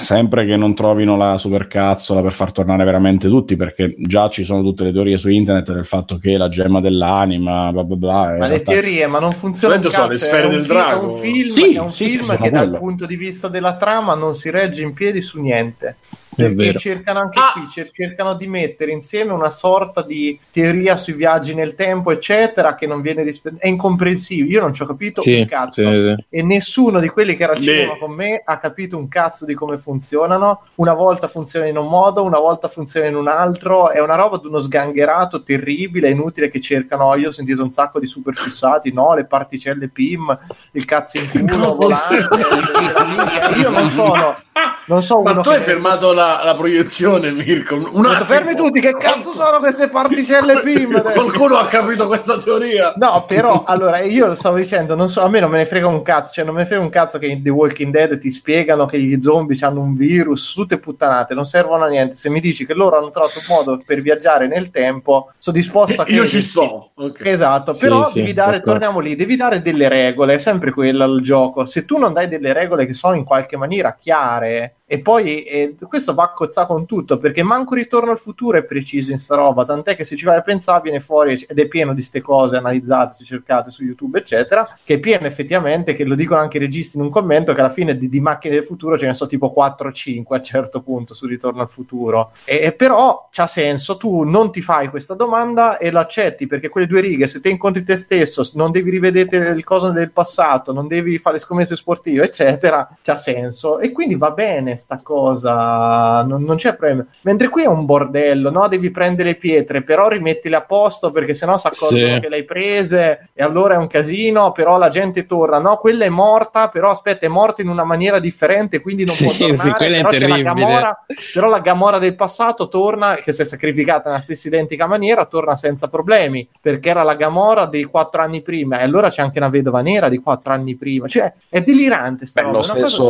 Sempre che non trovino la supercazzola per far tornare veramente tutti, perché perché già ci sono tutte le teorie su internet del fatto che la gemma dell'anima, bla bla bla. Ma le teorie, ma non funzionano. Sono le sfere del drago. È un film, sì, è un film che dal punto di vista della trama non si regge in piedi su niente. Perché cercano anche qui, cercano di mettere insieme una sorta di teoria sui viaggi nel tempo, eccetera, che non viene rispettata. È incomprensibile. Io non ci ho capito un cazzo. Sì. E nessuno di quelli che era al cinema con me ha capito un cazzo di come funzionano. Una volta funziona in un modo, una volta funziona in un altro. È una roba di uno sgangherato terribile, inutile, che cercano. Io ho sentito un sacco di super fissati, no? Le particelle PIM, il cazzo in culo volante. Io non so. Ma tu hai fermato la proiezione, Mirko. Fermi tutti, che cazzo sono queste particelle PIM? Qualcuno ha capito questa teoria? No, però allora io lo stavo dicendo, non so, a me non me ne frega un cazzo, cioè non me ne frega un cazzo che in The Walking Dead ti spiegano che gli zombie hanno un virus, tutte puttanate, non servono a niente. Se mi dici che loro hanno trovato un modo per viaggiare nel tempo, sono disposto a io ci sto. Okay. Esatto, sì, però sì, devi dare, d'accordo. Torniamo lì, devi dare delle regole, è sempre quella il gioco. Se tu non dai delle regole che sono in qualche maniera chiare, e poi questo va a cozzare con tutto, perché manco Ritorno al futuro è preciso in sta roba, tant'è che se ci vai a pensare viene fuori, ed è pieno di ste cose analizzate, se cercate su YouTube eccetera, che è pieno effettivamente, che lo dicono anche i registi in un commento, che alla fine di macchine del futuro ce ne sono tipo 4-5 a un certo punto su Ritorno al futuro, e però c'ha senso, tu non ti fai questa domanda e l'accetti, perché quelle due righe, se te incontri te stesso, non devi rivedere le cose del passato, non devi fare le scommesse sportive eccetera, c'ha senso, e quindi va bene sta cosa, non c'è problema. Mentre qui è un bordello, no? Devi prendere le pietre, però rimettile a posto perché sennò si accorgono che le hai prese e allora è un casino, però la gente torna, no? Quella è morta, però aspetta, è morta in una maniera differente, quindi non può tornare, però c'è la Gamora, però la Gamora del passato torna, che si è sacrificata nella stessa identica maniera, torna senza problemi, perché era la Gamora dei 4 anni prima, e allora c'è anche una Vedova Nera di 4 anni prima, cioè è delirante sta roba.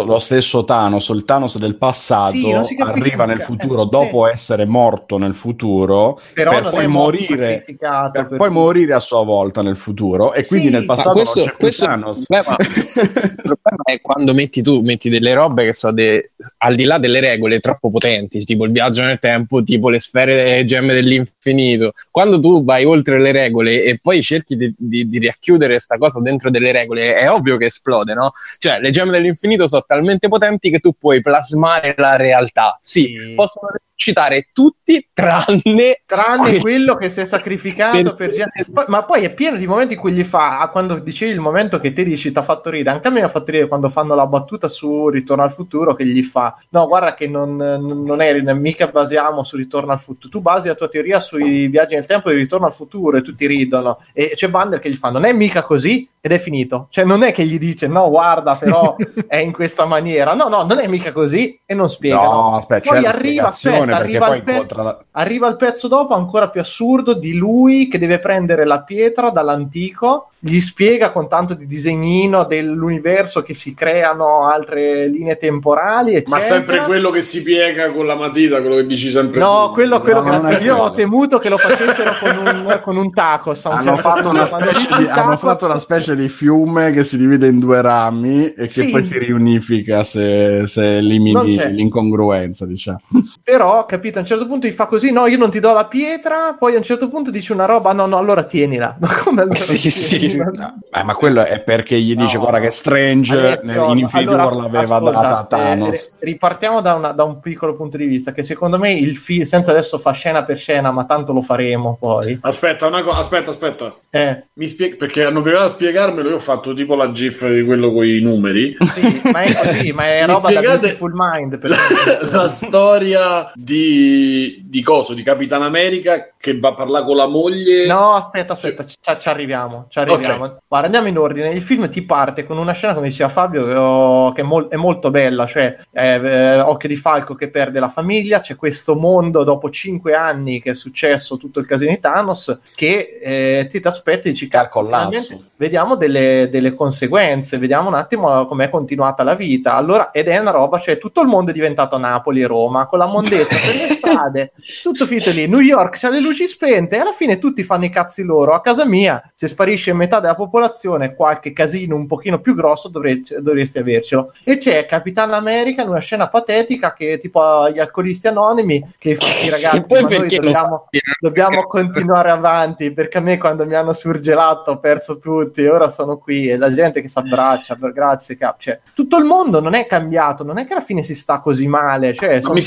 Lo stesso Thanos, il Thanos del passato arriva nel futuro dopo essere morto nel futuro, però per poi morire morire a sua volta nel futuro, e quindi nel passato questo non c'è più Thanos. Il problema è quando metti delle robe che al di là delle regole troppo potenti, tipo il viaggio nel tempo, tipo le sfere delle gemme dell'infinito, quando tu vai oltre le regole e poi cerchi di riacchiudere sta cosa dentro delle regole, è ovvio che esplode, no? Cioè le gemme dell'infinito sono talmente potenti che tu puoi plasmare la realtà, possono citare tutti tranne quello che si è sacrificato per... Ma poi è pieno di momenti in cui gli fa, quando dicevi il momento che te dici, ti ha fatto ridere, anche a me mi ha fatto ridere quando fanno la battuta su Ritorno al futuro, che gli fa, no guarda che non eri mica basiamo su Ritorno al futuro, tu basi la tua teoria sui viaggi nel tempo di Ritorno al futuro, e tutti ridono, e c'è Bander che gli fa, non è mica così, ed è finito, cioè non è che gli dice no guarda però è in questa maniera, no non è mica così, e non spiega, poi arriva il pezzo dopo ancora più assurdo di lui che deve prendere la pietra dall'antico, gli spiega con tanto di disegnino dell'universo che si creano altre linee temporali eccetera. Ma sempre quello che si piega con la matita, quello che dici sempre quello. Io ho temuto che lo facessero con un taco, hanno fatto una specie di fiume che si divide in due rami e che poi si riunifica se elimini l'incongruenza, diciamo. Però capito, a un certo punto gli fa così, no io non ti do la pietra, poi a un certo punto dice una roba, no allora tienila, ma come allora ma quello è perché gli dice guarda che Strange in Infinity War l'aveva data Thanos. Ripartiamo da un piccolo punto di vista che secondo me il film, senza adesso fa scena per scena, ma tanto lo faremo poi. Aspetta, mi spieghi, perché hanno provato a spiegarmelo, io ho fatto tipo la gif di quello con i numeri, ma è roba da Beautiful Mind, la storia di coso, di Capitan America che va a parlare con la moglie. No aspetta, ci arriviamo. Okay. Guarda, andiamo in ordine. Il film ti parte con una scena, come diceva Fabio, che è molto bella, cioè Occhio di Falco che perde la famiglia, c'è questo mondo dopo 5 anni che è successo tutto il casino di Thanos, che ti aspetti e dici cazzo, vediamo delle conseguenze, vediamo un attimo com'è continuata la vita, allora, ed è una roba, cioè tutto il mondo è diventato Napoli e Roma, con la mondezza per cade, tutto finito lì. New York c'ha le luci spente e alla fine tutti fanno i cazzi loro. A casa mia, se sparisce metà della popolazione, qualche casino un pochino più grosso dovresti avercelo. E c'è Capitan America in una scena patetica che tipo gli alcolisti anonimi che i ragazzi, e poi ma noi dobbiamo continuare avanti, perché a me quando mi hanno surgelato ho perso tutti, ora sono qui, e la gente che si abbraccia per grazie cioè, tutto il mondo non è cambiato, non è che alla fine si sta così male, cioè, sono mi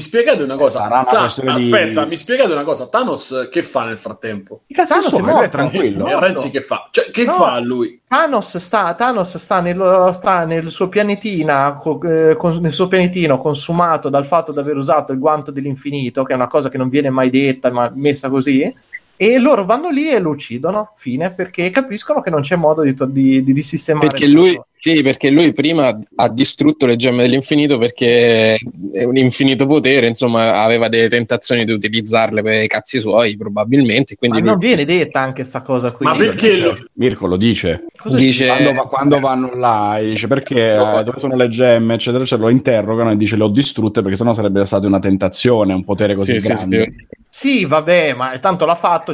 spiegate una cosa, mi spiegate una cosa, Thanos che fa nel frattempo? Thanos è morto, tranquillo, e Renzi che fa? Cioè, che fa lui? Thanos sta nel suo pianetina nel suo pianetino consumato dal fatto di aver usato il guanto dell'infinito, che è una cosa che non viene mai detta ma messa così, e loro vanno lì e lo uccidono, fine, perché capiscono che non c'è modo di sistemare, perché lui, sì, perché lui prima ha distrutto le gemme dell'infinito perché è un infinito potere, insomma aveva delle tentazioni di utilizzarle per i cazzi suoi probabilmente, quindi ma non viene detta anche sta cosa qui, ma perché Mirko lo dice, quando vanno là e dice perché dove sono le gemme eccetera, cioè lo interrogano e dice le ho distrutte perché sennò sarebbe stata una tentazione, un potere così grande. Sì, vabbè, ma tanto l'ha fatto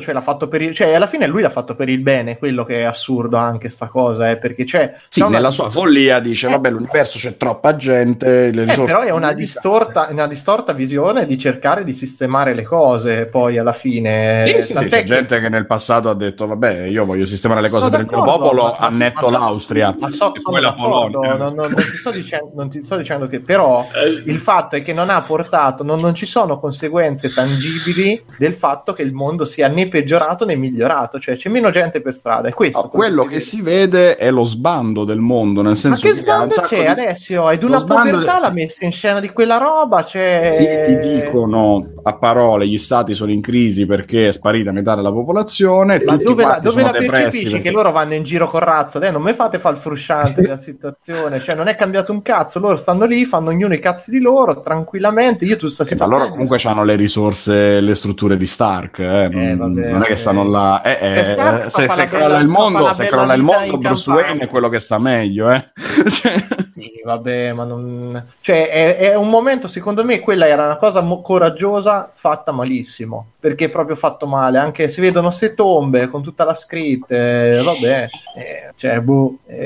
per il alla fine lui l'ha fatto per il bene, quello che è assurdo anche sta cosa, perché c'è nella sua follia dice vabbè, l'universo c'è troppa gente, le risorse, però è una distorta visione di cercare di sistemare le cose, poi alla fine c'è gente che nel passato ha detto vabbè, io voglio sistemare le cose per il mio popolo, annetto l'Austria e poi la Polonia. Non ti sto dicendo che però il fatto è che non ha portato, non ci sono conseguenze tangibili del fatto che il mondo sia né peggiorato né migliorato, cioè c'è meno gente per strada, è questo quello che si vede è lo sbando del mondo, nel senso ma che sbando c'è Alessio? Ed una povertà l'ha messa in scena di quella roba, cioè... Sì, ti dicono a parole gli stati sono in crisi perché è sparita metà della popolazione, ma dove la percepisci perché... che loro vanno in giro con razza, dai, non mi fate far il frusciante della situazione, cioè non è cambiato un cazzo, loro stanno lì, fanno ognuno i cazzi di loro tranquillamente, io tu sta situazione, ma loro comunque hanno le risorse, le strutture di Stark, non è che stanno là, se crolla il mondo, Bruce Wayne è quello che sta meglio, Sì, vabbè, ma non... cioè è un momento, secondo me quella era una cosa coraggiosa fatta malissimo, perché è proprio fatto male, anche si vedono ste tombe con tutta la scritta, pare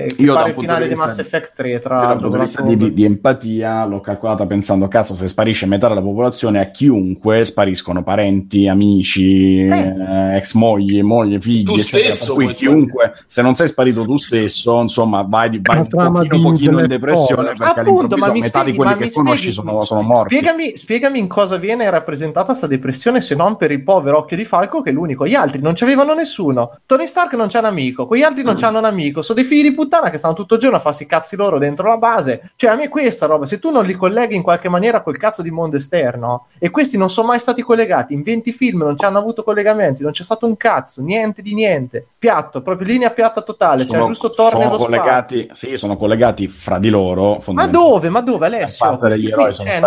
il finale di Mass Effect 3, tra l'altro, dal punto di empatia l'ho calcolata pensando cazzo, se sparisce metà della popolazione a chiunque spariscono parenti, amici, ex moglie, figli, tu eccetera. Stesso, per cui chiunque, se non sei sparito tu stesso, insomma, vai un pochino in depressione, perché appunto, all'improvviso metà di quelli che conosci sono morti. Spiegami in cosa viene rappresentata questa depressione, se non per il povero Occhio di Falco che è l'unico, gli altri non c'avevano nessuno, Tony Stark non c'ha un amico, quegli altri non c'hanno un amico, sono dei figli di puttana che stanno tutto il giorno a farsi i cazzi loro dentro la base, cioè a me questa roba, se tu non li colleghi in qualche maniera col cazzo di mondo esterno, e questi non sono mai stati collegati, in 20 film non ci hanno avuto collegamenti, non c'è stato un cazzo, niente di niente, piatto, proprio linea piatta totale, c'è giusto Thor nello spazio. Sì, sono collegati fra di loro. Ma dove Alessio?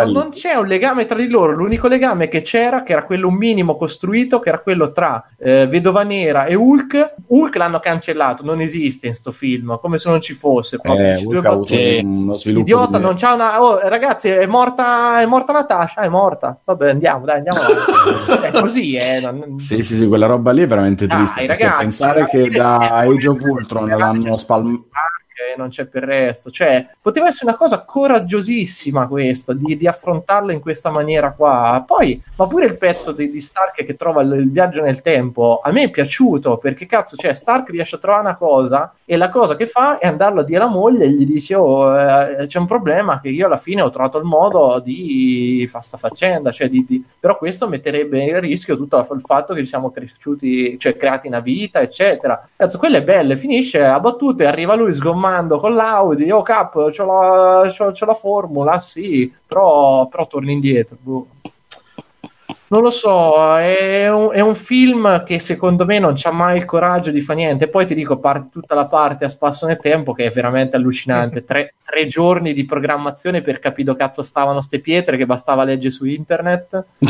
Non c'è un legame tra di loro, l'unico legame che c'era, che era quello un minimo costruito, che era quello tra Vedova Nera e Hulk l'hanno cancellato, non esiste in sto film, come se non ci fosse proprio. Idiota, non c'ha una... Oh, ragazzi, è morta Natasha, è morta, vabbè, andiamo è così, non... sì quella roba lì è veramente triste, ragazzi, pensare che da Age of Ultron l'hanno spalmato, non c'è per il resto, cioè poteva essere una cosa coraggiosissima questa, di affrontarla in questa maniera qua, poi ma pure il pezzo di Stark che trova il viaggio nel tempo a me è piaciuto, perché cazzo, cioè Stark riesce a trovare una cosa e la cosa che fa è andarlo a dire alla moglie e gli dice c'è un problema che io alla fine ho trovato il modo di fare sta faccenda, cioè però questo metterebbe in rischio tutto il fatto che ci siamo cresciuti, cioè creati una vita eccetera, cazzo quella è bella, finisce a battute, arriva lui sgommato con l'Audi, capo, c'ho la formula, sì, però torni indietro. Non lo so, è un film che secondo me non c'ha mai il coraggio di fare niente. Poi ti dico, parte tutta la parte a spasso nel tempo che è veramente allucinante. Tre giorni di programmazione per capire dove cazzo stavano ste pietre che bastava leggere su internet. E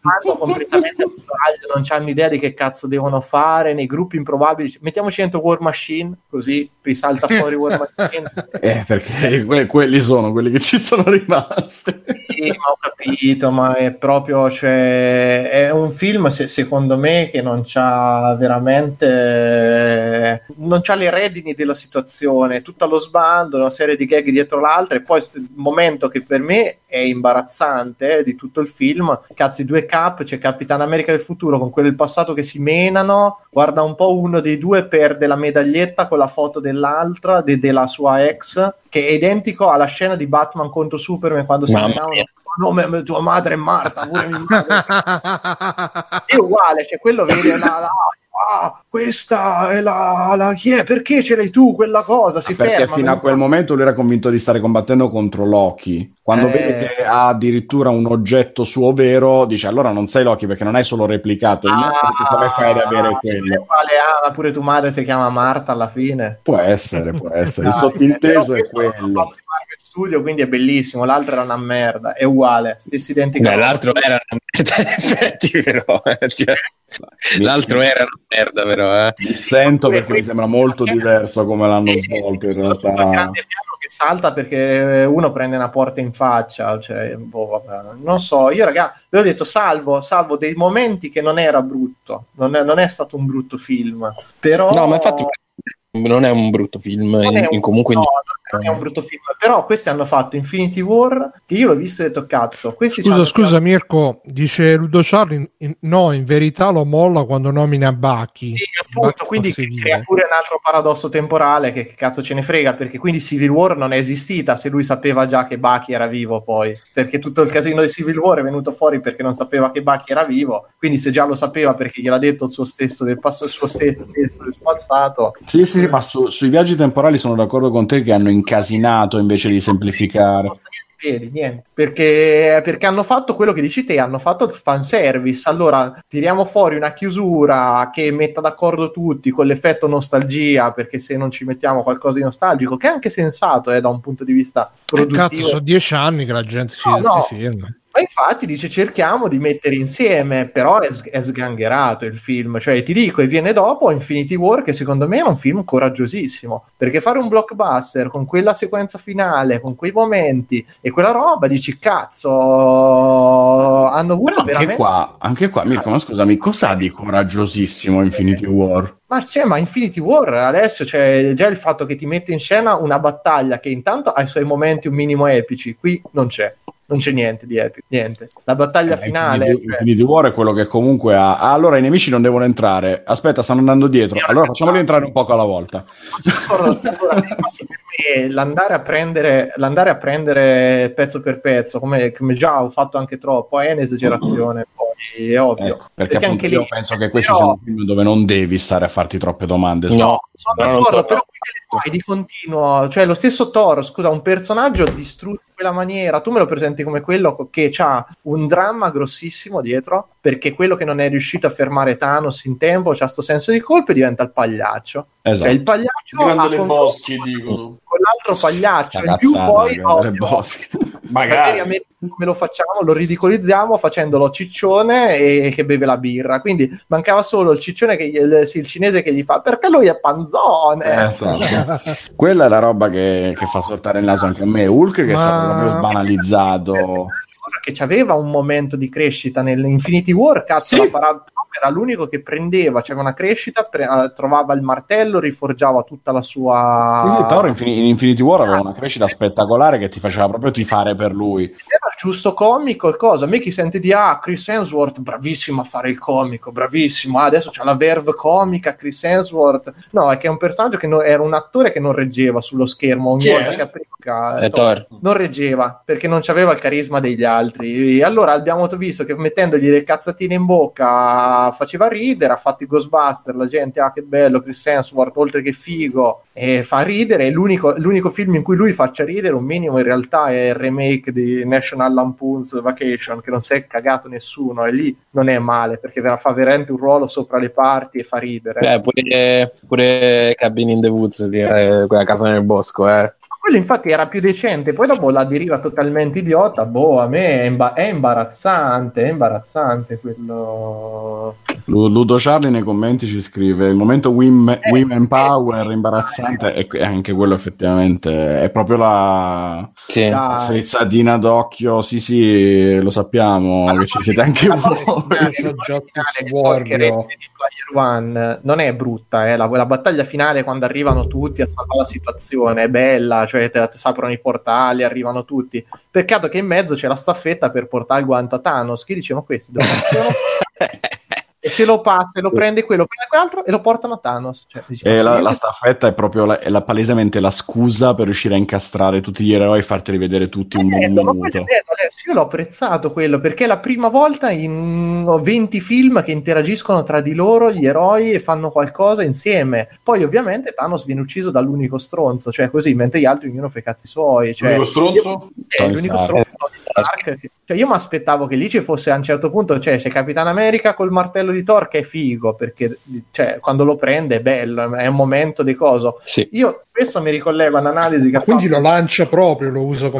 poi hanno completamente il coraggio, non c'hanno idea di che cazzo devono fare. Nei gruppi improbabili, mettiamoci dentro War Machine, così risalta fuori War Machine. Perché quelli sono quelli che ci sono rimasti. Sì, ma ho capito, ma è proprio... Cioè, è un film secondo me che non c'ha veramente, non c'ha le redini della situazione, tutto allo sbando, una serie di gag dietro l'altra. E poi il momento che per me è imbarazzante di tutto il film, cazzo, i due Cap, c'è Capitan America del futuro con quello del passato che si menano, guarda un po', uno dei due perde la medaglietta con la foto dell'altra, della sua ex, che è identico alla scena di Batman contro Superman quando si menavano, nome, tua madre è Marta, pure mia madre. È uguale, cioè quello vede questa è la chi è? Perché ce l'hai tu quella cosa? Si ferma, perché fino a quel momento lui era convinto di stare combattendo contro Loki. Quando vede che ha addirittura un oggetto suo vero, dice allora non sei Loki perché non hai solo replicato il nostro, come fai ad avere quello? Quale, pure tua madre si chiama Marta alla fine. Può essere. Il sottinteso è quello. Studio, quindi è bellissimo. L'altro era una merda, è uguale, stessi identico. L'altro era una merda, in effetti, però. L'altro era una merda, però. Mi sento perché mi sembra molto diverso come l'hanno svolto, in realtà. Un grande piano che salta perché uno prende una porta in faccia, cioè, vabbè. Non so, io ragazzi, ve l'ho detto, salvo dei momenti che non era brutto, non è stato un brutto film, però... No, ma infatti... Non è un brutto film, non è un brutto film, però questi hanno fatto Infinity War, che io l'ho visto e ho detto cazzo. Scusa Mirko, dice Ludo Charlie, no, in verità lo molla quando nomina Bucky. Sì, appunto, Bucky, quindi crea pure un altro paradosso temporale che cazzo ce ne frega, perché quindi Civil War non è esistita se lui sapeva già che Bucky era vivo poi, perché tutto il casino di Civil War è venuto fuori perché non sapeva che Bucky era vivo, quindi se già lo sapeva perché gliel'ha detto il suo stesso del passato, il suo stesso del spazzato. Sì. Ma sui viaggi temporali sono d'accordo con te che hanno incasinato invece di semplificare. Niente. Perché hanno fatto quello che dici te, hanno fatto il fanservice. Allora tiriamo fuori una chiusura che metta d'accordo tutti con l'effetto nostalgia, perché se non ci mettiamo qualcosa di nostalgico, che è anche sensato da un punto di vista produttivo. Cazzo, sono 10 anni che la gente si ferma. Ma infatti dice cerchiamo di mettere insieme, però è sgangherato il film, cioè ti dico, e viene dopo Infinity War, che secondo me è un film coraggiosissimo, perché fare un blockbuster con quella sequenza finale, con quei momenti e quella roba, dici cazzo, hanno avuto veramente... Anche qua, Mirko, ma scusami, cos'ha di coraggiosissimo Infinity War? Ma Infinity War adesso c'è già il fatto che ti mette in scena una battaglia che intanto ha i suoi momenti un minimo epici, qui non c'è niente di epico, niente. La battaglia finale Infinity War è quello che comunque ha allora i nemici non devono entrare, aspetta stanno andando dietro, allora facciamoli entrare un poco alla volta. L'andare a prendere pezzo per pezzo, come già ho fatto anche troppo, è un'esagerazione, poi è ovvio, perché anche io penso che questi siano film dove non devi stare a farti troppe domande. No, sono d'accordo, però qui te le fai di continuo, cioè lo stesso Thor, scusa, un personaggio distrutto in quella maniera, tu me lo presenti come quello che c'ha un dramma grossissimo dietro, perché quello che non è riuscito a fermare Thanos in tempo c'ha sto senso di colpa e diventa il pagliaccio. Esatto. Cioè, il pagliaccio grande le boschi, dicono, con l'altro pagliaccio in più, poi magari me lo facciamo, lo ridicolizziamo facendolo ciccione e che beve la birra, quindi mancava solo il ciccione che il cinese che gli fa perché lui è panzone, esatto. Quella è la roba che fa saltare il naso anche a me, Hulk che è stato proprio sbanalizzato, che c'aveva un momento di crescita nell'Infinity War, cazzo, sì. Era l'unico che prendeva, c'era una crescita, trovava il martello, riforgiava tutta la sua... Sì, Thor in Infinity War aveva una crescita spettacolare che ti faceva proprio tifare per lui. Era il giusto comico, il cosa. A me chi sente di Chris Hemsworth, bravissimo a fare il comico, bravissimo, adesso c'ha la verve comica, Chris Hemsworth. No, è che è un personaggio che era un attore che non reggeva sullo schermo ogni volta che apriva. Thor. Non reggeva, perché non c'aveva il carisma degli altri. E allora abbiamo visto che mettendogli le cazzatine in bocca faceva ridere, ha fatto i Ghostbuster, la gente che bello Chris Hemsworth, oltre che figo, fa ridere. È l'unico film in cui lui faccia ridere un minimo, in realtà è il remake di National Allan Punz Vacation, che non si è cagato nessuno, e lì non è male, perché fa veramente un ruolo sopra le parti e fa ridere. Pure Cabin in the Woods, quella casa nel bosco, Quello infatti era più decente, poi dopo la deriva totalmente idiota, a me è imbarazzante quello. Ludo Charlie nei commenti ci scrive: il momento women power imbarazzante, e anche quello effettivamente è proprio la strizzadina d'occhio. Sì, lo sappiamo, che ci siete anche voi. One non è brutta, la battaglia finale quando arrivano tutti a salvare la situazione è bella, cioè si aprono i portali, arrivano tutti. Peccato che in mezzo c'è la staffetta per portare il guanto a Thanos, che dicevano questi dove sono? E se lo passa, lo prende quello, prende quell'altro e lo portano a Thanos. Cioè, diciamo, la staffetta è proprio palesemente la scusa per riuscire a incastrare tutti gli eroi e farteli vedere tutti in un minuto. Io l'ho apprezzato quello, perché è la prima volta in 20 film che interagiscono tra di loro gli eroi e fanno qualcosa insieme. Poi ovviamente Thanos viene ucciso dall'unico stronzo, cioè così, mentre gli altri ognuno fa i cazzi suoi. Cioè, l'unico stronzo? L'unico stronzo Tony Stark. Cioè, io mi aspettavo che lì ci fosse a un certo punto, cioè, c'è Capitan America col martello di Thor che è figo, perché cioè, quando lo prende è bello, è un momento di coso. Sì. Io spesso mi ricollego all'analisi che quindi lo lancia proprio, lo usa. Sì.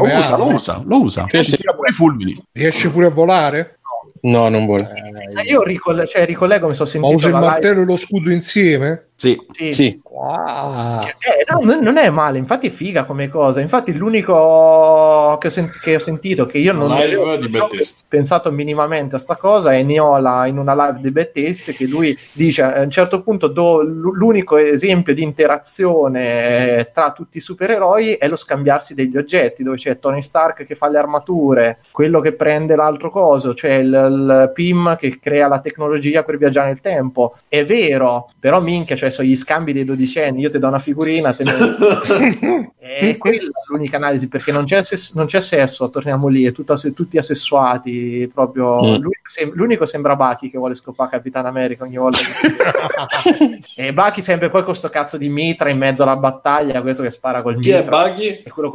Pure i fulmini. Riesce pure a volare? No, non vola. Io ricollego, mi sono sentito. Ma usa il martello e lo scudo insieme? Sì. Wow. No, non è male, infatti è figa come cosa. Infatti l'unico che ho sentito che io non avevo pensato minimamente a sta cosa è Niola in una live di Bethesda, che lui dice a un certo punto l'unico esempio di interazione tra tutti i supereroi è lo scambiarsi degli oggetti, dove c'è Tony Stark che fa le armature, quello che prende l'altro coso, cioè il Pym che crea la tecnologia per viaggiare nel tempo. È vero, però minchia, cioè sono gli scambi dei dodicenni, io ti do una figurina e quella è l'unica analisi, perché non c'è sesso, torniamo lì, è tutti asessuati proprio. L'unico sembra Bucky che vuole scopare Capitan America ogni volta e Bucky sempre poi con sto cazzo di mitra in mezzo alla battaglia, questo che spara col mitra. Chi è Bucky? È quello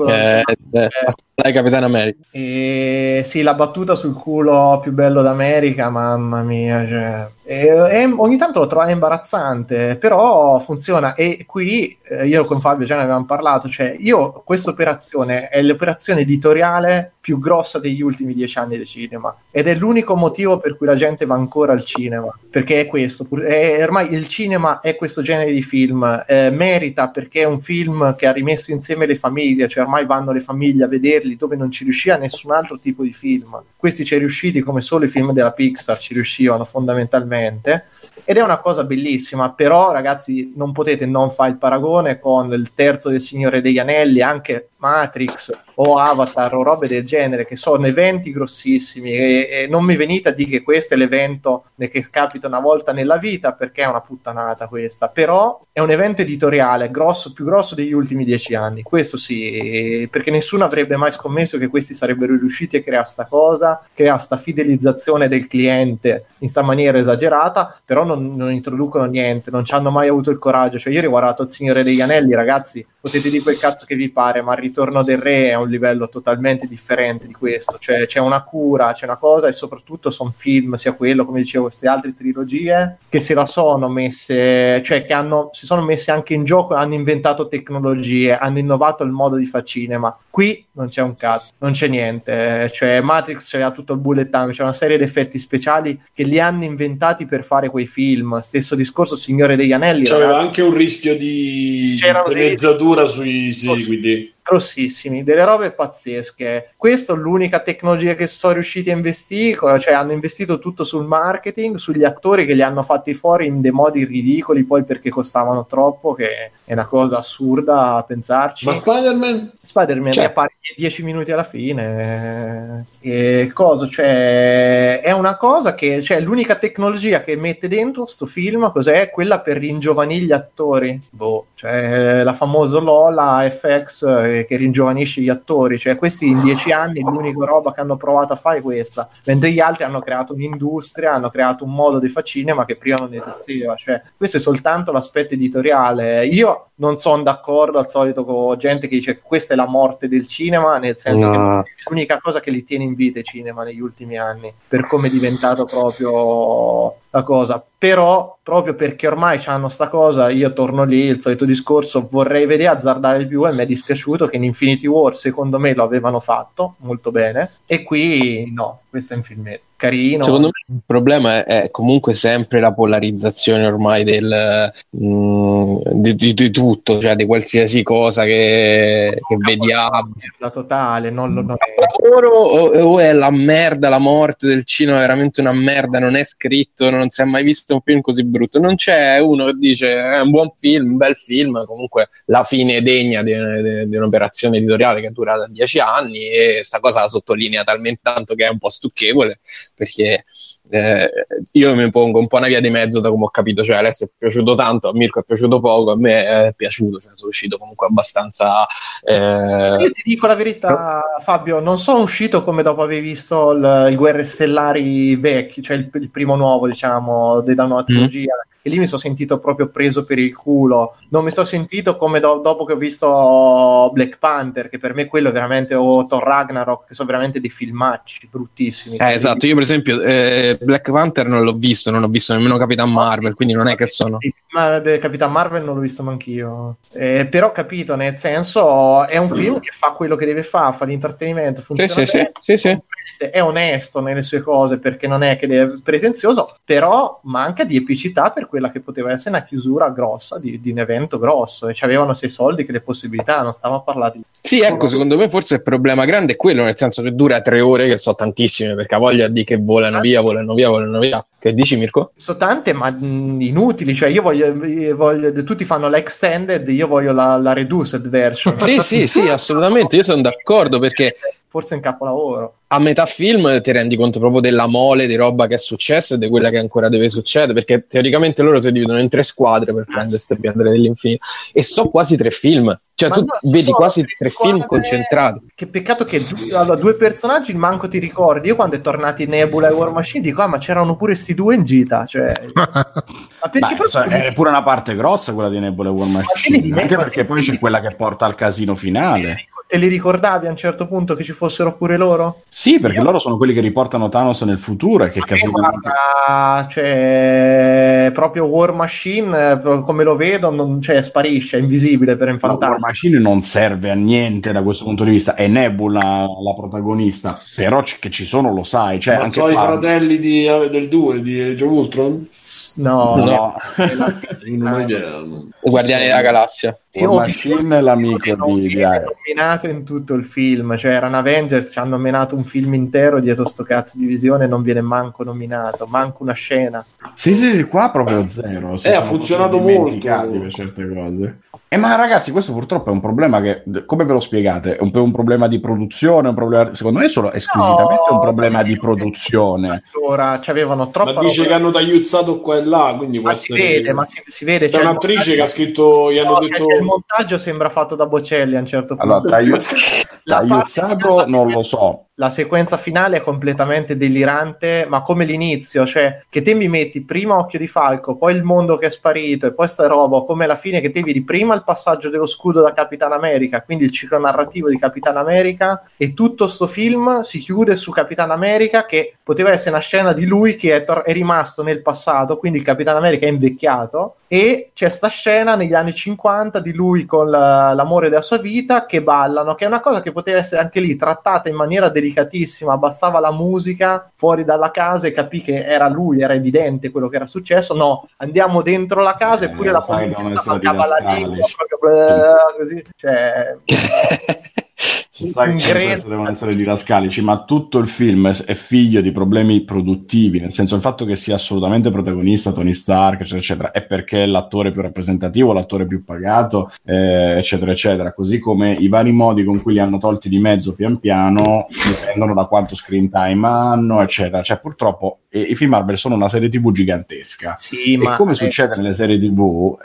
dai, Capitan America. E sì, la battuta sul culo più bello d'America, mamma mia, cioè. E ogni tanto lo trovavo imbarazzante, però funziona. E qui io con Fabio già ne avevamo parlato, cioè io questa operazione è l'operazione editoriale più grossa degli ultimi 10 anni del cinema, ed è l'unico motivo per cui la gente va ancora al cinema, perché è questo, ormai il cinema è questo genere di film, merita, perché è un film che ha rimesso insieme le famiglie, cioè ormai vanno le famiglie a vederli dove non ci riusciva nessun altro tipo di film. Questi ci è riusciti come solo i film della Pixar ci riuscivano fondamentalmente, ed è una cosa bellissima. Però ragazzi, non potete non fare il paragone con il terzo del Signore degli Anelli, anche Matrix o Avatar o robe del genere, che sono eventi grossissimi, e non mi venite a dire che questo è l'evento che capita una volta nella vita, perché è una puttanata questa. Però è un evento editoriale grosso, più grosso degli ultimi 10 anni, questo sì, perché nessuno avrebbe mai scommesso che questi sarebbero riusciti a creare sta cosa, creare sta fidelizzazione del cliente in sta maniera esagerata. Però non introducono niente, non ci hanno mai avuto il coraggio. Cioè, io ho guardato il Signore degli Anelli, ragazzi, potete dire quel cazzo che vi pare, ma Ritorno del Re è un livello totalmente differente di questo, cioè c'è una cura, c'è una cosa, e soprattutto sono film, sia quello, come dicevo, queste altre trilogie che se la sono messe, cioè che si sono messe anche in gioco, hanno inventato tecnologie, hanno innovato il modo di fare cinema. Qui non c'è un cazzo, non c'è niente, cioè Matrix c'era tutto il bullet time, c'è una serie di effetti speciali che li hanno inventati per fare quei film. Stesso discorso Signore degli Anelli, c'era anche un rischio di realizzatura sui seguiti grossissimi, delle robe pazzesche. Questa è l'unica tecnologia che sono riusciti a investire, cioè hanno investito tutto sul marketing, sugli attori che li hanno fatti fuori in dei modi ridicoli, poi perché costavano troppo, che è una cosa assurda a pensarci. Ma Spider-Man cioè, appare 10 minuti alla fine, e cosa, cioè è una cosa che, cioè l'unica tecnologia che mette dentro sto film cos'è? Quella per ringiovanire gli attori, cioè la famosa Lola FX che ringiovanisce gli attori. Cioè questi in 10 anni l'unica roba che hanno provato a fare è questa, mentre gli altri hanno creato un'industria, hanno creato un modo di fare cinema che prima non esisteva. Cioè questo è soltanto l'aspetto editoriale. Io non sono d'accordo al solito con gente che dice questa è la morte del cinema, nel senso no, che è l'unica cosa che li tiene in vita il cinema negli ultimi anni, per come è diventato proprio la cosa. Però proprio perché ormai c'hanno sta cosa, io torno lì, il solito discorso, vorrei vedere azzardare di più, e mi è dispiaciuto che in Infinity War secondo me lo avevano fatto molto bene, e qui no, questo è un film carino. Secondo me il problema è comunque sempre la polarizzazione ormai del di tutto, cioè di qualsiasi cosa che vediamo, la totale non è lavoro, o è la merda, la morte del cinema è veramente una merda, non è scritto, non si è mai visto un film così brutto. Non c'è uno che dice è un buon film, un bel film, comunque la fine è degna di un'operazione editoriale che è durata 10 anni, e sta cosa la sottolinea talmente tanto che è un po' stucchevole, perché io mi pongo un po' una via di mezzo da come ho capito, cioè adesso è piaciuto tanto, a Mirko è piaciuto poco, a me è piaciuto, cioè sono uscito comunque abbastanza Io ti dico la verità, Fabio, non sono uscito come dopo aver visto il Guerre Stellari vecchi, cioè il primo nuovo, diciamo, della nuova trilogia, e lì mi sono sentito proprio preso per il culo. Non mi sono sentito come dopo che ho visto Black Panther, che per me quello è veramente, o Thor Ragnarok, che sono veramente dei filmacci bruttissimi. Esatto, io per esempio Black Panther non l'ho visto, non ho visto nemmeno Capitan Marvel, quindi non è che sono... Ma Capitan Marvel non l'ho visto manch'io, però ho capito, nel senso è un film che fa quello che deve fare, fa l'intrattenimento, funziona bene, è onesto nelle sue cose, perché non è che è pretenzioso, però manca di epicità per quella che poteva essere una chiusura grossa di un evento grosso, e c'avevano sia i soldi che le possibilità, non stavamo a parlare di... Sì, ecco, secondo me forse il problema grande è quello, nel senso che dura 3 ore, che so tantissime, perché ha voglia di che volano via. Che dici, Mirko? Sono tante, ma inutili, cioè io voglio tutti fanno la extended, io voglio la reduced version. Sì, assolutamente, io sono d'accordo, perché... Forse è un capolavoro. A metà film ti rendi conto proprio della mole di roba che è successa e di quella che ancora deve succedere, perché teoricamente loro si dividono in 3 squadre per prendere queste pietre dell'infinito, e so quasi 3 film, cioè ma tu no, vedi quasi 3 film concentrati. Che peccato che 2 personaggi manco ti ricordi. Io quando è tornati Nebula e War Machine dico ma c'erano pure sti 2 in gita, cioè ma perché è pure una parte grossa quella di Nebula e War Machine, anche perché poi c'è quella che porta al casino finale. Te li ricordavi a un certo punto che ci fossero pure loro? Sì, perché loro sono quelli che riportano Thanos nel futuro, e che cioè proprio War Machine, come lo vedo, non, cioè, sparisce, è invisibile per un fantasma. War Machine non serve a niente da questo punto di vista, è Nebula la protagonista, però che ci sono lo sai. Cioè, anche so i fratelli del 2 di Joe Ultron? No. Guardiani della Galassia. War Machine è l'amico di Iron. Menato in tutto il film, cioè erano Avengers, ci hanno menato un film intero dietro sto cazzo di visione, non viene manco nominato, manco una scena. Sì, qua proprio zero. Ha funzionato molto per certe cose. Ma ragazzi, questo purtroppo è un problema che, come ve lo spiegate, è un problema di produzione, un problema, secondo me è solo esclusivamente un problema di produzione. Allora, c'avevano troppa... Ma dice che hanno tagliuzzato qua e là, quindi può essere... si vede. C'è un'attrice che ha scritto, gli hanno detto... Il montaggio sembra fatto da Bocelli a un certo punto. Allora, tagliuzzato non lo so. La sequenza finale è completamente delirante, ma come l'inizio, cioè che te mi metti prima Occhio di Falco, poi il mondo che è sparito, e poi sta roba, come alla fine che te vedi prima il passaggio dello scudo da Capitan America, quindi il ciclo narrativo di Capitan America, e tutto sto film si chiude su Capitan America, che poteva essere una scena di lui che è rimasto nel passato, quindi il Capitan America è invecchiato, e c'è sta scena negli anni 50 di lui con l'amore della sua vita che ballano, che è una cosa che poteva essere anche lì trattata in maniera delicata, abbassava la musica fuori dalla casa e capì che era lui, era evidente quello che era successo. No, andiamo dentro la casa, eppure la polizia mancava la lingua proprio, così, cioè sai che queste devono essere didascalici, ma tutto il film è figlio di problemi produttivi, nel senso il fatto che sia assolutamente protagonista Tony Stark eccetera eccetera è perché è l'attore più rappresentativo, l'attore più pagato eccetera eccetera, così come i vari modi con cui li hanno tolti di mezzo pian piano dipendono da quanto screen time hanno eccetera, cioè purtroppo i film Marvel sono una serie tv gigantesca, sì, e come succede nelle serie tv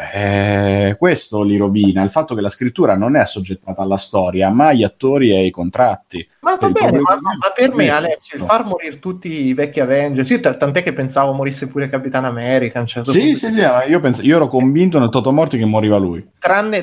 questo li rovina, il fatto che la scrittura non è assoggettata alla storia ma agli attori attori e ai contratti. Ma va bene, ma per me, Alessio, il far morire tutti i vecchi Avengers, io tant'è che pensavo morisse pure Capitan America. Un certo io ero convinto nel Totomorti che moriva lui. Tranne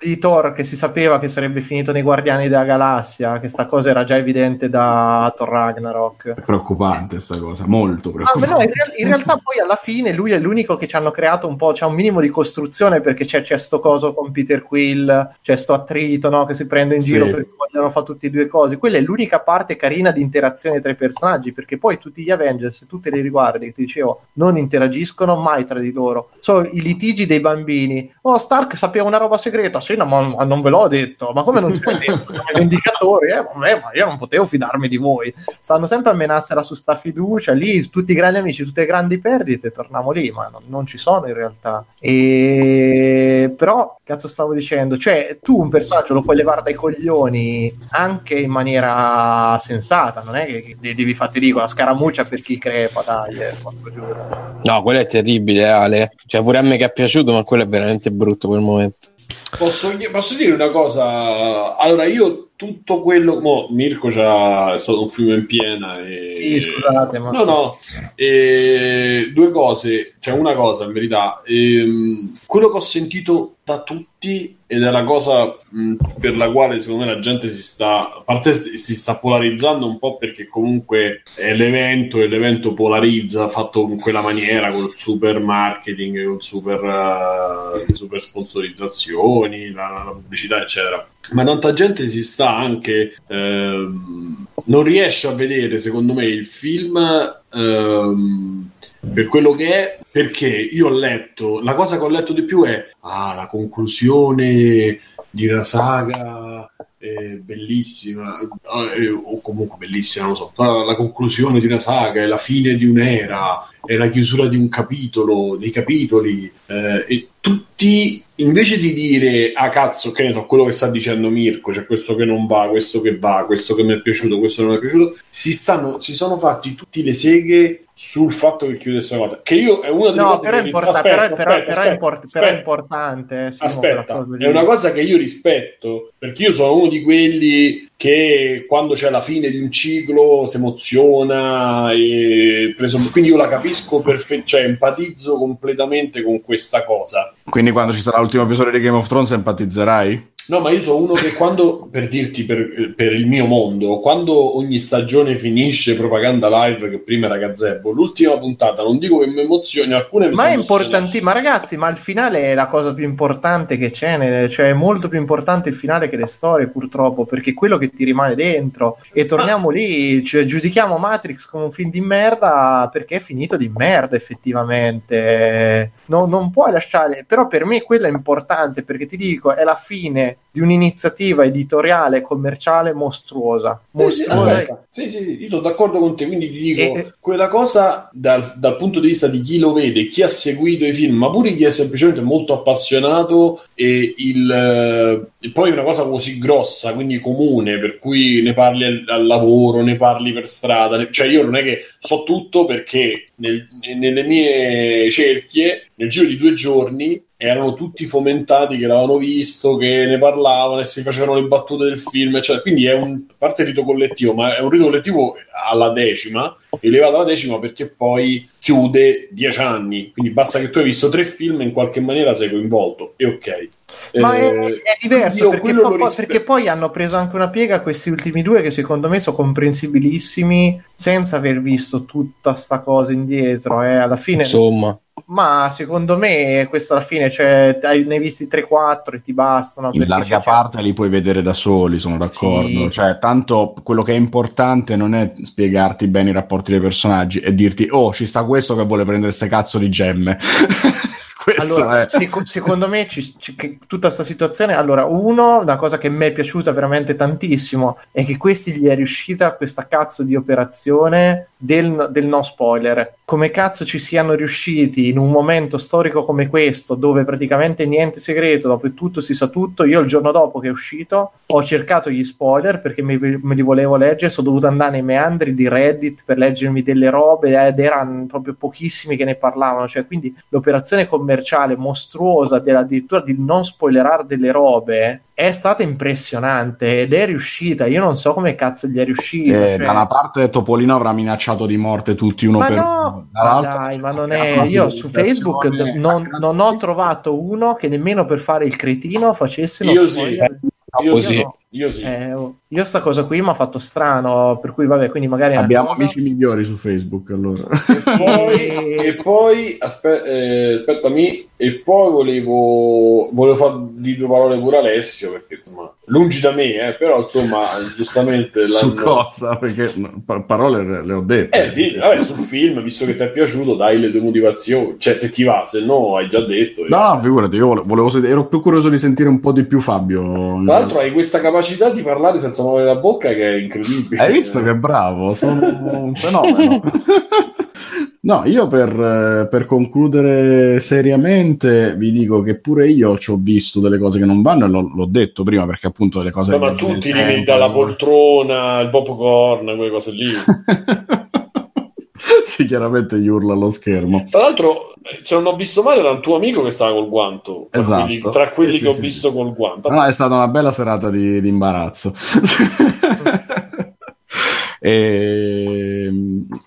di Thor, che si sapeva che sarebbe finito nei Guardiani della Galassia, che sta cosa era già evidente da Thor Ragnarok. È preoccupante sta cosa, molto preoccupante. No, in realtà poi alla fine lui è l'unico che ci hanno creato un po', c'è un minimo di costruzione, perché c'è sto coso con Peter Quill, c'è sto attrito, no, che si prende in giro perché vogliono fare tutte e due cose. Quella è l'unica parte carina di interazione tra i personaggi, perché poi tutti gli Avengers, tutti li riguardi, che ti dicevo, non interagiscono mai tra di loro, sono i litigi dei bambini. Oh, Stark sapeva una roba segreta, sì, no, ma non ve l'ho detto, ma come non ce l'ho detto? Sono i vendicatori, vabbè, ma io non potevo fidarmi di voi. Stanno sempre a menarsela su sta fiducia, lì tutti i grandi amici, tutte le grandi perdite, torniamo lì, ma non ci sono in realtà. E però, cazzo stavo dicendo, cioè tu un personaggio lo puoi levare dai coglioni anche in maniera sensata, non è che devi fare la scaramuccia per chi crepa, dai, no, quello è terribile, Ale, cioè pure a me che è piaciuto, ma quello è veramente brutto quel momento. Posso dire una cosa? Allora, io tutto quello. Mirko c'ha, è stato un fiume in piena. Sì, scusate, ma. No. Due cose. Cioè, una cosa, in verità. Quello che ho sentito da tutti, ed è la cosa per la quale secondo me la gente si sta polarizzando un po', perché comunque è l'evento, e l'evento polarizza, fatto in quella maniera, col super marketing, con super sponsorizzazioni, la pubblicità eccetera, ma tanta gente si sta anche non riesce a vedere, secondo me, il film per quello che è, perché io ho letto, la cosa che ho letto di più è la conclusione di una saga bellissima, o comunque bellissima, non so, la conclusione di una saga è la fine di un'era, è la chiusura di un capitolo, dei capitoli, e tutti, invece di dire cazzo, che ne so, quello che sta dicendo Mirko, cioè questo che non va, questo che va, questo che mi è piaciuto, questo non mi è piaciuto, si sono fatti tutti le seghe sul fatto che chiude questa cosa, che io è una delle cose però che è importante, aspetta, è una cosa che io rispetto, perché io sono uno di quelli che quando c'è la fine di un ciclo si emoziona, quindi io la capisco cioè empatizzo completamente con questa cosa. Quindi quando ci sarà l'ultimo episodio di Game of Thrones empatizzerai? No, ma io sono uno che quando, per dirti, per il mio mondo, quando ogni stagione finisce Propaganda Live, che prima era Gazebo, l'ultima puntata, non dico che mi emozioni, alcune ma è importantissimo, ma ragazzi, ma il finale è la cosa più importante che c'è, cioè è molto più importante il finale che le storie, purtroppo, perché quello che ti rimane dentro, e torniamo lì, cioè, giudichiamo Matrix come un film di merda perché è finito di merda, effettivamente. No, non puoi lasciare, però per me quello è importante, perché ti dico, è la fine di un'iniziativa editoriale commerciale mostruosa. Sì, io sono d'accordo con te, quindi ti dico quella cosa dal punto di vista di chi lo vede, chi ha seguito i film, ma pure chi è semplicemente molto appassionato, e poi una cosa così grossa, quindi comune, per cui ne parli al lavoro, ne parli per strada, cioè io non è che so tutto, perché nelle mie cerchie, nel giro di 2 giorni erano tutti fomentati, che l'avevano visto, che ne parlavano e si facevano le battute del film, eccetera. Quindi è un parte rito collettivo, ma è un rito collettivo alla decima, elevato alla decima, perché poi chiude 10 anni, quindi basta che tu hai visto 3 film e in qualche maniera sei coinvolto, e ok. Ma è diverso, perché poi hanno preso anche una piega questi ultimi 2, che secondo me sono comprensibilissimi senza aver visto tutta sta cosa indietro, alla fine, insomma. Ma secondo me questo alla fine, cioè, ne hai visti 3-4 e ti bastano, in larga parte li puoi vedere da soli, sono d'accordo, sì. Cioè, tanto quello che è importante non è spiegarti bene i rapporti dei personaggi e dirti ci sta questo che vuole prendere ste cazzo di gemme. Allora, secondo me tutta sta situazione, allora, una cosa che mi è piaciuta veramente tantissimo è che questi gli è riuscita questa cazzo di operazione del no spoiler. Come cazzo ci siano riusciti in un momento storico come questo, dove praticamente niente segreto, dopo tutto si sa tutto. Io il giorno dopo che è uscito ho cercato gli spoiler perché me li volevo leggere, sono dovuto andare nei meandri di Reddit per leggermi delle robe, ed erano proprio pochissimi che ne parlavano, cioè, quindi l'operazione commerciale mostruosa addirittura di non spoilerare delle robe, è stata impressionante ed è riuscita. Io non so come cazzo gli è riuscito. Cioè... Da una parte Topolino avrà minacciato di morte tutti uno ma per uno. Dai, ma non è... Io su Facebook non ho trovato uno che nemmeno per fare il cretino facesse... Io sì. Io sta cosa qui mi ha fatto strano, per cui vabbè, quindi magari... Abbiamo amici migliori su Facebook, allora. E poi volevo fare di due parole pure Alessio, perché insomma, lungi da me, però insomma, giustamente... Su cosa? Perché parole le ho dette. Vabbè, sul film, visto che ti è piaciuto, dai le tue motivazioni, cioè se ti va, se no hai già detto. No, figurati, io ero più curioso di sentire un po' di più Fabio. Tra l'altro hai questa capacità di parlare senza muovere la bocca che è incredibile. Hai visto che bravo? Sono un fenomeno. No, io per concludere seriamente vi dico che pure io ci ho visto delle cose che non vanno e l'ho detto prima, perché appunto le cose... No, ma tutti li vedi dalla poltrona, il popcorn, quelle cose lì. Sì, chiaramente gli urla allo schermo. Tra l'altro, se non ho visto male, era un tuo amico che stava col guanto. Esatto. Tra quelli che ho visto col guanto. No, è stata una bella serata di imbarazzo.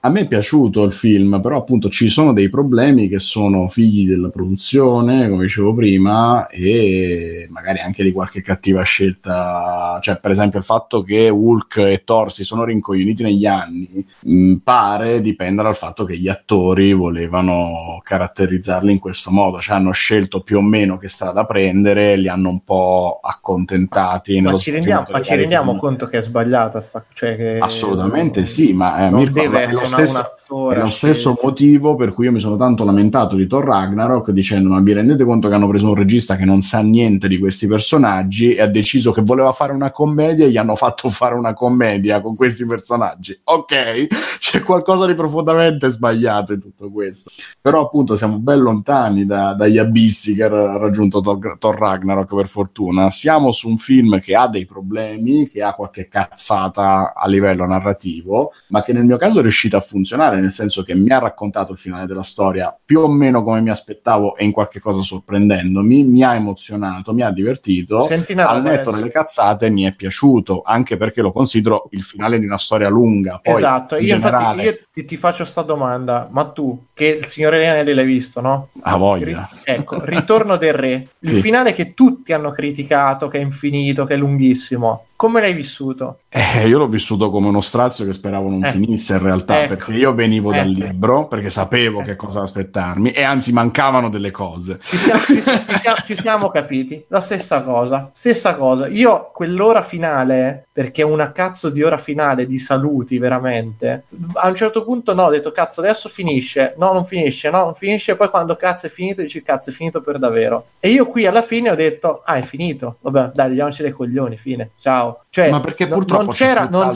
A me è piaciuto il film, però appunto ci sono dei problemi che sono figli della produzione, come dicevo prima, e magari anche di qualche cattiva scelta, cioè per esempio il fatto che Hulk e Thor si sono rincoglioniti negli anni pare dipenda dal fatto che gli attori volevano caratterizzarli in questo modo, cioè hanno scelto più o meno che strada prendere, li hanno un po' accontentati. Ma ci rendiamo conto che è sbagliata assolutamente. Assolutamente sì, ma Mirko è lo stesso motivo per cui io mi sono tanto lamentato di Thor Ragnarok, dicendo: ma vi rendete conto che hanno preso un regista che non sa niente di questi personaggi e ha deciso che voleva fare una commedia e gli hanno fatto fare una commedia con questi personaggi? Ok, c'è qualcosa di profondamente sbagliato in tutto questo, però appunto siamo ben lontani dagli abissi che ha raggiunto Thor Ragnarok, per fortuna. Siamo su un film che ha dei problemi, che ha qualche cazzata a livello narrativo, ma che nel mio caso è riuscita a funzionare, nel senso che mi ha raccontato il finale della storia più o meno come mi aspettavo e in qualche cosa sorprendendomi, mi ha emozionato, mi ha divertito. Al netto delle cazzate mi è piaciuto, anche perché lo considero il finale di una storia lunga. Poi, esatto, io ti faccio sta domanda, ma tu che il Signore degli Anelli l'hai visto, no? A voglia. Ritorno del Re, il finale che tutti hanno criticato, che è infinito, che è lunghissimo. Come l'hai vissuto? Io l'ho vissuto come uno strazio che speravo non finisse, in realtà, perché io venivo dal libro, perché sapevo che cosa aspettarmi, e anzi mancavano delle cose. Ci siamo capiti, la stessa cosa. Io quell'ora finale, perché una cazzo di ora finale di saluti, veramente, a un certo punto ho detto cazzo adesso finisce, non finisce, poi quando cazzo è finito dici cazzo è finito per davvero. E io qui alla fine ho detto è finito, vabbè dai, diamoci dei coglioni, fine, ciao. Cioè, ma perché purtroppo non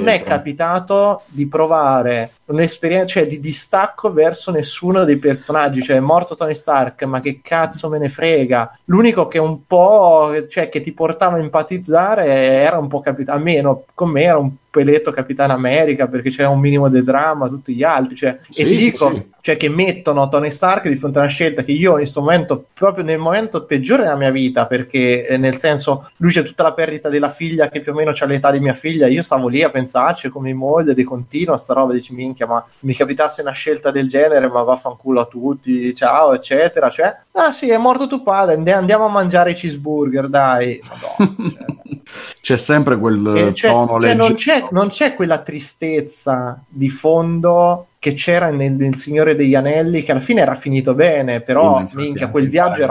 mi è capitato di provare un'esperienza, cioè, di distacco verso nessuno dei personaggi. Cioè è morto Tony Stark, ma che cazzo me ne frega. L'unico che un po', cioè, che ti portava a empatizzare era un po' Capitan, almeno con me era un peletto Capitan America, perché c'era un minimo di dramma, tutti gli altri, cioè, sì, e ti dico sì. Cioè che mettono Tony Stark di fronte a una scelta che io in questo momento, proprio nel momento peggiore della mia vita, perché nel senso lui c'è tutta la perdita della figlia che più o meno c'ha l'età di mia figlia, io stavo lì a pensarci come moglie di continuo sta roba, dici minchia, ma mi capitasse una scelta del genere, ma vaffanculo a tutti, ciao eccetera, cioè sì è morto tuo padre, andiamo a mangiare i cheeseburger, dai, madonna, cioè. C'è sempre quel tono leggero, non c'è quella tristezza di fondo che c'era nel Signore degli Anelli, che alla fine era finito bene, però sì, minchia, quel viaggio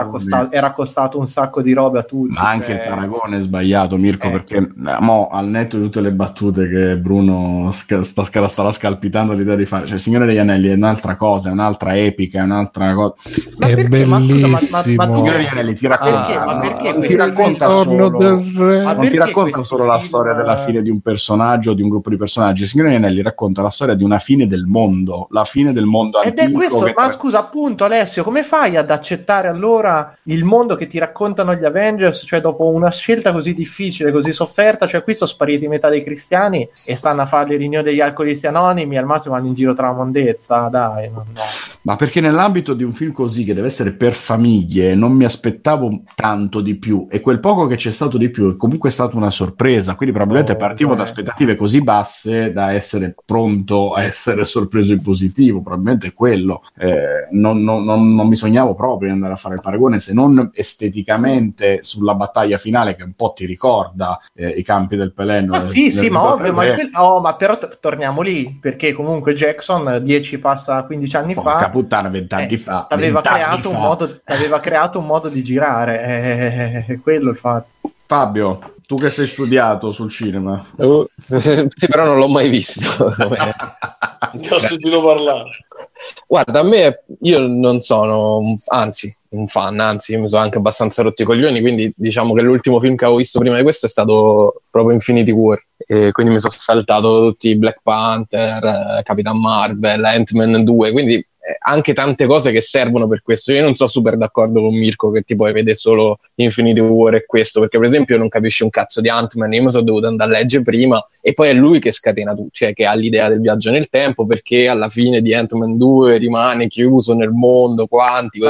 era costato un sacco di robe a tutti. Ma anche il paragone è sbagliato, Mirko, perché mo, al netto di tutte le battute che Bruno stava scalpitando l'idea di fare, cioè il Signore degli Anelli è un'altra cosa, è un'altra epica, è un'altra cosa. Ma Signore degli Anelli ti racconta solo la storia della fine di un personaggio o di un gruppo di personaggi. Il Signore degli Anelli racconta la storia di una fine del mondo, la fine del mondo antico. Ed è questo, ma scusa, appunto Alessio, come fai ad accettare allora il mondo che ti raccontano gli Avengers, cioè dopo una scelta così difficile, così sofferta, cioè qui sono spariti metà dei cristiani e stanno a fare le riunioni degli alcolisti anonimi, al massimo vanno in giro tra la mondezza, dai. ma perché nell'ambito di un film così, che deve essere per famiglie, non mi aspettavo tanto di più, e quel poco che c'è stato di più è comunque stata una sorpresa, quindi probabilmente partivo da aspettative così basse da essere pronto a essere sorpreso in positivo, probabilmente è quello. Non mi sognavo proprio di andare a fare il paragone, se non esteticamente sulla battaglia finale, che un po' ti ricorda i campi del Pelennor. Ah, sì, sì, ma ovvio, ma però torniamo lì, perché comunque Jackson 10-15 anni fa, puttana, 20 anni fa, aveva creato un modo di girare, è quello il fatto. Fabio, tu che sei studiato sul cinema, sì, però non l'ho mai visto. Ti ho sentito parlare. Guarda, a me, io non sono, anzi, un fan, anzi, io mi sono anche abbastanza rotti i coglioni, quindi diciamo che l'ultimo film che avevo visto prima di questo è stato proprio Infinity War, e quindi mi sono saltato tutti Black Panther, Capitan Marvel, Ant-Man 2, quindi anche tante cose che servono per questo. Io non sono super d'accordo con Mirko che ti puoi vedere solo Infinity War e questo, perché per esempio non capisci un cazzo di Ant-Man, io mi sono dovuto andare a leggere prima, e poi è lui che scatena tutto, cioè che ha l'idea del viaggio nel tempo, perché alla fine di Ant-Man 2 rimane chiuso nel mondo quantico.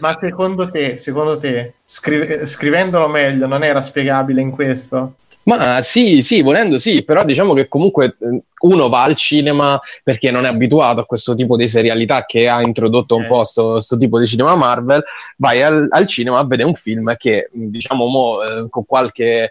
Ma secondo te scrivendolo meglio non era spiegabile in questo? Ma sì, volendo sì, però diciamo che comunque uno va al cinema perché non è abituato a questo tipo di serialità che ha introdotto un po' sto tipo di cinema Marvel, vai al cinema a vedere un film che, diciamo, con qualche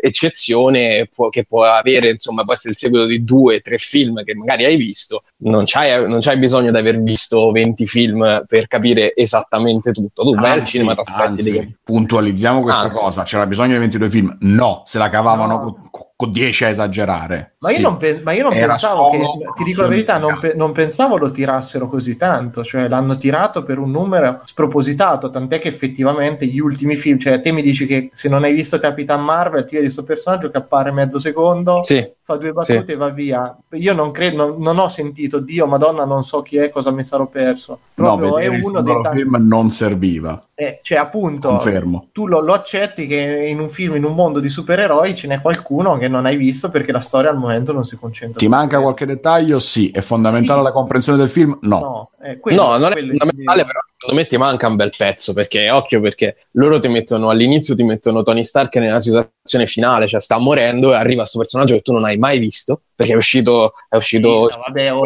eccezione che può avere, insomma, può essere il seguito di 2-3 film che magari hai visto, non c'hai bisogno di aver visto 20 film per capire esattamente tutto, tu vai al cinema, ti aspetti che... puntualizziamo questa cosa, c'era bisogno di 22 film, no, se la cavavano con 10 a esagerare. Ma io non pensavo che, ti dico la verità, non pensavo lo tirassero così tanto, cioè l'hanno tirato per un numero spropositato, tant'è che effettivamente gli ultimi film, cioè te mi dici che se non hai visto Capitan Marvel ti vedi questo personaggio che appare mezzo secondo, fa 2 battute e va via. Io non credo, non ho sentito, Dio, Madonna, non so chi è, cosa mi sarò perso. Proprio no, è uno dei tanti... film non serviva. Cioè appunto, confermo. Tu lo accetti che in un film, in un mondo di supereroi, ce n'è qualcuno che non hai visto perché la storia al momento non si concentra. Ti manca qualche dettaglio? Sì. È fondamentale la comprensione del film? No. Non è fondamentale, però secondo me ti manca un bel pezzo, perché occhio, perché loro ti mettono all'inizio, ti mettono Tony Stark nella situazione finale, cioè sta morendo e arriva questo personaggio che tu non hai mai visto perché è uscito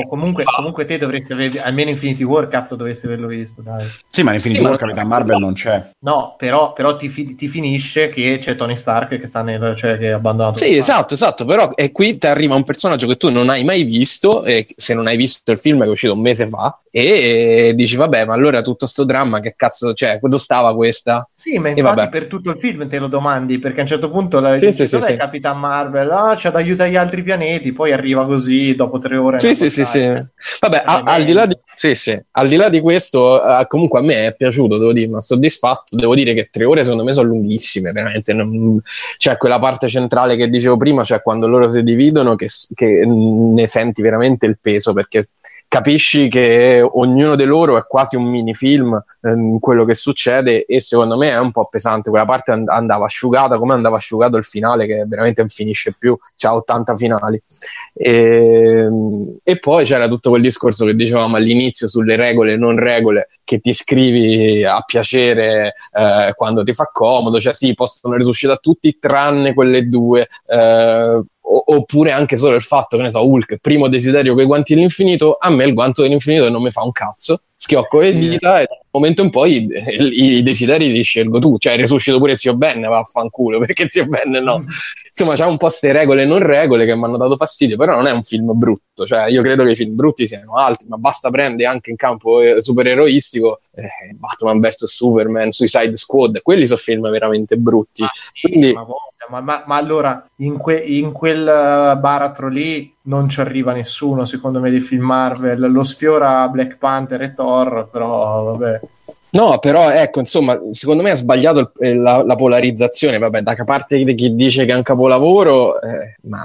comunque te dovresti avere almeno Infinity War, cazzo, dovresti averlo visto, dai. Sì, ma Infinity War, Capitan Marvel non c'è. No, però ti finisce che c'è Tony Stark che sta nel, cioè che è abbandonato. Sì, esatto, però e qui ti arriva un personaggio che tu non hai mai visto, e se non hai visto il film che è uscito un mese fa, e dici vabbè, ma allora tutto sto dramma che cazzo, cioè dove stava questa? Sì, ma infatti per tutto il film te lo domandi, perché a un certo punto la Capitan Marvel, c'è ad aiutare gli altri pianeti, poi arriva così dopo 3 ore. Sì. Vabbè, al di là di questo, comunque a me è piaciuto, devo dire, ma soddisfatto. Devo dire che 3 ore secondo me sono lunghissime, veramente. Cioè, quella parte centrale che dicevo prima, cioè quando loro si dividono, che ne senti veramente il peso, perché capisci che ognuno di loro è quasi un minifilm, quello che succede, e secondo me è un po' pesante. Quella parte andava asciugata, come andava asciugato il finale, che veramente non finisce più, c'ha 80 finali. E poi c'era tutto quel discorso che dicevamo all'inizio sulle regole e non regole, che ti scrivi a piacere quando ti fa comodo, cioè sì, possono risuscitare tutti tranne quelle 2, oppure anche solo il fatto che, ne so, Hulk, primo desiderio coi guanti dell'infinito, a me il guanto dell'infinito non mi fa un cazzo, schiocco le dita e da un momento in poi i desideri li scelgo tu, cioè risuscito pure Zio Ben, vaffanculo, perché Zio Ben no. Insomma, c'è un po' ste regole e non regole che mi hanno dato fastidio, però non è un film brutto, cioè io credo che i film brutti siano altri, ma basta prendere anche in campo supereroistico, Batman vs Superman, Suicide Squad, quelli sono film veramente brutti. Quindi... Ma allora in quel baratro lì non ci arriva nessuno, secondo me, dei film Marvel, lo sfiora Black Panther e Thor, però vabbè. No, però ecco, insomma, secondo me ha sbagliato la polarizzazione. Vabbè, da parte di chi dice che è un capolavoro, ma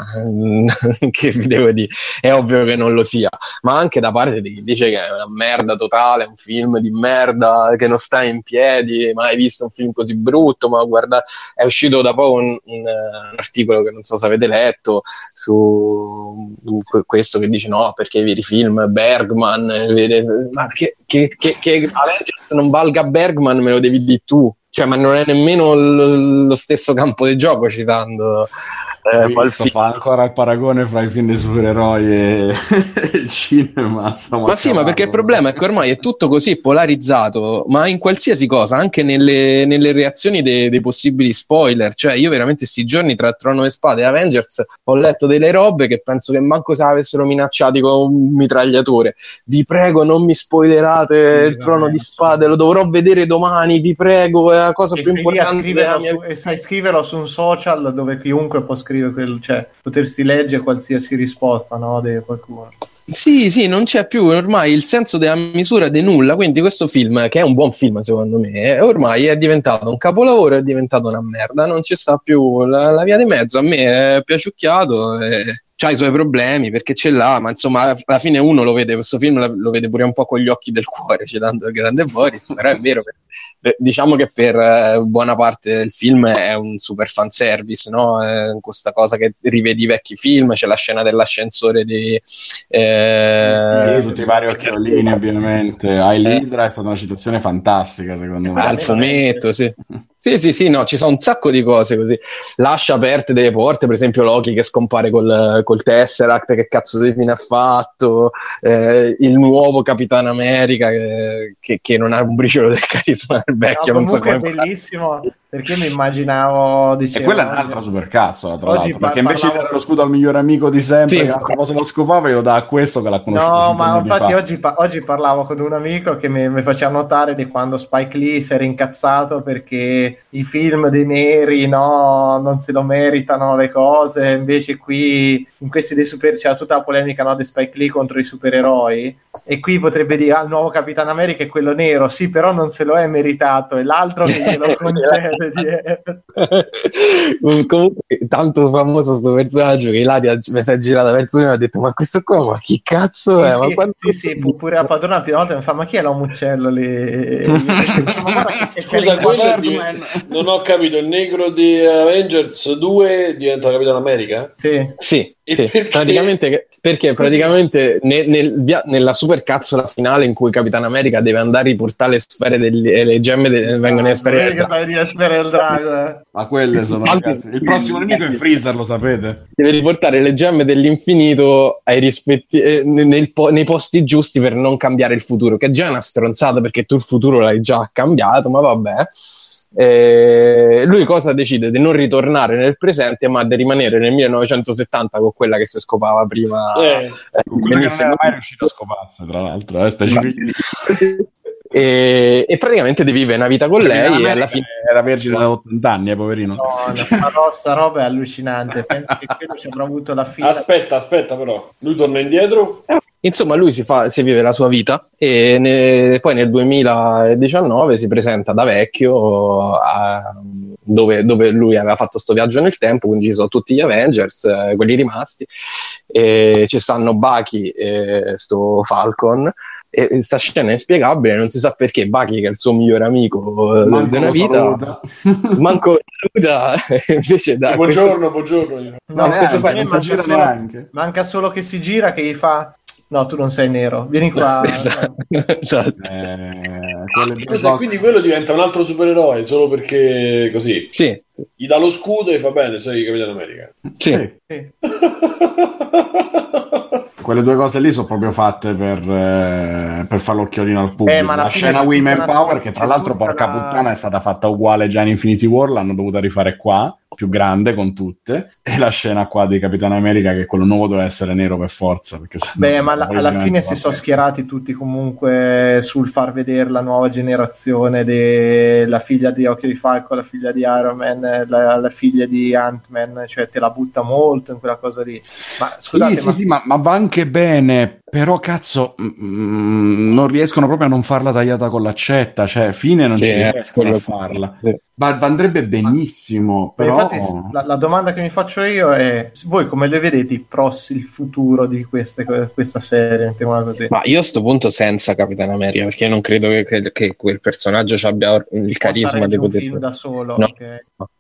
che vi devo dire, è ovvio che non lo sia, ma anche da parte di chi dice che è una merda totale, un film di merda, che non sta in piedi, mai visto un film così brutto. Ma guarda, è uscito da poco un articolo che non so se avete letto su questo, che dice no, perché vedi film Bergman, ma che Avengers non valga Bergman me lo devi dire tu, cioè, ma non è nemmeno lo stesso campo di gioco, citando fa ancora il paragone fra i film dei supereroi e il cinema, ma sì, ma perché il problema è che ormai è tutto così polarizzato, ma in qualsiasi cosa, anche nelle reazioni dei possibili spoiler. Cioè, io veramente sti giorni tra Trono e Spade e Avengers ho letto delle robe che penso che manco se avessero minacciati con un mitragliatore: vi prego, non mi spoilerate il Trono di Spade, lo dovrò vedere domani, vi prego, è la cosa più importante della mia vita. E sai, scriverlo su un social dove chiunque può scrivere cioè potersi leggere qualsiasi risposta, no, di qualcuno. Sì, non c'è più ormai il senso della misura di nulla, quindi questo film, che è un buon film secondo me, ormai è diventato un capolavoro, è diventato una merda, non ci sta più la via di mezzo. A me è piaciucchiato, c'ha i suoi problemi perché ce l'ha, ma insomma alla fine uno lo vede, questo film lo vede pure un po' con gli occhi del cuore, citando il grande Boris, però è vero, diciamo che per buona parte del film è un super fanservice, no? Questa cosa che rivedi vecchi film, c'è la scena dell'ascensore di tutti i vari occhiolini, ovviamente L'Idra è stata una citazione fantastica secondo me, al fumetto, sì. Sì, no, ci sono un sacco di cose così. Lascia aperte delle porte, per esempio Loki che scompare col Tesseract, che cazzo di fine ha fatto, il nuovo Capitan America che non ha un briciolo del carisma del vecchio. No, comunque non so, è bellissimo, parlare. Perché mi immaginavo... Dicevo, e quella è un'altra supercazzola, tra l'altro, perché invece di dare lo scudo al miglior amico di sempre, sì, che cosa lo scopava, glielo dà a questo che l'ha conosciuto. No, ma infatti oggi parlavo con un amico che mi faceva notare di quando Spike Lee si era incazzato perché i film dei neri, no, non se lo meritano le cose, invece qui in questi dei super c'era tutta la polemica, no, di Spike Lee contro i supereroi, e qui potrebbe dire il nuovo Capitan America è quello nero, sì, però non se lo è meritato, e l'altro che glielo concede di... Comunque tanto famoso sto personaggio che Ilaria mi si è girata verso me e ha detto ma questo qua, ma chi cazzo è? Pure la padrona la prima volta mi fa ma chi è l'omuccello lì? Scusa, non ho capito, il negro di Avengers 2 diventa Capitan America? Sì. Perché praticamente nella supercazzola finale in cui Capitan America deve andare a riportare le sfere le gemme vengono le sfere del drago. Ma quelle sono il prossimo nemico è Freezer, lo sapete. Deve riportare le gemme dell'infinito ai rispetti nei posti giusti per non cambiare il futuro, che è già una stronzata perché tu il futuro l'hai già cambiato, ma vabbè. Lui cosa decide? Di non ritornare nel presente, ma di rimanere nel 1970 con quella che si scopava prima, con quella che non era mai riuscito a scoparsi, tra l'altro, e praticamente vive una vita con lei, e alla fine era vergine da 80 anni, poverino. No, sta roba è allucinante. Penso che quello ci avrà avuto la fine. Aspetta però, lui torna indietro? Insomma, lui si vive la sua vita e poi nel 2019 si presenta da vecchio dove lui aveva fatto sto viaggio nel tempo, quindi ci sono tutti gli Avengers, quelli rimasti, e ci stanno Bucky e sto Falcon, e sta scena è inspiegabile, non si sa perché Bucky, che è il suo migliore amico della vita, manco saluta, invece da buongiorno manca solo che si gira, che gli fa no, tu non sei nero, vieni qua. Esatto. Quindi quello diventa un altro supereroe solo perché così. Sì. Gli dà lo scudo e fa bene, sei Capitan America. Sì. Quelle due cose lì sono proprio fatte per fare l'occhiolino al pubblico. Ma la scena Women Power, che tra l'altro, porca puttana, è stata fatta uguale già in Infinity War, l'hanno dovuta rifare qua, più grande con tutte, e la scena qua di Capitan America, che quello nuovo doveva essere nero per forza, perché ma alla fine si sono schierati tutti comunque sul far vedere la nuova generazione della figlia di Occhio di Falco, la figlia di Iron Man, la figlia di Ant-Man, cioè te la butta molto in quella cosa lì. Ma scusate, sì, ma va anche bene, Però cazzo, non riescono proprio a non farla tagliata con l'accetta, cioè fine non ci riescono a farla. Ma andrebbe benissimo. Però... Infatti la domanda che mi faccio io è: voi come le vedete il futuro di questa serie? Così. Ma io a sto punto senza Capitan America, perché non credo che quel personaggio ci abbia il carisma di poter... film da solo. No. Okay.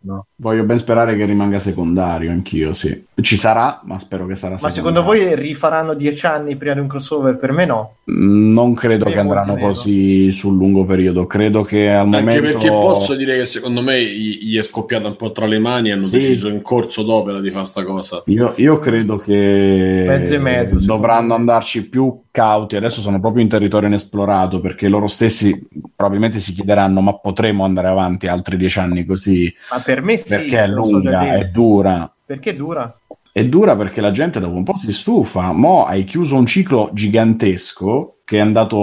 No. Voglio ben sperare che rimanga secondario, anch'io, sì. Ci sarà, ma spero che sarà secondario. Ma secondo voi rifaranno 10 anni prima un crossover? Per me no, non credo che andranno così sul lungo periodo, credo che al momento, anche perché posso dire che secondo me gli è scoppiata un po' tra le mani e hanno deciso in corso d'opera di fare sta cosa. Io credo che mezzo e mezzo dovranno andarci più cauti, adesso sono proprio in territorio inesplorato, perché loro stessi probabilmente si chiederanno: ma potremo andare avanti altri 10 anni così? Ma per me sì, perché è lunga, è dura. Perché dura? È dura perché la gente dopo un po' si stufa. Mo' hai chiuso un ciclo gigantesco che è andato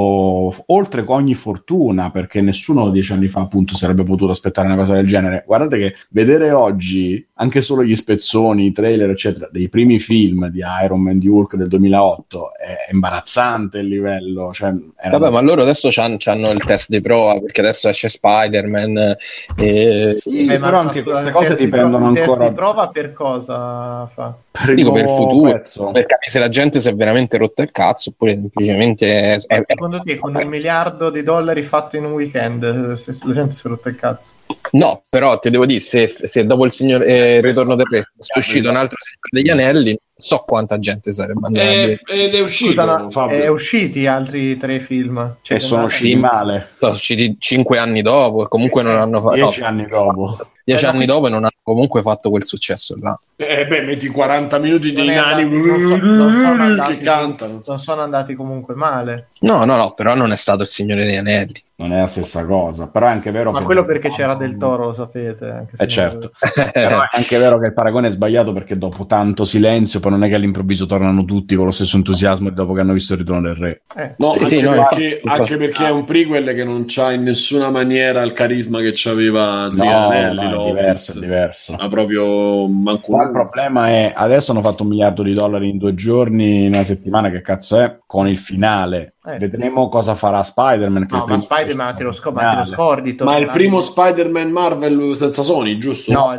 oltre ogni fortuna, perché nessuno 10 anni fa appunto sarebbe potuto aspettare una cosa del genere. Guardate che vedere oggi anche solo gli spezzoni, i trailer eccetera dei primi film di Iron Man, di Hulk del 2008 è imbarazzante il livello, cioè, ma loro adesso c'hanno il test di prova, perché adesso esce Spider-Man sì, però anche queste cose dipendono ancora. Test di prova per cosa fa? Per il futuro pezzo. Per capire se la gente si è veramente rotta il cazzo oppure semplicemente secondo te con $1 miliardo fatto in un weekend se la gente si è rotta il cazzo? No, però te devo dire, se dopo il signor Ritorno del Re è uscito un altro Signore degli Anelli, so quanta gente sarebbe andata ed è uscito. Scusa, è usciti altri 3 film, cioè, e sono usciti male, sono usciti 5 anni dopo e comunque non hanno fatto 10 anni dopo. 10 anni dopo e non hanno comunque fatto quel successo là. Metti 40 minuti di nani che cantano. Non sono andati comunque male. No, però non è stato il Signore degli Anelli. Non è la stessa cosa, però è anche vero. Ma quello perché c'era Del Toro, lo sapete. Anche se certo. Però è anche vero che il paragone è sbagliato, perché dopo tanto silenzio poi non è che all'improvviso tornano tutti con lo stesso entusiasmo dopo che hanno visto Il Ritorno del Re. Anche perché è un prequel che non c'ha in nessuna maniera il carisma che c'aveva Zianelli. No, è diverso. Ma proprio manco. Il problema è adesso hanno fatto $1 miliardo in 2 giorni, in una settimana, che cazzo è? Con il finale. Vedremo cosa farà Spider-Man. Spider-Man te lo scordi. Ma è il primo Spider-Man Marvel senza Sony, giusto? No,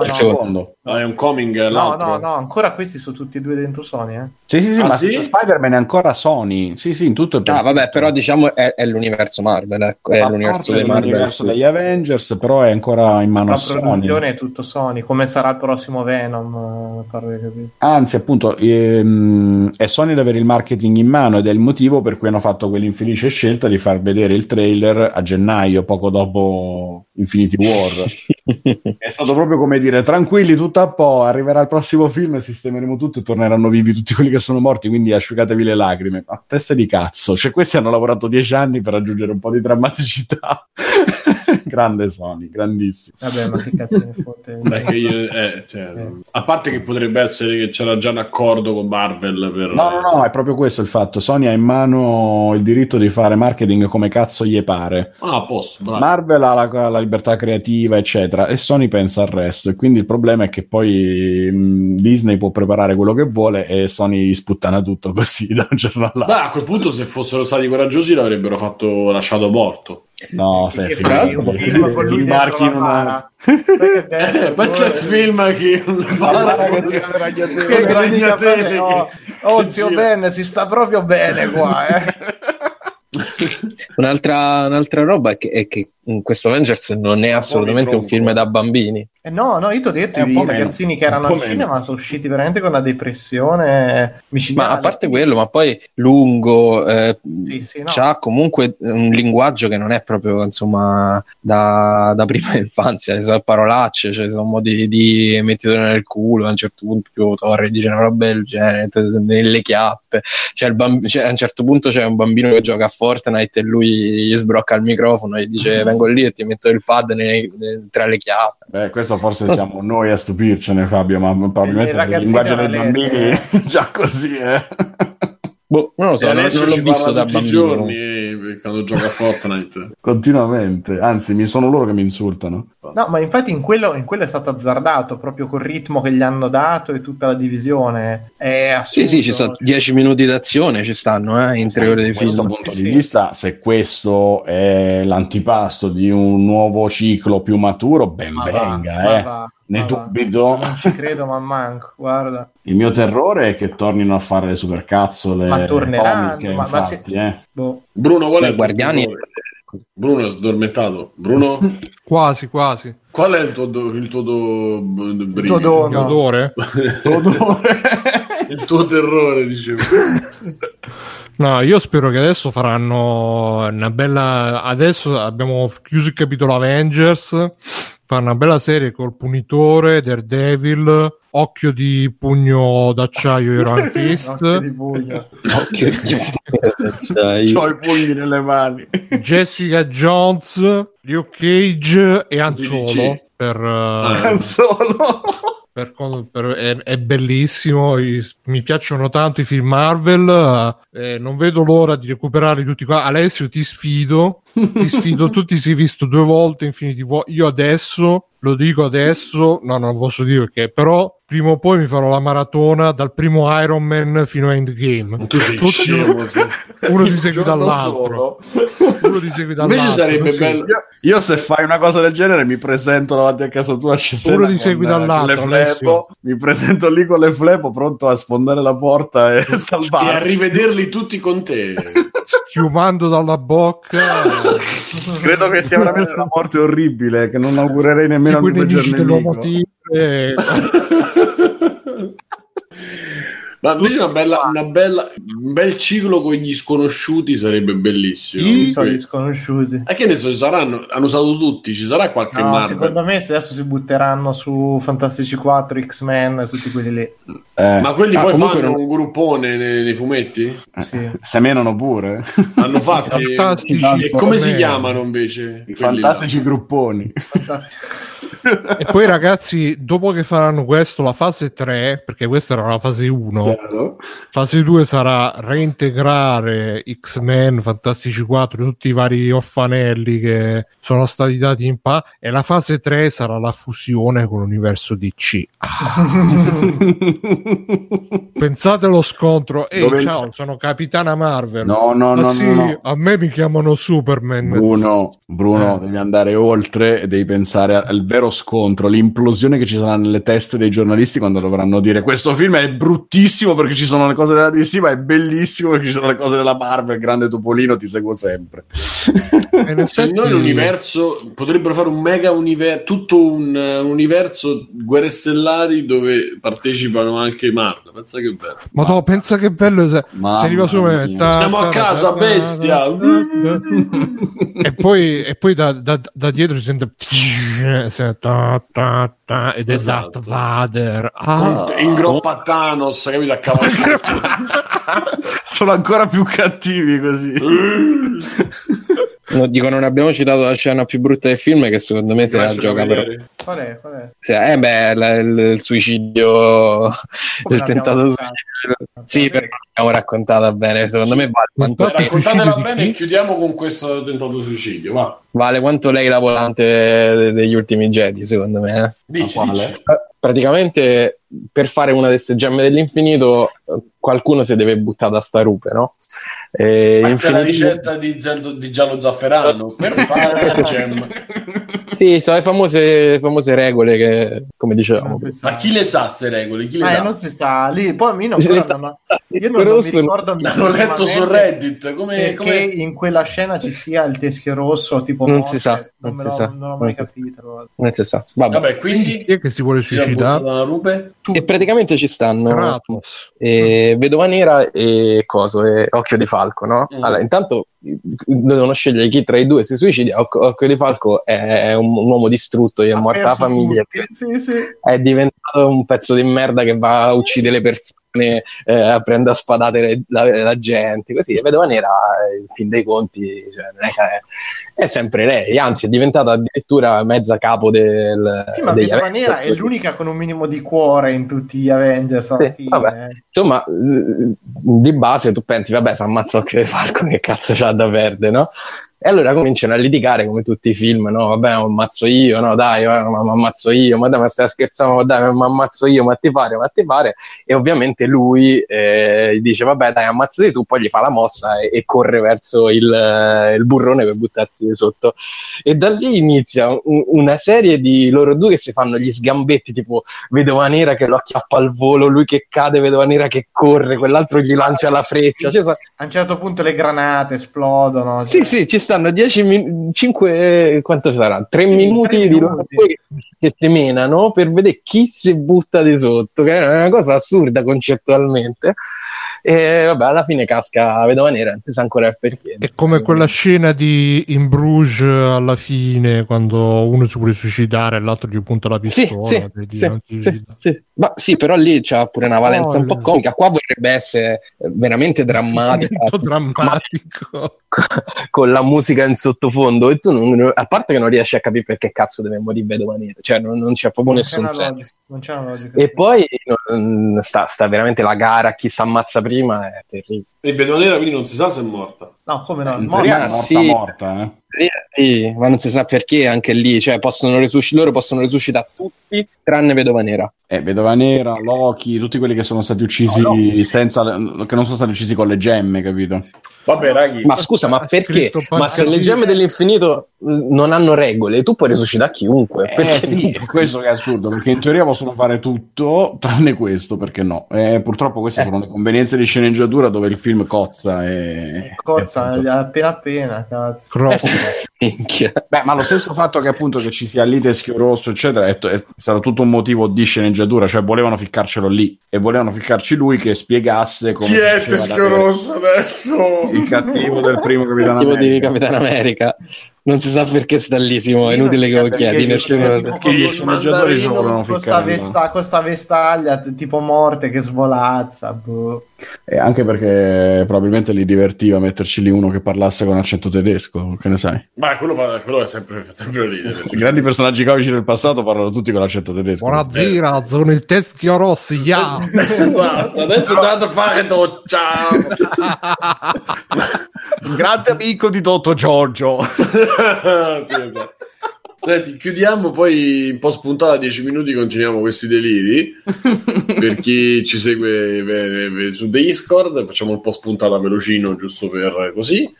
il secondo. No, è un coming. No, ancora questi sono tutti e 2 dentro Sony. Sì? Spider-Man è ancora Sony. Sì, in tutto. Però diciamo è l'universo Marvel. Ecco. È l'universo dei Marvel. L'universo degli Avengers, però è ancora in mano a Sony. La produzione è tutto Sony. Come sarà il prossimo Venom? Anzi, appunto, è Sony ad avere il marketing in mano, ed è il motivo per cui hanno fatto quell'infelice scelta di far vedere il trailer a gennaio, poco dopo Infinity War. È stato proprio come dire: tranquilli, tutto a po', arriverà il prossimo film, sistemeremo tutto e torneranno vivi tutti quelli che sono morti, quindi asciugatevi le lacrime. Ma testa di cazzo, cioè questi hanno lavorato 10 anni per raggiungere un po' di drammaticità. Grande Sony, grandissimo. Vabbè, ma che cazzo ne fotte? A parte che potrebbe essere che c'era già un accordo con Marvel per... No, è proprio questo il fatto. Sony ha in mano il diritto di fare marketing come cazzo gli pare. Marvel ha la libertà creativa, eccetera, e Sony pensa al resto, e quindi il problema è che poi Disney può preparare quello che vuole e Sony sputtana tutto così da un giorno all'altro. A quel punto, se fossero stati coraggiosi, l'avrebbero lasciato morto. No, sei finito. Pensa al film che zio Ben si sta proprio bene qua, Un'altra roba è che questo Avengers non è assolutamente un film da bambini. No, io ti ho detto, i ragazzini che erano al cinema sono usciti veramente con la depressione micidiale. Ma a parte quello, ma poi lungo, c'ha comunque un linguaggio che non è proprio, insomma, da prima infanzia. Ci sono parolacce, cioè sono modi di mettitelo nel culo a un certo punto, più Torre dice una roba del genere, nelle chiappe. Cioè, a un certo punto c'è un bambino che gioca a Fortnite e lui gli sbrocca il microfono e dice: vengo lì e ti metto il pad tra le chiappe. Beh, questo forse siamo noi a stupircene, Fabio, ma probabilmente il linguaggio dei bambini già così. Non lo so, non l'ho visto da bambino. Giorni, quando gioca a Fortnite continuamente, anzi mi sono loro che mi insultano. No, ma infatti in quello è stato azzardato proprio col ritmo che gli hanno dato e tutta la divisione è assurdo. Sì, c'è stato 10 minuti d'azione, ci stanno in 3 ore di film. Da questo punto di vista, se questo è l'antipasto di un nuovo ciclo più maturo, ben venga. Ne dubito. Non ci credo, ma manco, guarda. Il mio terrore è che tornino a fare le supercazzole. Ma torneranno, comiche, infatti, boh. Bruno, qual è Guardiani? Bruno è addormentato. Bruno? Quasi, quasi. Qual è il tuo odore? Il tuo terrore, dicevo. No, io spero che adesso faranno una bella... Adesso abbiamo chiuso il capitolo Avengers... Fa una bella serie col Punitore, Daredevil, Occhio di Pugno d'acciaio, Iron Fist. Occhio di Pugno. Occhio di d'acciaio. Ho i pugni nelle mani. Jessica Jones, Luke Cage e Han Solo. Han Solo. È bellissimo, mi piacciono tanto i film Marvel, non vedo l'ora di recuperarli tutti qua. Alessio, ti sfido, tu ti sei visto 2 volte Infinity War, io adesso lo dico adesso, no, non posso dire perché, però prima o poi mi farò la maratona dal primo Iron Man fino a Endgame. Tu sei scemo, uno ti segui dall'altro. Invece sarebbe bello. Io se fai una cosa del genere mi presento davanti a casa tua, uno ti segui dall'altro. Mi presento lì con le flebo, pronto a sfondare la porta e salvarti. E a rivederli tutti con te. Schiumando dalla bocca. Credo che sia veramente una morte orribile che non augurerei nemmeno a mio peggior ma invece un bel ciclo con gli sconosciuti sarebbe bellissimo. Chi sono gli sconosciuti? E che ne so, saranno, hanno usato tutti, ci sarà qualche Marvel? Secondo me se adesso si butteranno su Fantastici 4, X-Men, tutti quelli lì. Ma quelli poi fanno un gruppone nei fumetti? Sì. Semenano pure. Hanno fatto e come si chiamano invece? I Fantastici là. Grupponi. Fantastici. E poi ragazzi, dopo che faranno questo, la fase 3, perché questa era la fase 1, claro. Fase 2 sarà reintegrare X-Men, Fantastici 4, tutti i vari orfanelli che sono stati dati in pa, e la fase 3 sarà la fusione con l'universo DC. Pensate allo scontro. Ciao, sono Capitana Marvel. No. A me mi chiamano Superman. Bruno, devi andare oltre e devi pensare al vero scontro, l'implosione che ci sarà nelle teste dei giornalisti quando dovranno dire questo film è bruttissimo perché ci sono le cose della DC, ma è bellissimo perché ci sono le cose della Marvel, grande Topolino ti seguo sempre. Se noi l'universo potrebbero fare un mega universo, tutto un universo Guerre Stellari dove partecipano anche Marvel, pensa che bello. Ma no, pensa che bello se arriva su siamo a casa bestia e poi da dietro si sente ed è esatto. Vader ingroppa Thanos, capito? Sono ancora più cattivi così. No, dico, non abbiamo citato la scena più brutta del film che secondo me se la gioca però. Qual è? Cioè, il suicidio, il tentato suicidio. Sì, perché l'abbiamo raccontata bene, secondo me raccontatela bene e chiudiamo con questo tentato suicidio, va. Vale quanto lei la volante degli ultimi Jedi, secondo me. Dici. Praticamente per fare una di queste gemme dell'infinito qualcuno si deve buttare da sta rupe, no? C'è la ricetta di Giallo Zafferano per fare la gemma. Sì, sono le famose regole che, come dicevamo. Ma chi le sa ste regole? Non si sa lì. Poi l'ho letto su Reddit. Come in quella scena ci sia il teschio rosso tipo Non si sa. Vabbè, quindi chi è che si vuole suicidare? E praticamente ci stanno Vedova Nera e Occhio di Falco, no? Allora, intanto devono scegliere chi tra i due si suicida. Occhio di Falco è un uomo distrutto, gli è morta la famiglia, è diventato un pezzo di merda che va a uccidere le persone. prende a spadate la gente, così. E Vedova Nera, in fin dei conti, cioè, non è, che è sempre lei, anzi è diventata addirittura mezza capo del... Sì, ma Vedova Nera è l'unica con un minimo di cuore in tutti gli Avengers, alla fine. Vabbè. Insomma, di base tu pensi, vabbè, si ammazza Occhio di Falco, che cazzo c'ha da perdere, no? E allora cominciano a litigare come tutti i film, no? Vabbè, ma ammazzo io, no? Dai, ma ammazzo io, ma dai, ma stai scherzando, ma dai, ma ammazzo io, ma ti pare. E ovviamente lui dice, vabbè, dai, ammazzati tu, poi gli fa la mossa e corre verso il burrone per buttarsi di sotto. E da lì inizia una serie di loro due che si fanno gli sgambetti, tipo Vedova Nera che lo acchiappa al volo, lui che cade, Vedova Nera che corre, quell'altro gli lancia la freccia. Cioè, a un certo punto le granate esplodono. Cioè... Sì, ci stanno 3 minuti di loro che si menano per vedere chi si butta di sotto, che è una cosa assurda concettualmente. E vabbè, alla fine casca Vedova Nera, non si sa ancora perché. È come quella scena di In Bruges alla fine, quando uno si vuole suicidare e l'altro gli punta la pistola. Sì. Ma sì, però lì c'ha pure una valenza un po' comica. Qua vorrebbe essere veramente drammatico. Con la musica in sottofondo, e tu a parte che non riesci a capire perché cazzo deve morire Vedova Nera, cioè non c'è proprio nessun senso. Non c'è una logica. E poi sta veramente la gara, chi si ammazza prima è terribile. E Vedova Nera quindi non si sa se è morta. No, come no? Morta. Sì, ma non si sa perché anche lì, cioè loro possono resuscitare tutti tranne Vedova Nera. Vedova Nera, Loki, tutti quelli che sono stati uccisi che non sono stati uccisi con le gemme, capito? Vabbè, ragazzi. Ma scusa, ma perché? Ma se le gemme dell'infinito non hanno regole, tu puoi resuscitare chiunque. Perché sì, questo che è assurdo, perché in teoria possono fare tutto tranne questo, perché no? Purtroppo queste sono le convenienze di sceneggiatura dove il film cozza appena cazzo. Beh, ma lo stesso fatto che appunto che ci sia lite Schio Rosso eccetera è stato tutto un motivo di sceneggiatura, cioè volevano ficcarcelo lì e volevano ficcarci lui che spiegasse come chi è Schio Rosso adesso, il cattivo del primo Capitan America. Non si sa perché sta lì, Simone, è inutile che lo chiedi, nessuno lo sa. Perché gli sceneggiatori sono questa vestaglia tipo morte che svolazza, boh. E anche perché probabilmente li divertiva metterci lì uno che parlasse con accento tedesco, che ne sai? Ma quello è sempre ridere. I grandi personaggi comici del passato parlano tutti con l'accento tedesco. Buonasera, sono il Teschio Rossi, ya! Esatto, adesso è andato a fare doccia! Un grande amico di Dotto Giorgio! Sì, senti, chiudiamo poi in post puntata 10 minuti, continuiamo questi deliri. Per chi ci segue su Discord facciamo un post puntata velocino, giusto per così.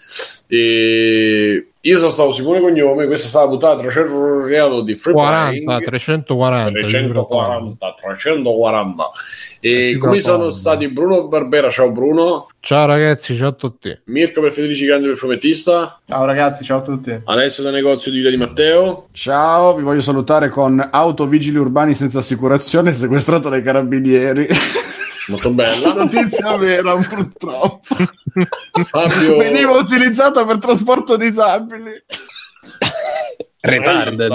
E io sono stato Simone Cognome, questa è stata la puntata 300 di Free 340. E qui sono stati Bruno Barbera, ciao Bruno. Ciao ragazzi, ciao a tutti. Mirko Pierfederico, grande perfumettista. Ciao ragazzi, ciao a tutti. Alessio da negozio di Vita di Matteo. Ciao, vi voglio salutare con auto vigili urbani senza assicurazione sequestrata dai carabinieri. Molto bella notizia vera, purtroppo. Fabio... veniva utilizzata per trasporto disabili. Retardo.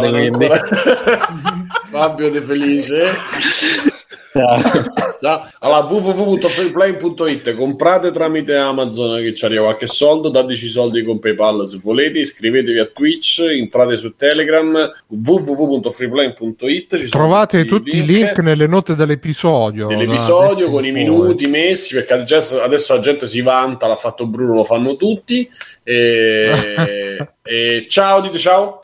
Fabio De Felice. Ciao. Allora, www.freeplay.it, comprate tramite Amazon che ci arriva qualche soldo, dateci soldi con PayPal se volete, iscrivetevi a Twitch, entrate su Telegram, www.freeplay.it, ci trovate tutti i link nelle note dell'episodio con i minuti messi, perché adesso la gente si vanta, l'ha fatto Bruno, lo fanno tutti. E ciao, dite ciao.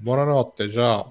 Buonanotte, ciao.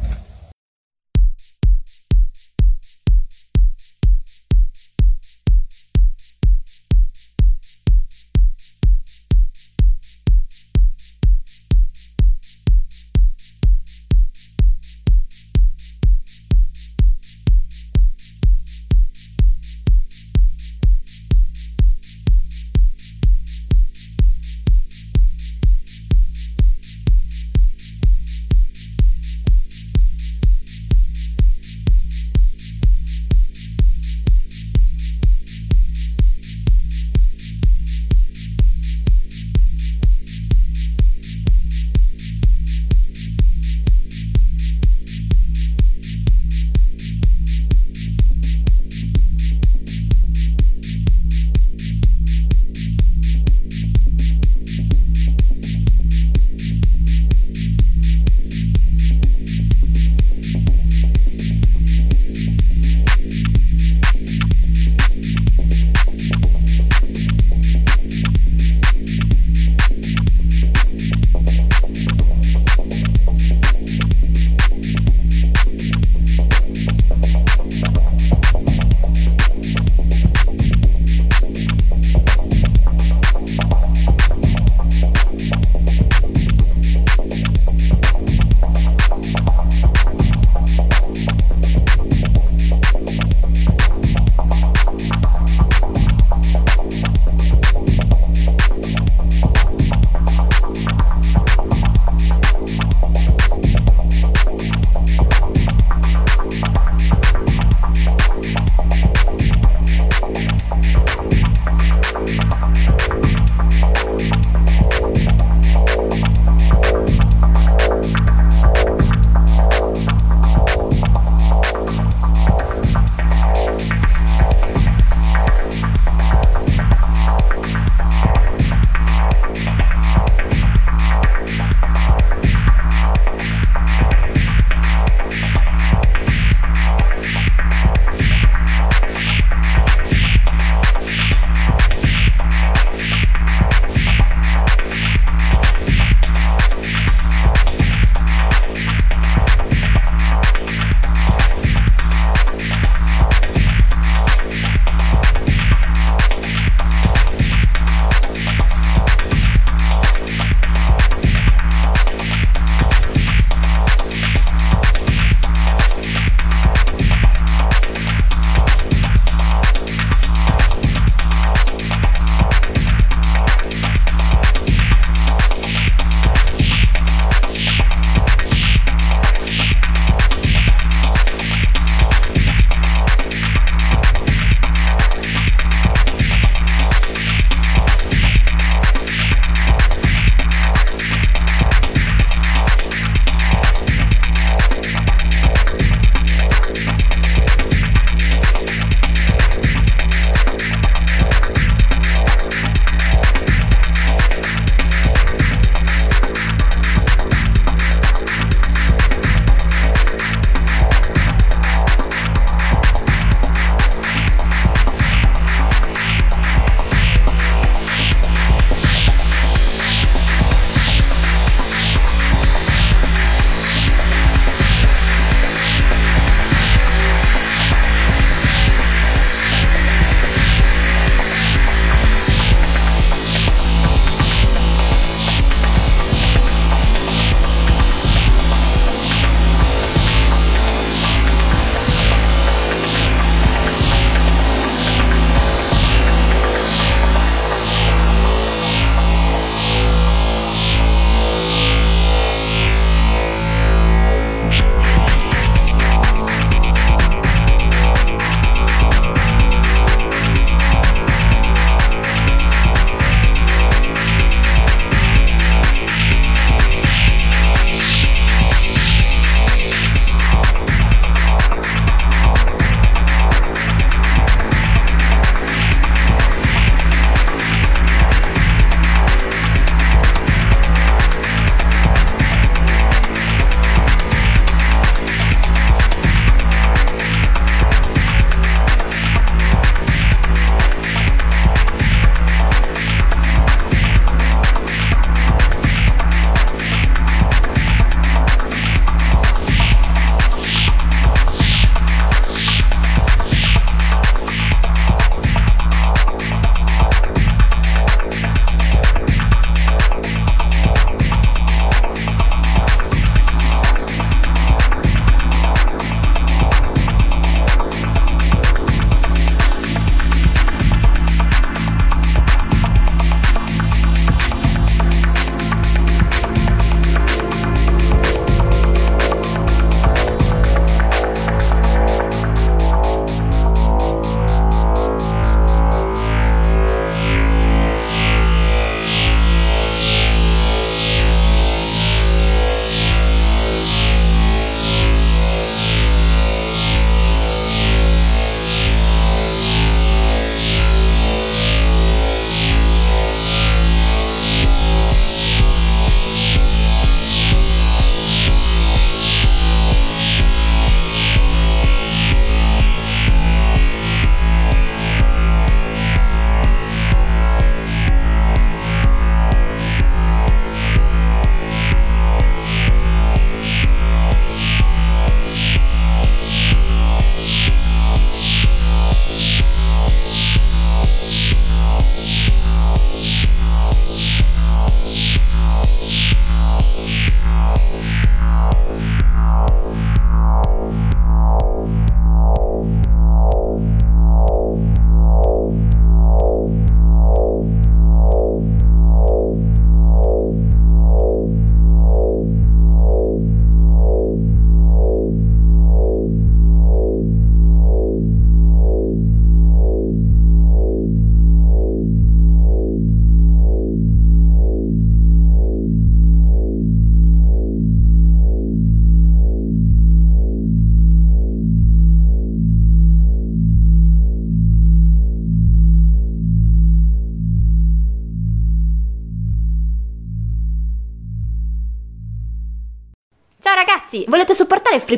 Ciao ragazzi, volete supportare Free